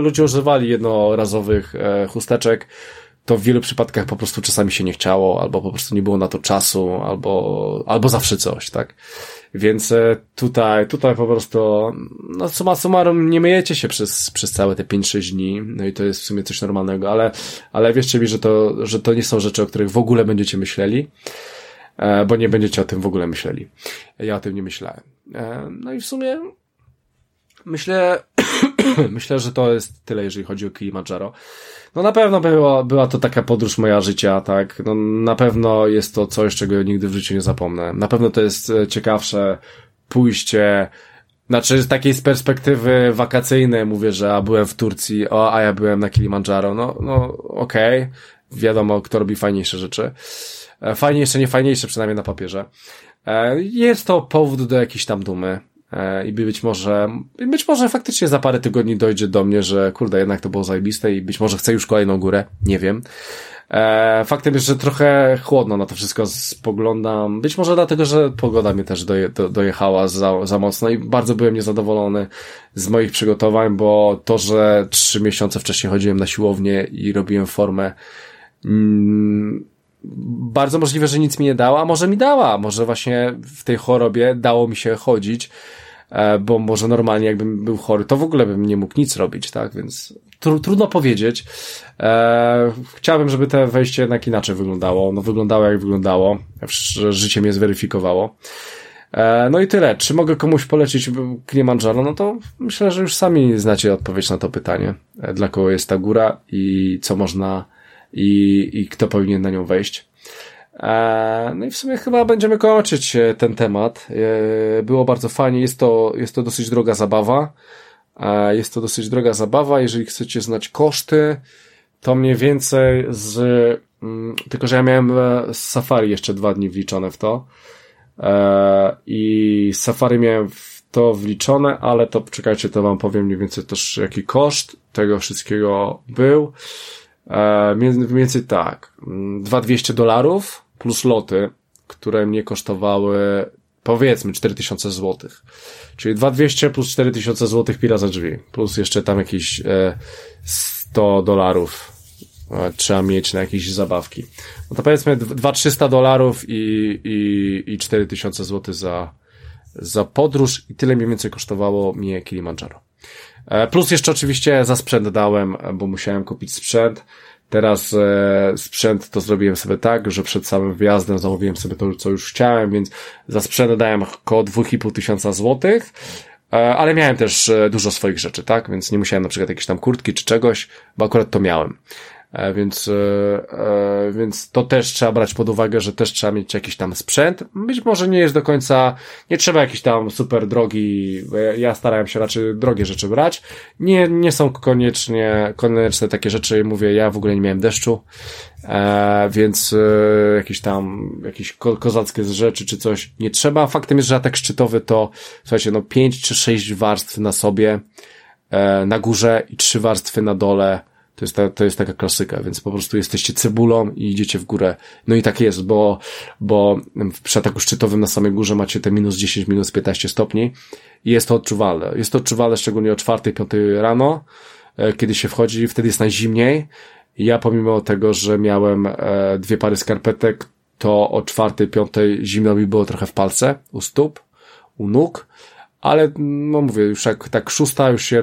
ludzie używali jednorazowych chusteczek, to w wielu przypadkach po prostu czasami się nie chciało, albo po prostu nie było na to czasu, albo zawsze coś, tak? Więc tutaj po prostu, no summa summarum, nie myjecie się przez całe te 5-6 dni, no i to jest w sumie coś normalnego, ale wierzcie mi, że to nie są rzeczy, o których w ogóle będziecie myśleli, bo nie będziecie o tym w ogóle myśleli. Ja o tym nie myślałem. No i w sumie myślę, że to jest tyle, jeżeli chodzi o Kilimandżaro. No na pewno była to taka podróż moja życia, tak? No na pewno jest to coś, czego nigdy w życiu nie zapomnę. Na pewno to jest ciekawsze pójście, znaczy z takiej z perspektywy wakacyjnej mówię, że a byłem w Turcji, a ja byłem na Kilimandżaro. No okej. Wiadomo, kto robi fajniejsze rzeczy. Fajniejsze, nie fajniejsze, przynajmniej na papierze. Jest to powód do jakiejś tam dumy. I być może faktycznie za parę tygodni dojdzie do mnie, że kurde, jednak to było zajebiste i być może chcę już kolejną górę, nie wiem. Faktem jest, że trochę chłodno na to wszystko spoglądam, być może dlatego, że pogoda mnie też dojechała za mocno i bardzo byłem niezadowolony z moich przygotowań, bo to, że 3 miesiące wcześniej chodziłem na siłownię i robiłem formę, bardzo możliwe, że nic mi nie dała, a może mi dała, może właśnie w tej chorobie dało mi się chodzić, bo może normalnie jakbym był chory, to w ogóle bym nie mógł nic robić, tak, więc trudno powiedzieć. Chciałbym, żeby te wejście jednak inaczej wyglądało, wyglądało jak wyglądało, życie mnie zweryfikowało. No i tyle, czy mogę komuś polecić Kilimandżaro, no to myślę, że już sami znacie odpowiedź na to pytanie, dla kogo jest ta góra i co można i kto powinien na nią wejść. No i w sumie chyba będziemy kończyć ten temat. Było bardzo fajnie, jest to dosyć droga zabawa. Jeżeli chcecie znać koszty, to mniej więcej tylko że ja miałem z safari jeszcze 2 dni wliczone w to. I z safari miałem w to wliczone, ale to czekajcie, to wam powiem mniej więcej też jaki koszt tego wszystkiego był. Mniej więcej tak, $2200 plus loty, które mnie kosztowały powiedzmy 4000 złotych, czyli 2200 plus 4000 złotych pira za drzwi, plus jeszcze tam jakieś $100 trzeba mieć na jakieś zabawki, no to powiedzmy $2300 i 4000 złotych za podróż i tyle mniej więcej kosztowało mnie Kilimandżaro. Plus jeszcze oczywiście za sprzęt dałem, bo musiałem kupić sprzęt. Teraz sprzęt to zrobiłem sobie tak, że przed samym wyjazdem zamówiłem sobie to, co już chciałem, więc za sprzęt dałem około 2500 złotych, ale miałem też dużo swoich rzeczy, tak? Więc nie musiałem na przykład jakieś tam kurtki czy czegoś, bo akurat to miałem. Więc to też trzeba brać pod uwagę, że też trzeba mieć jakiś tam sprzęt. Być może nie jest do końca, nie trzeba jakiś tam super drogi, bo ja starałem się raczej drogie rzeczy brać. Nie są konieczne takie rzeczy, mówię, ja w ogóle nie miałem deszczu, więc jakieś kozackie rzeczy czy coś nie trzeba. Faktem jest, że atak szczytowy to, słuchajcie, 5 czy 6 warstw na sobie, na górze i 3 warstwy na dole. To jest taka klasyka, więc po prostu jesteście cebulą i idziecie w górę. No i tak jest, bo przy ataku szczytowym na samej górze macie te minus 10, minus 15 stopni i jest to odczuwalne. Jest to odczuwalne szczególnie o 4-5 rano, kiedy się wchodzi, wtedy jest najzimniej. Ja pomimo tego, że miałem 2 pary skarpetek, to o 4-5 zimno mi było trochę w palce, u stóp, u nóg. Ale, no mówię, już jak tak 6 już się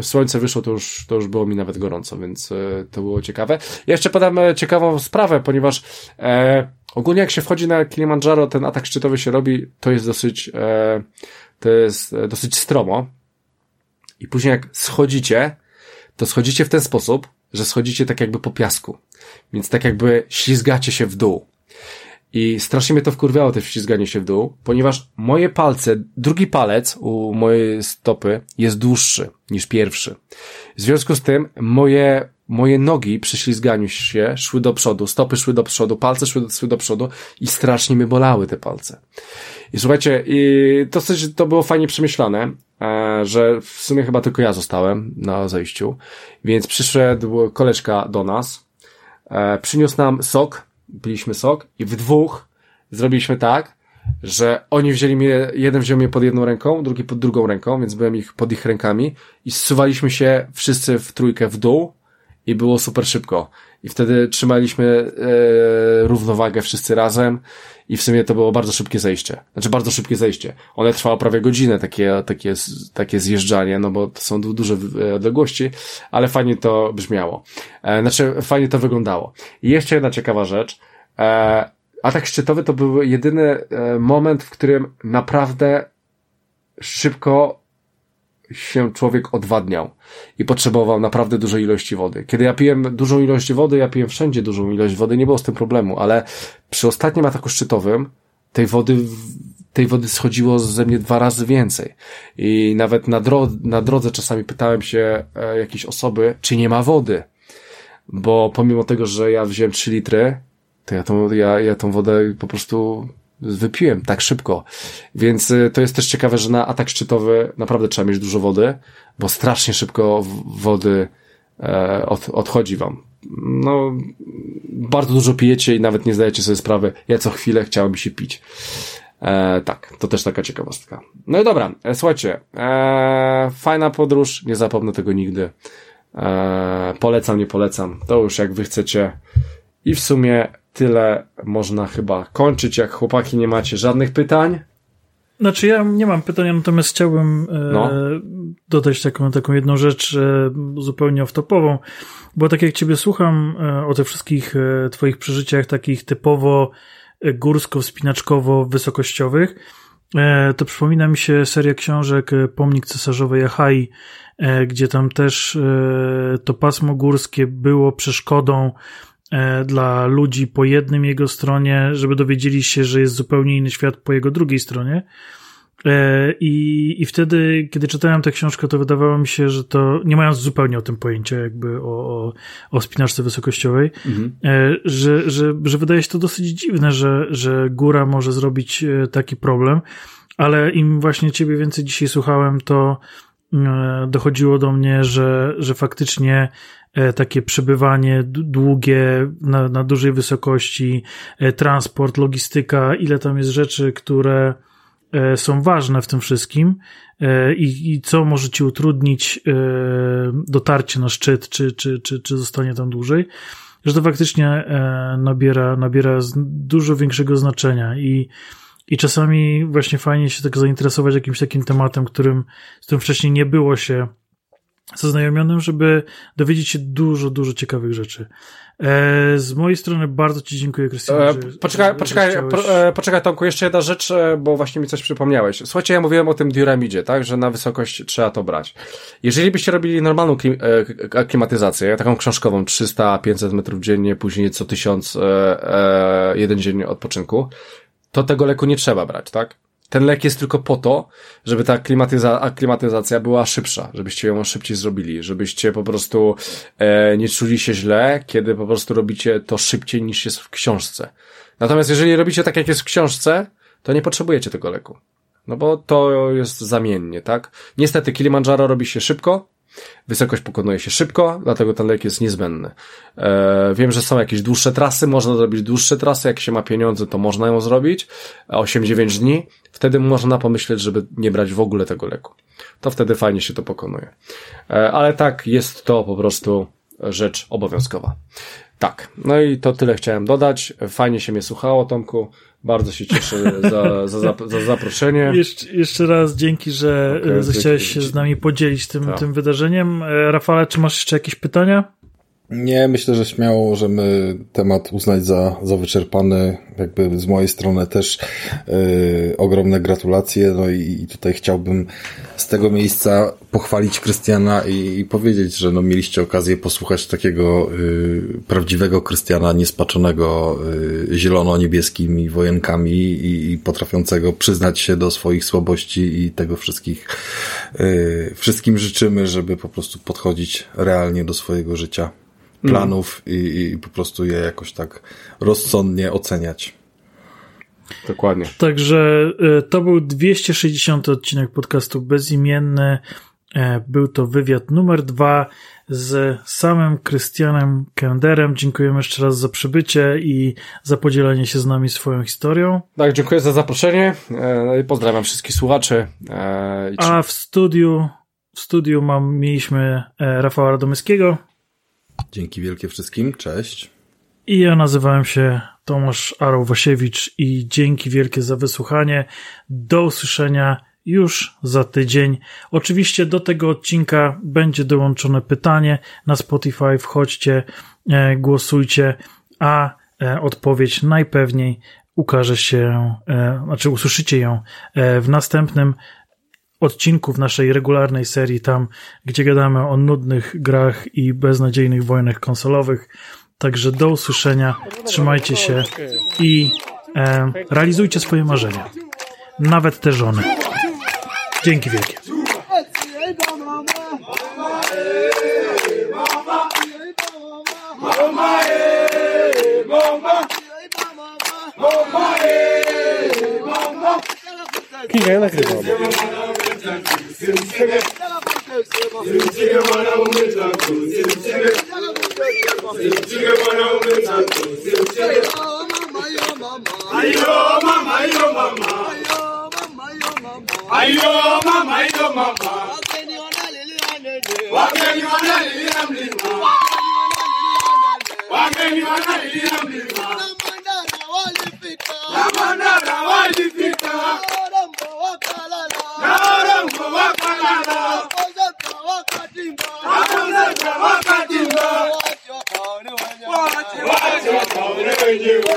słońce wyszło, to już było mi nawet gorąco, więc to było ciekawe. Ja jeszcze podam ciekawą sprawę, ponieważ ogólnie jak się wchodzi na Kilimandżaro, ten atak szczytowy się robi, to jest dosyć stromo. I później jak schodzicie, to schodzicie w ten sposób, że schodzicie tak jakby po piasku. Więc tak jakby ślizgacie się w dół. I strasznie mnie to wkurwiało, te wślizganie się w dół, ponieważ moje palce, drugi palec u mojej stopy jest dłuższy niż pierwszy. W związku z tym moje Moje nogi przy ślizganiu się szły do przodu, stopy szły do przodu, palce szły do przodu i strasznie mnie bolały te palce. I słuchajcie, to było fajnie przemyślane, że w sumie chyba tylko ja zostałem na zejściu, więc przyszedł koleżka do nas, przyniósł nam sok, piliśmy sok i w dwóch zrobiliśmy tak, że oni wzięli mnie, jeden wziął mnie pod jedną ręką, drugi pod drugą ręką, więc byłem ich pod ich rękami i zsuwaliśmy się wszyscy w trójkę w dół i było super szybko. I wtedy trzymaliśmy równowagę wszyscy razem i w sumie to było bardzo szybkie zejście. Znaczy bardzo szybkie zejście. One trwało prawie godzinę, takie zjeżdżanie, no bo to są duże odległości, ale fajnie to brzmiało. Znaczy fajnie to wyglądało. I jeszcze jedna ciekawa rzecz. Atak szczytowy to był jedyny moment, w którym naprawdę szybko się człowiek odwadniał i potrzebował naprawdę dużej ilości wody. Kiedy ja piłem dużą ilość wody, ja piłem wszędzie dużą ilość wody, nie było z tym problemu, ale przy ostatnim ataku szczytowym tej wody schodziło ze mnie 2 razy więcej. I nawet na drodze czasami pytałem się jakiejś osoby, czy nie ma wody. Bo pomimo tego, że ja wziąłem 3 litry, to ja tą wodę po prostu wypiłem tak szybko. Więc to jest też ciekawe, że na atak szczytowy naprawdę trzeba mieć dużo wody, bo strasznie szybko wody odchodzi wam. No, bardzo dużo pijecie i nawet nie zdajecie sobie sprawy. Ja co chwilę chciałem się pić. Tak, to też taka ciekawostka. No i dobra, słuchajcie, fajna podróż, nie zapomnę tego nigdy. Polecam, nie polecam. To już jak wy chcecie. I w sumie tyle można chyba kończyć, jak chłopaki nie macie żadnych pytań. Znaczy ja nie mam pytań, natomiast chciałbym dodać taką jedną rzecz zupełnie off-topową, bo tak jak ciebie słucham o tych wszystkich twoich przeżyciach takich typowo górsko-wspinaczkowo-wysokościowych, to przypomina mi się seria książek Pomnik Cesarzowej Achai, gdzie tam też to pasmo górskie było przeszkodą dla ludzi po jednym jego stronie, żeby dowiedzieli się, że jest zupełnie inny świat po jego drugiej stronie. I wtedy, kiedy czytałem tę książkę, to wydawało mi się, że to, nie mając zupełnie o tym pojęcia, jakby o spinaczce wysokościowej, że wydaje się to dosyć dziwne, że góra może zrobić taki problem, ale im właśnie ciebie więcej dzisiaj słuchałem, to dochodziło do mnie, że faktycznie takie przebywanie długie na dużej wysokości, transport, logistyka, ile tam jest rzeczy, które są ważne w tym wszystkim i co może ci utrudnić dotarcie na szczyt, czy zostanie tam dłużej, że to faktycznie nabiera dużo większego znaczenia i czasami właśnie fajnie się tak zainteresować jakimś takim tematem, z którym wcześniej nie było się zaznajomionym, żeby dowiedzieć się dużo ciekawych rzeczy. Z mojej strony bardzo ci dziękuję, Krystian. Poczekaj Tomku, jeszcze jedna rzecz, bo właśnie mi coś przypomniałeś. Słuchajcie, ja mówiłem o tym diuramidzie, tak, że na wysokość trzeba to brać. Jeżeli byście robili normalną aklimatyzację, taką książkową, 300-500 metrów dziennie, później co 1000, jeden dzień odpoczynku, to tego leku nie trzeba brać, tak? Ten lek jest tylko po to, żeby ta aklimatyzacja była szybsza, żebyście ją szybciej zrobili, żebyście po prostu nie czuli się źle, kiedy po prostu robicie to szybciej niż jest w książce. Natomiast jeżeli robicie tak, jak jest w książce, to nie potrzebujecie tego leku, no bo to jest zamiennie, tak? Niestety Kilimandżaro robi się szybko, wysokość pokonuje się szybko, dlatego ten lek jest niezbędny. Wiem, że są jakieś dłuższe trasy, można zrobić dłuższe trasy, jak się ma pieniądze, to można ją zrobić, 8-9 dni, wtedy można pomyśleć, żeby nie brać w ogóle tego leku. To wtedy fajnie się to pokonuje. Ale tak, jest to po prostu rzecz obowiązkowa. Tak, no i to tyle chciałem dodać. Fajnie się mnie słuchało, Tomku. Bardzo się cieszę za zaproszenie. Jeszcze raz dzięki, że zechciałeś się z nami podzielić tym wydarzeniem. Rafale, czy masz jeszcze jakieś pytania? Nie, myślę, że śmiało możemy temat uznać za wyczerpany. Jakby z mojej strony też ogromne gratulacje. No i tutaj chciałbym z tego miejsca pochwalić Krystiana i powiedzieć, że no mieliście okazję posłuchać takiego prawdziwego Krystiana, niespaczonego zielono-niebieskimi wojenkami i potrafiącego przyznać się do swoich słabości i tego wszystkim życzymy, żeby po prostu podchodzić realnie do swojego życia. planów i po prostu je jakoś tak rozsądnie oceniać. Dokładnie. Także to był 260 odcinek podcastu Bezimienny. Był to wywiad numer 2 z samym Krystianem Kenderem. Dziękujemy jeszcze raz za przybycie i za podzielenie się z nami swoją historią. Tak, dziękuję za zaproszenie i pozdrawiam wszystkich słuchaczy. A w studiu mieliśmy Rafała Radomyskiego. Dzięki wielkie wszystkim, cześć. I ja nazywałem się Tomasz Arał-Wasiewicz i dzięki wielkie za wysłuchanie. Do usłyszenia już za tydzień. Oczywiście do tego odcinka będzie dołączone pytanie na Spotify. Wchodźcie, głosujcie, a odpowiedź najpewniej ukaże się, znaczy usłyszycie ją w następnym odcinku w naszej regularnej serii, tam gdzie gadamy o nudnych grach i beznadziejnych wojnach konsolowych. Także do usłyszenia, trzymajcie się i realizujcie swoje marzenia. Nawet te żony. Dzięki wielkie. Kinga nagrywała. Ayo mama, ayo mama. Wakeni wana lili amlima. Namandara walifika. Narambo wakalala. Nakoza kwa katimba. Wacha kaone wenyewe.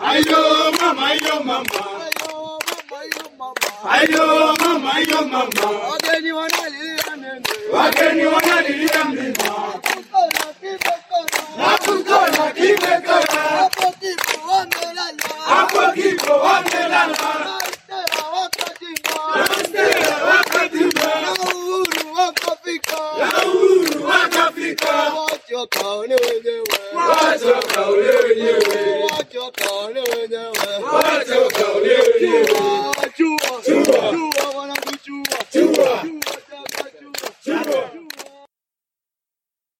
Ayo mama. Wakeni wanalilia mlima. Nakukona kimekona. Hapo kifo wamelala.